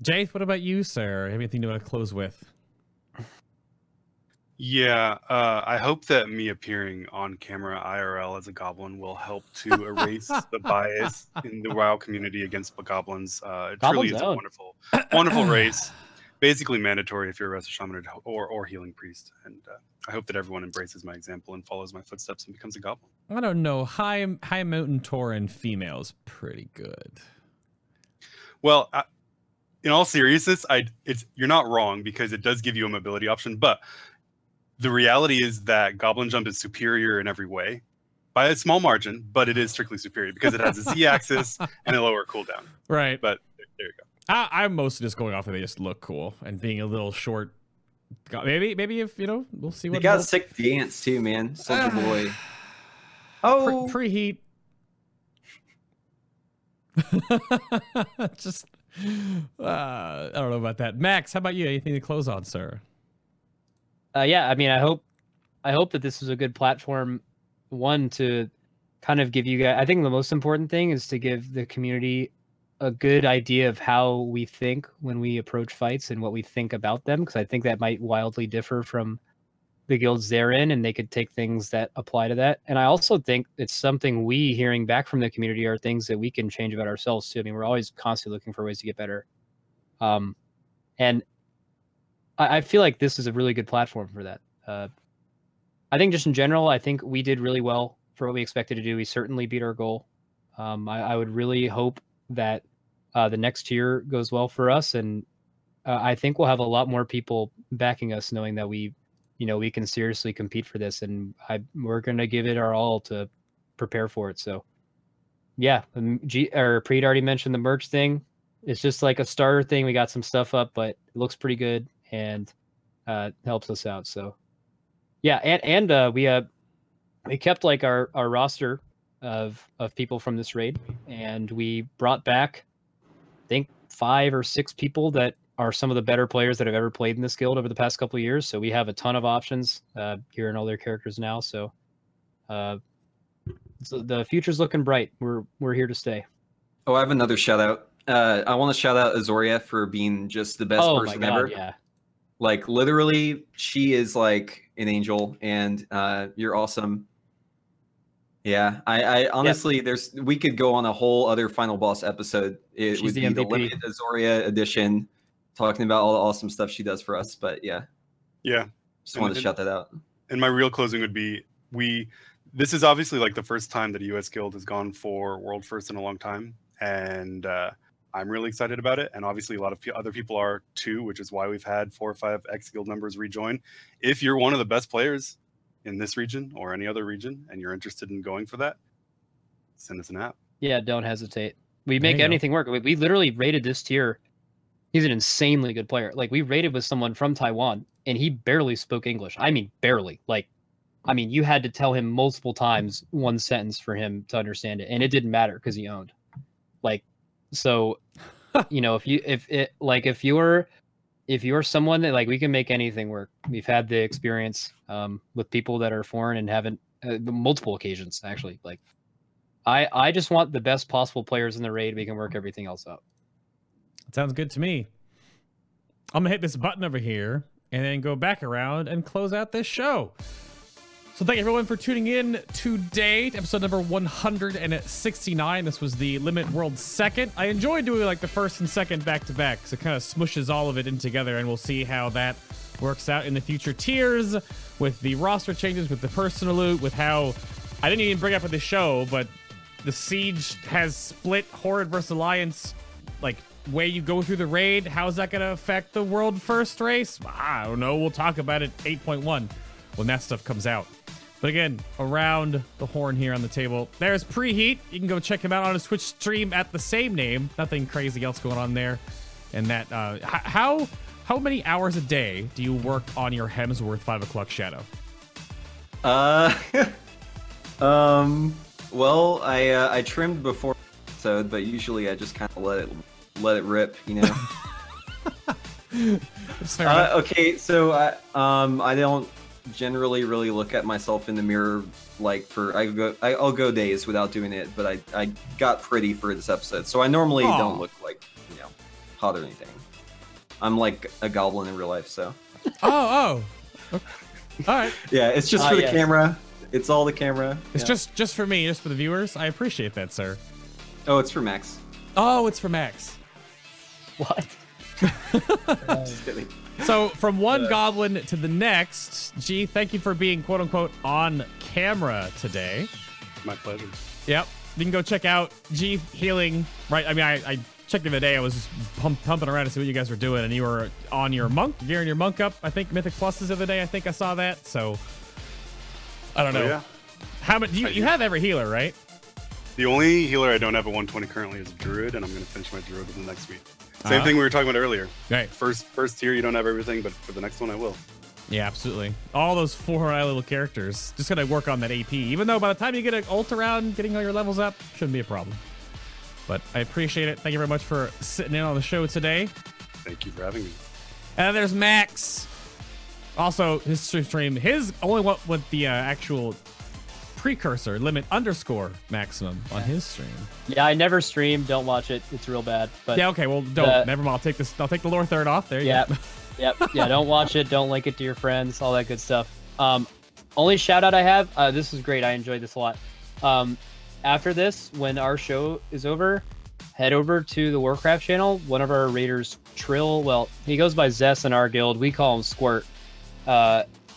Jeth, what about you, sir? Anything you want to close with? Yeah, I hope that me appearing on camera IRL as a goblin will help to erase the bias in the WoW community against goblins. It truly is a wonderful, wonderful race. Basically mandatory if you're a Wrestle Shaman or Healing Priest. And I hope that everyone embraces my example and follows my footsteps and becomes a goblin. I don't know. High Mountain Tauren female is pretty good. Well, in all seriousness, you're not wrong because it does give you a mobility option. But the reality is that Goblin Jump is superior in every way. By a small margin, but it is strictly superior because it has a Z-axis and a lower cooldown. Right. But there you go. I'm mostly just going off that they just look cool and being a little short. Maybe if you know, we'll see. They got sick dance too, man. Such a boy. Oh, Preheat. Just I don't know about that. Max, how about you? Anything to close on, sir? Yeah, I mean, I hope that this is a good platform. One to kind of give you guys. I think the most important thing is to give the community a good idea of how we think when we approach fights and what we think about them, because I think that might wildly differ from the guilds they're in, and they could take things that apply to that. And I also think it's something we, hearing back from the community, are things that we can change about ourselves too. I mean, we're always constantly looking for ways to get better. And I feel like this is a really good platform for that. I think just in general, I think we did really well for what we expected to do. We certainly beat our goal. I would really hope that the next year goes well for us, and I think we'll have a lot more people backing us, knowing that we, you know, we can seriously compete for this, and we're gonna give it our all to prepare for it. So, yeah, Preet already mentioned the merch thing. It's just like a starter thing. We got some stuff up, but it looks pretty good and helps us out. So yeah, and we kept like our roster of people from this raid, and we brought back I think 5 or 6 people that are some of the better players that have ever played in this guild over the past couple of years. So we have a ton of options here in all their characters now. So so the future's looking bright. We're here to stay. Oh, I have another shout out. I want to shout out Azoria for being just the best person ever. Yeah. Like literally, she is like an angel, and you're awesome. Yeah, I honestly, we could go on a whole other final boss episode. It would be the Limit Azoria edition, talking about all the awesome stuff she does for us. But yeah, just wanted to shout that out. And my real closing would be This is obviously like the first time that a U.S. guild has gone for world first in a long time, and I'm really excited about it, and obviously a lot of other people are too, which is why we've had 4 or 5 ex-guild members rejoin. If you're one of the best players in this region or any other region and you're interested in going for that, send us an app. Yeah, don't hesitate. We make anything work. We literally raided this tier. He's an insanely good player. Like, we raided with someone from Taiwan, and he barely spoke English. I mean, barely. Like, I mean, you had to tell him multiple times one sentence for him to understand it, and it didn't matter because he owned. Like, so, you know, if you're someone that, like, we can make anything work. We've had the experience with people that are foreign and haven't multiple occasions actually. Like, I just want the best possible players in the raid. We can work everything else out. That sounds good to me. I'm gonna hit this button over here and then go back around and close out this show. So thank everyone for tuning in today to episode number 169. This was the Limit World Second. I enjoy doing like the first and second back to back, so it kind of smushes all of it in together, and we'll see how that works out in the future tiers with the roster changes, with the personal loot, with how I didn't even bring up in the show, but the Siege has split Horde versus Alliance, like way you go through the raid. How's that going to affect the World First race? I don't know. We'll talk about it 8.1 when that stuff comes out. But again, around the horn here on the table, there's Preheat. You can go check him out on his Twitch stream at the same name. Nothing crazy else going on there. And that, how many hours a day do you work on your Hemsworth 5 o'clock shadow? Well, I trimmed before the episode, but usually I just kind of let it rip, you know. Okay, so I don't generally really look at myself in the mirror like for I'll go days without doing it, but I got pretty for this episode, so I normally don't look like, you know, hot or anything. I'm like a goblin in real life, so okay. All right. Yeah, it's just for the camera. It's all the camera. It's just for me, just for the viewers. I appreciate that, sir. Oh, it's for Max. Oh, it's for Max. What? Just kidding. So from one goblin to the next, G, thank you for being quote unquote on camera today. My pleasure. Yep. You can go check out G healing, right? I mean, I checked the other day. I was just pumping around to see what you guys were doing, and you were on your monk, gearing your monk up. I think Mythic Plus is the other day. I think I saw that. So I don't know. Yeah. How much you have every healer, right? The only healer I don't have at 120 currently is a Druid, and I'm going to finish my Druid in the next week. Same thing we were talking about earlier. Right. First tier, you don't have everything, but for the next one, I will. Yeah, absolutely. All those 4 little characters. Just gonna work on that AP. Even though by the time you get an ult around, getting all your levels up shouldn't be a problem. But I appreciate it. Thank you very much for sitting in on the show today. Thank you for having me. And there's Max. Also, his stream, his only one with the actual precursor Limit _maximum on his stream. Yeah, I never stream. Don't watch it. It's real bad. But yeah, okay. Well, don't. Never mind. I'll take the lower third off. There you go. Yep. Yeah. Don't watch it. Don't link it to your friends. All that good stuff. Only shout out I have. This is great. I enjoyed this a lot. After this, when our show is over, head over to the Warcraft channel. One of our raiders, Trill. Well, he goes by Zess in our guild. We call him Squirt.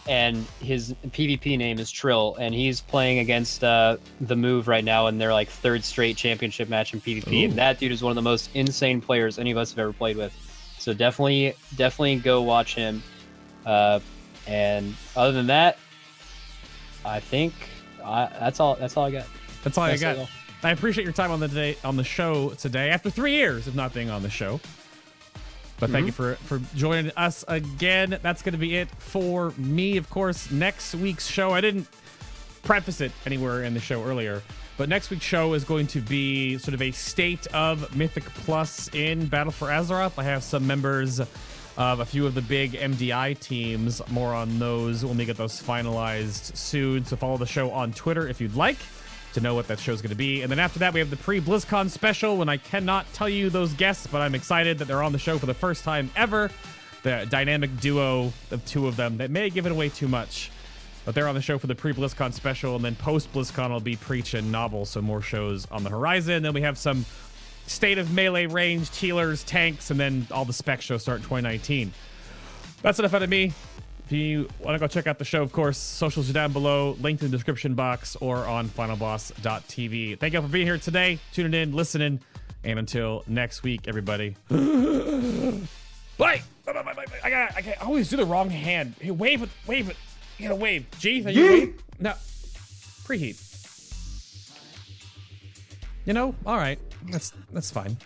And his PvP name is Trill, and he's playing against the Move right now in their like 3rd straight championship match in PvP. Ooh. And that dude is one of the most insane players any of us have ever played with. So definitely go watch him. And other than that, I think that's all I got. That's all I got. I appreciate your time on the show today after 3 years of not being on the show. But thank you for joining us again. That's going to be it for me. Of course, next week's show, I didn't preface it anywhere in the show earlier, but next week's show is going to be sort of a state of Mythic Plus in Battle for Azeroth. I have some members of a few of the big MDI teams. More on those when we get those finalized soon. So follow the show on Twitter if you'd like to know what that show's going to be. And then after that, we have the pre-BlizzCon special when I cannot tell you those guests, but I'm excited that they're on the show for the first time ever. The dynamic duo of two of them that may have given away too much, but they're on the show for the pre-BlizzCon special. And then post-BlizzCon will be Preach and Novel, so more shows on the horizon. Then we have some state of melee ranged healers, tanks, and then all the spec shows start in 2019. That's enough out of me. If you want to go check out the show, of course, socials are down below, linked in the description box, or on finalboss.tv. Thank you all for being here today, tuning in, listening, and until next week, everybody. Bye! Bye. I always do the wrong hand. Hey, wave it. You gotta wave. Jeth, are you wave? No. Preheat. You know, all right. That's fine.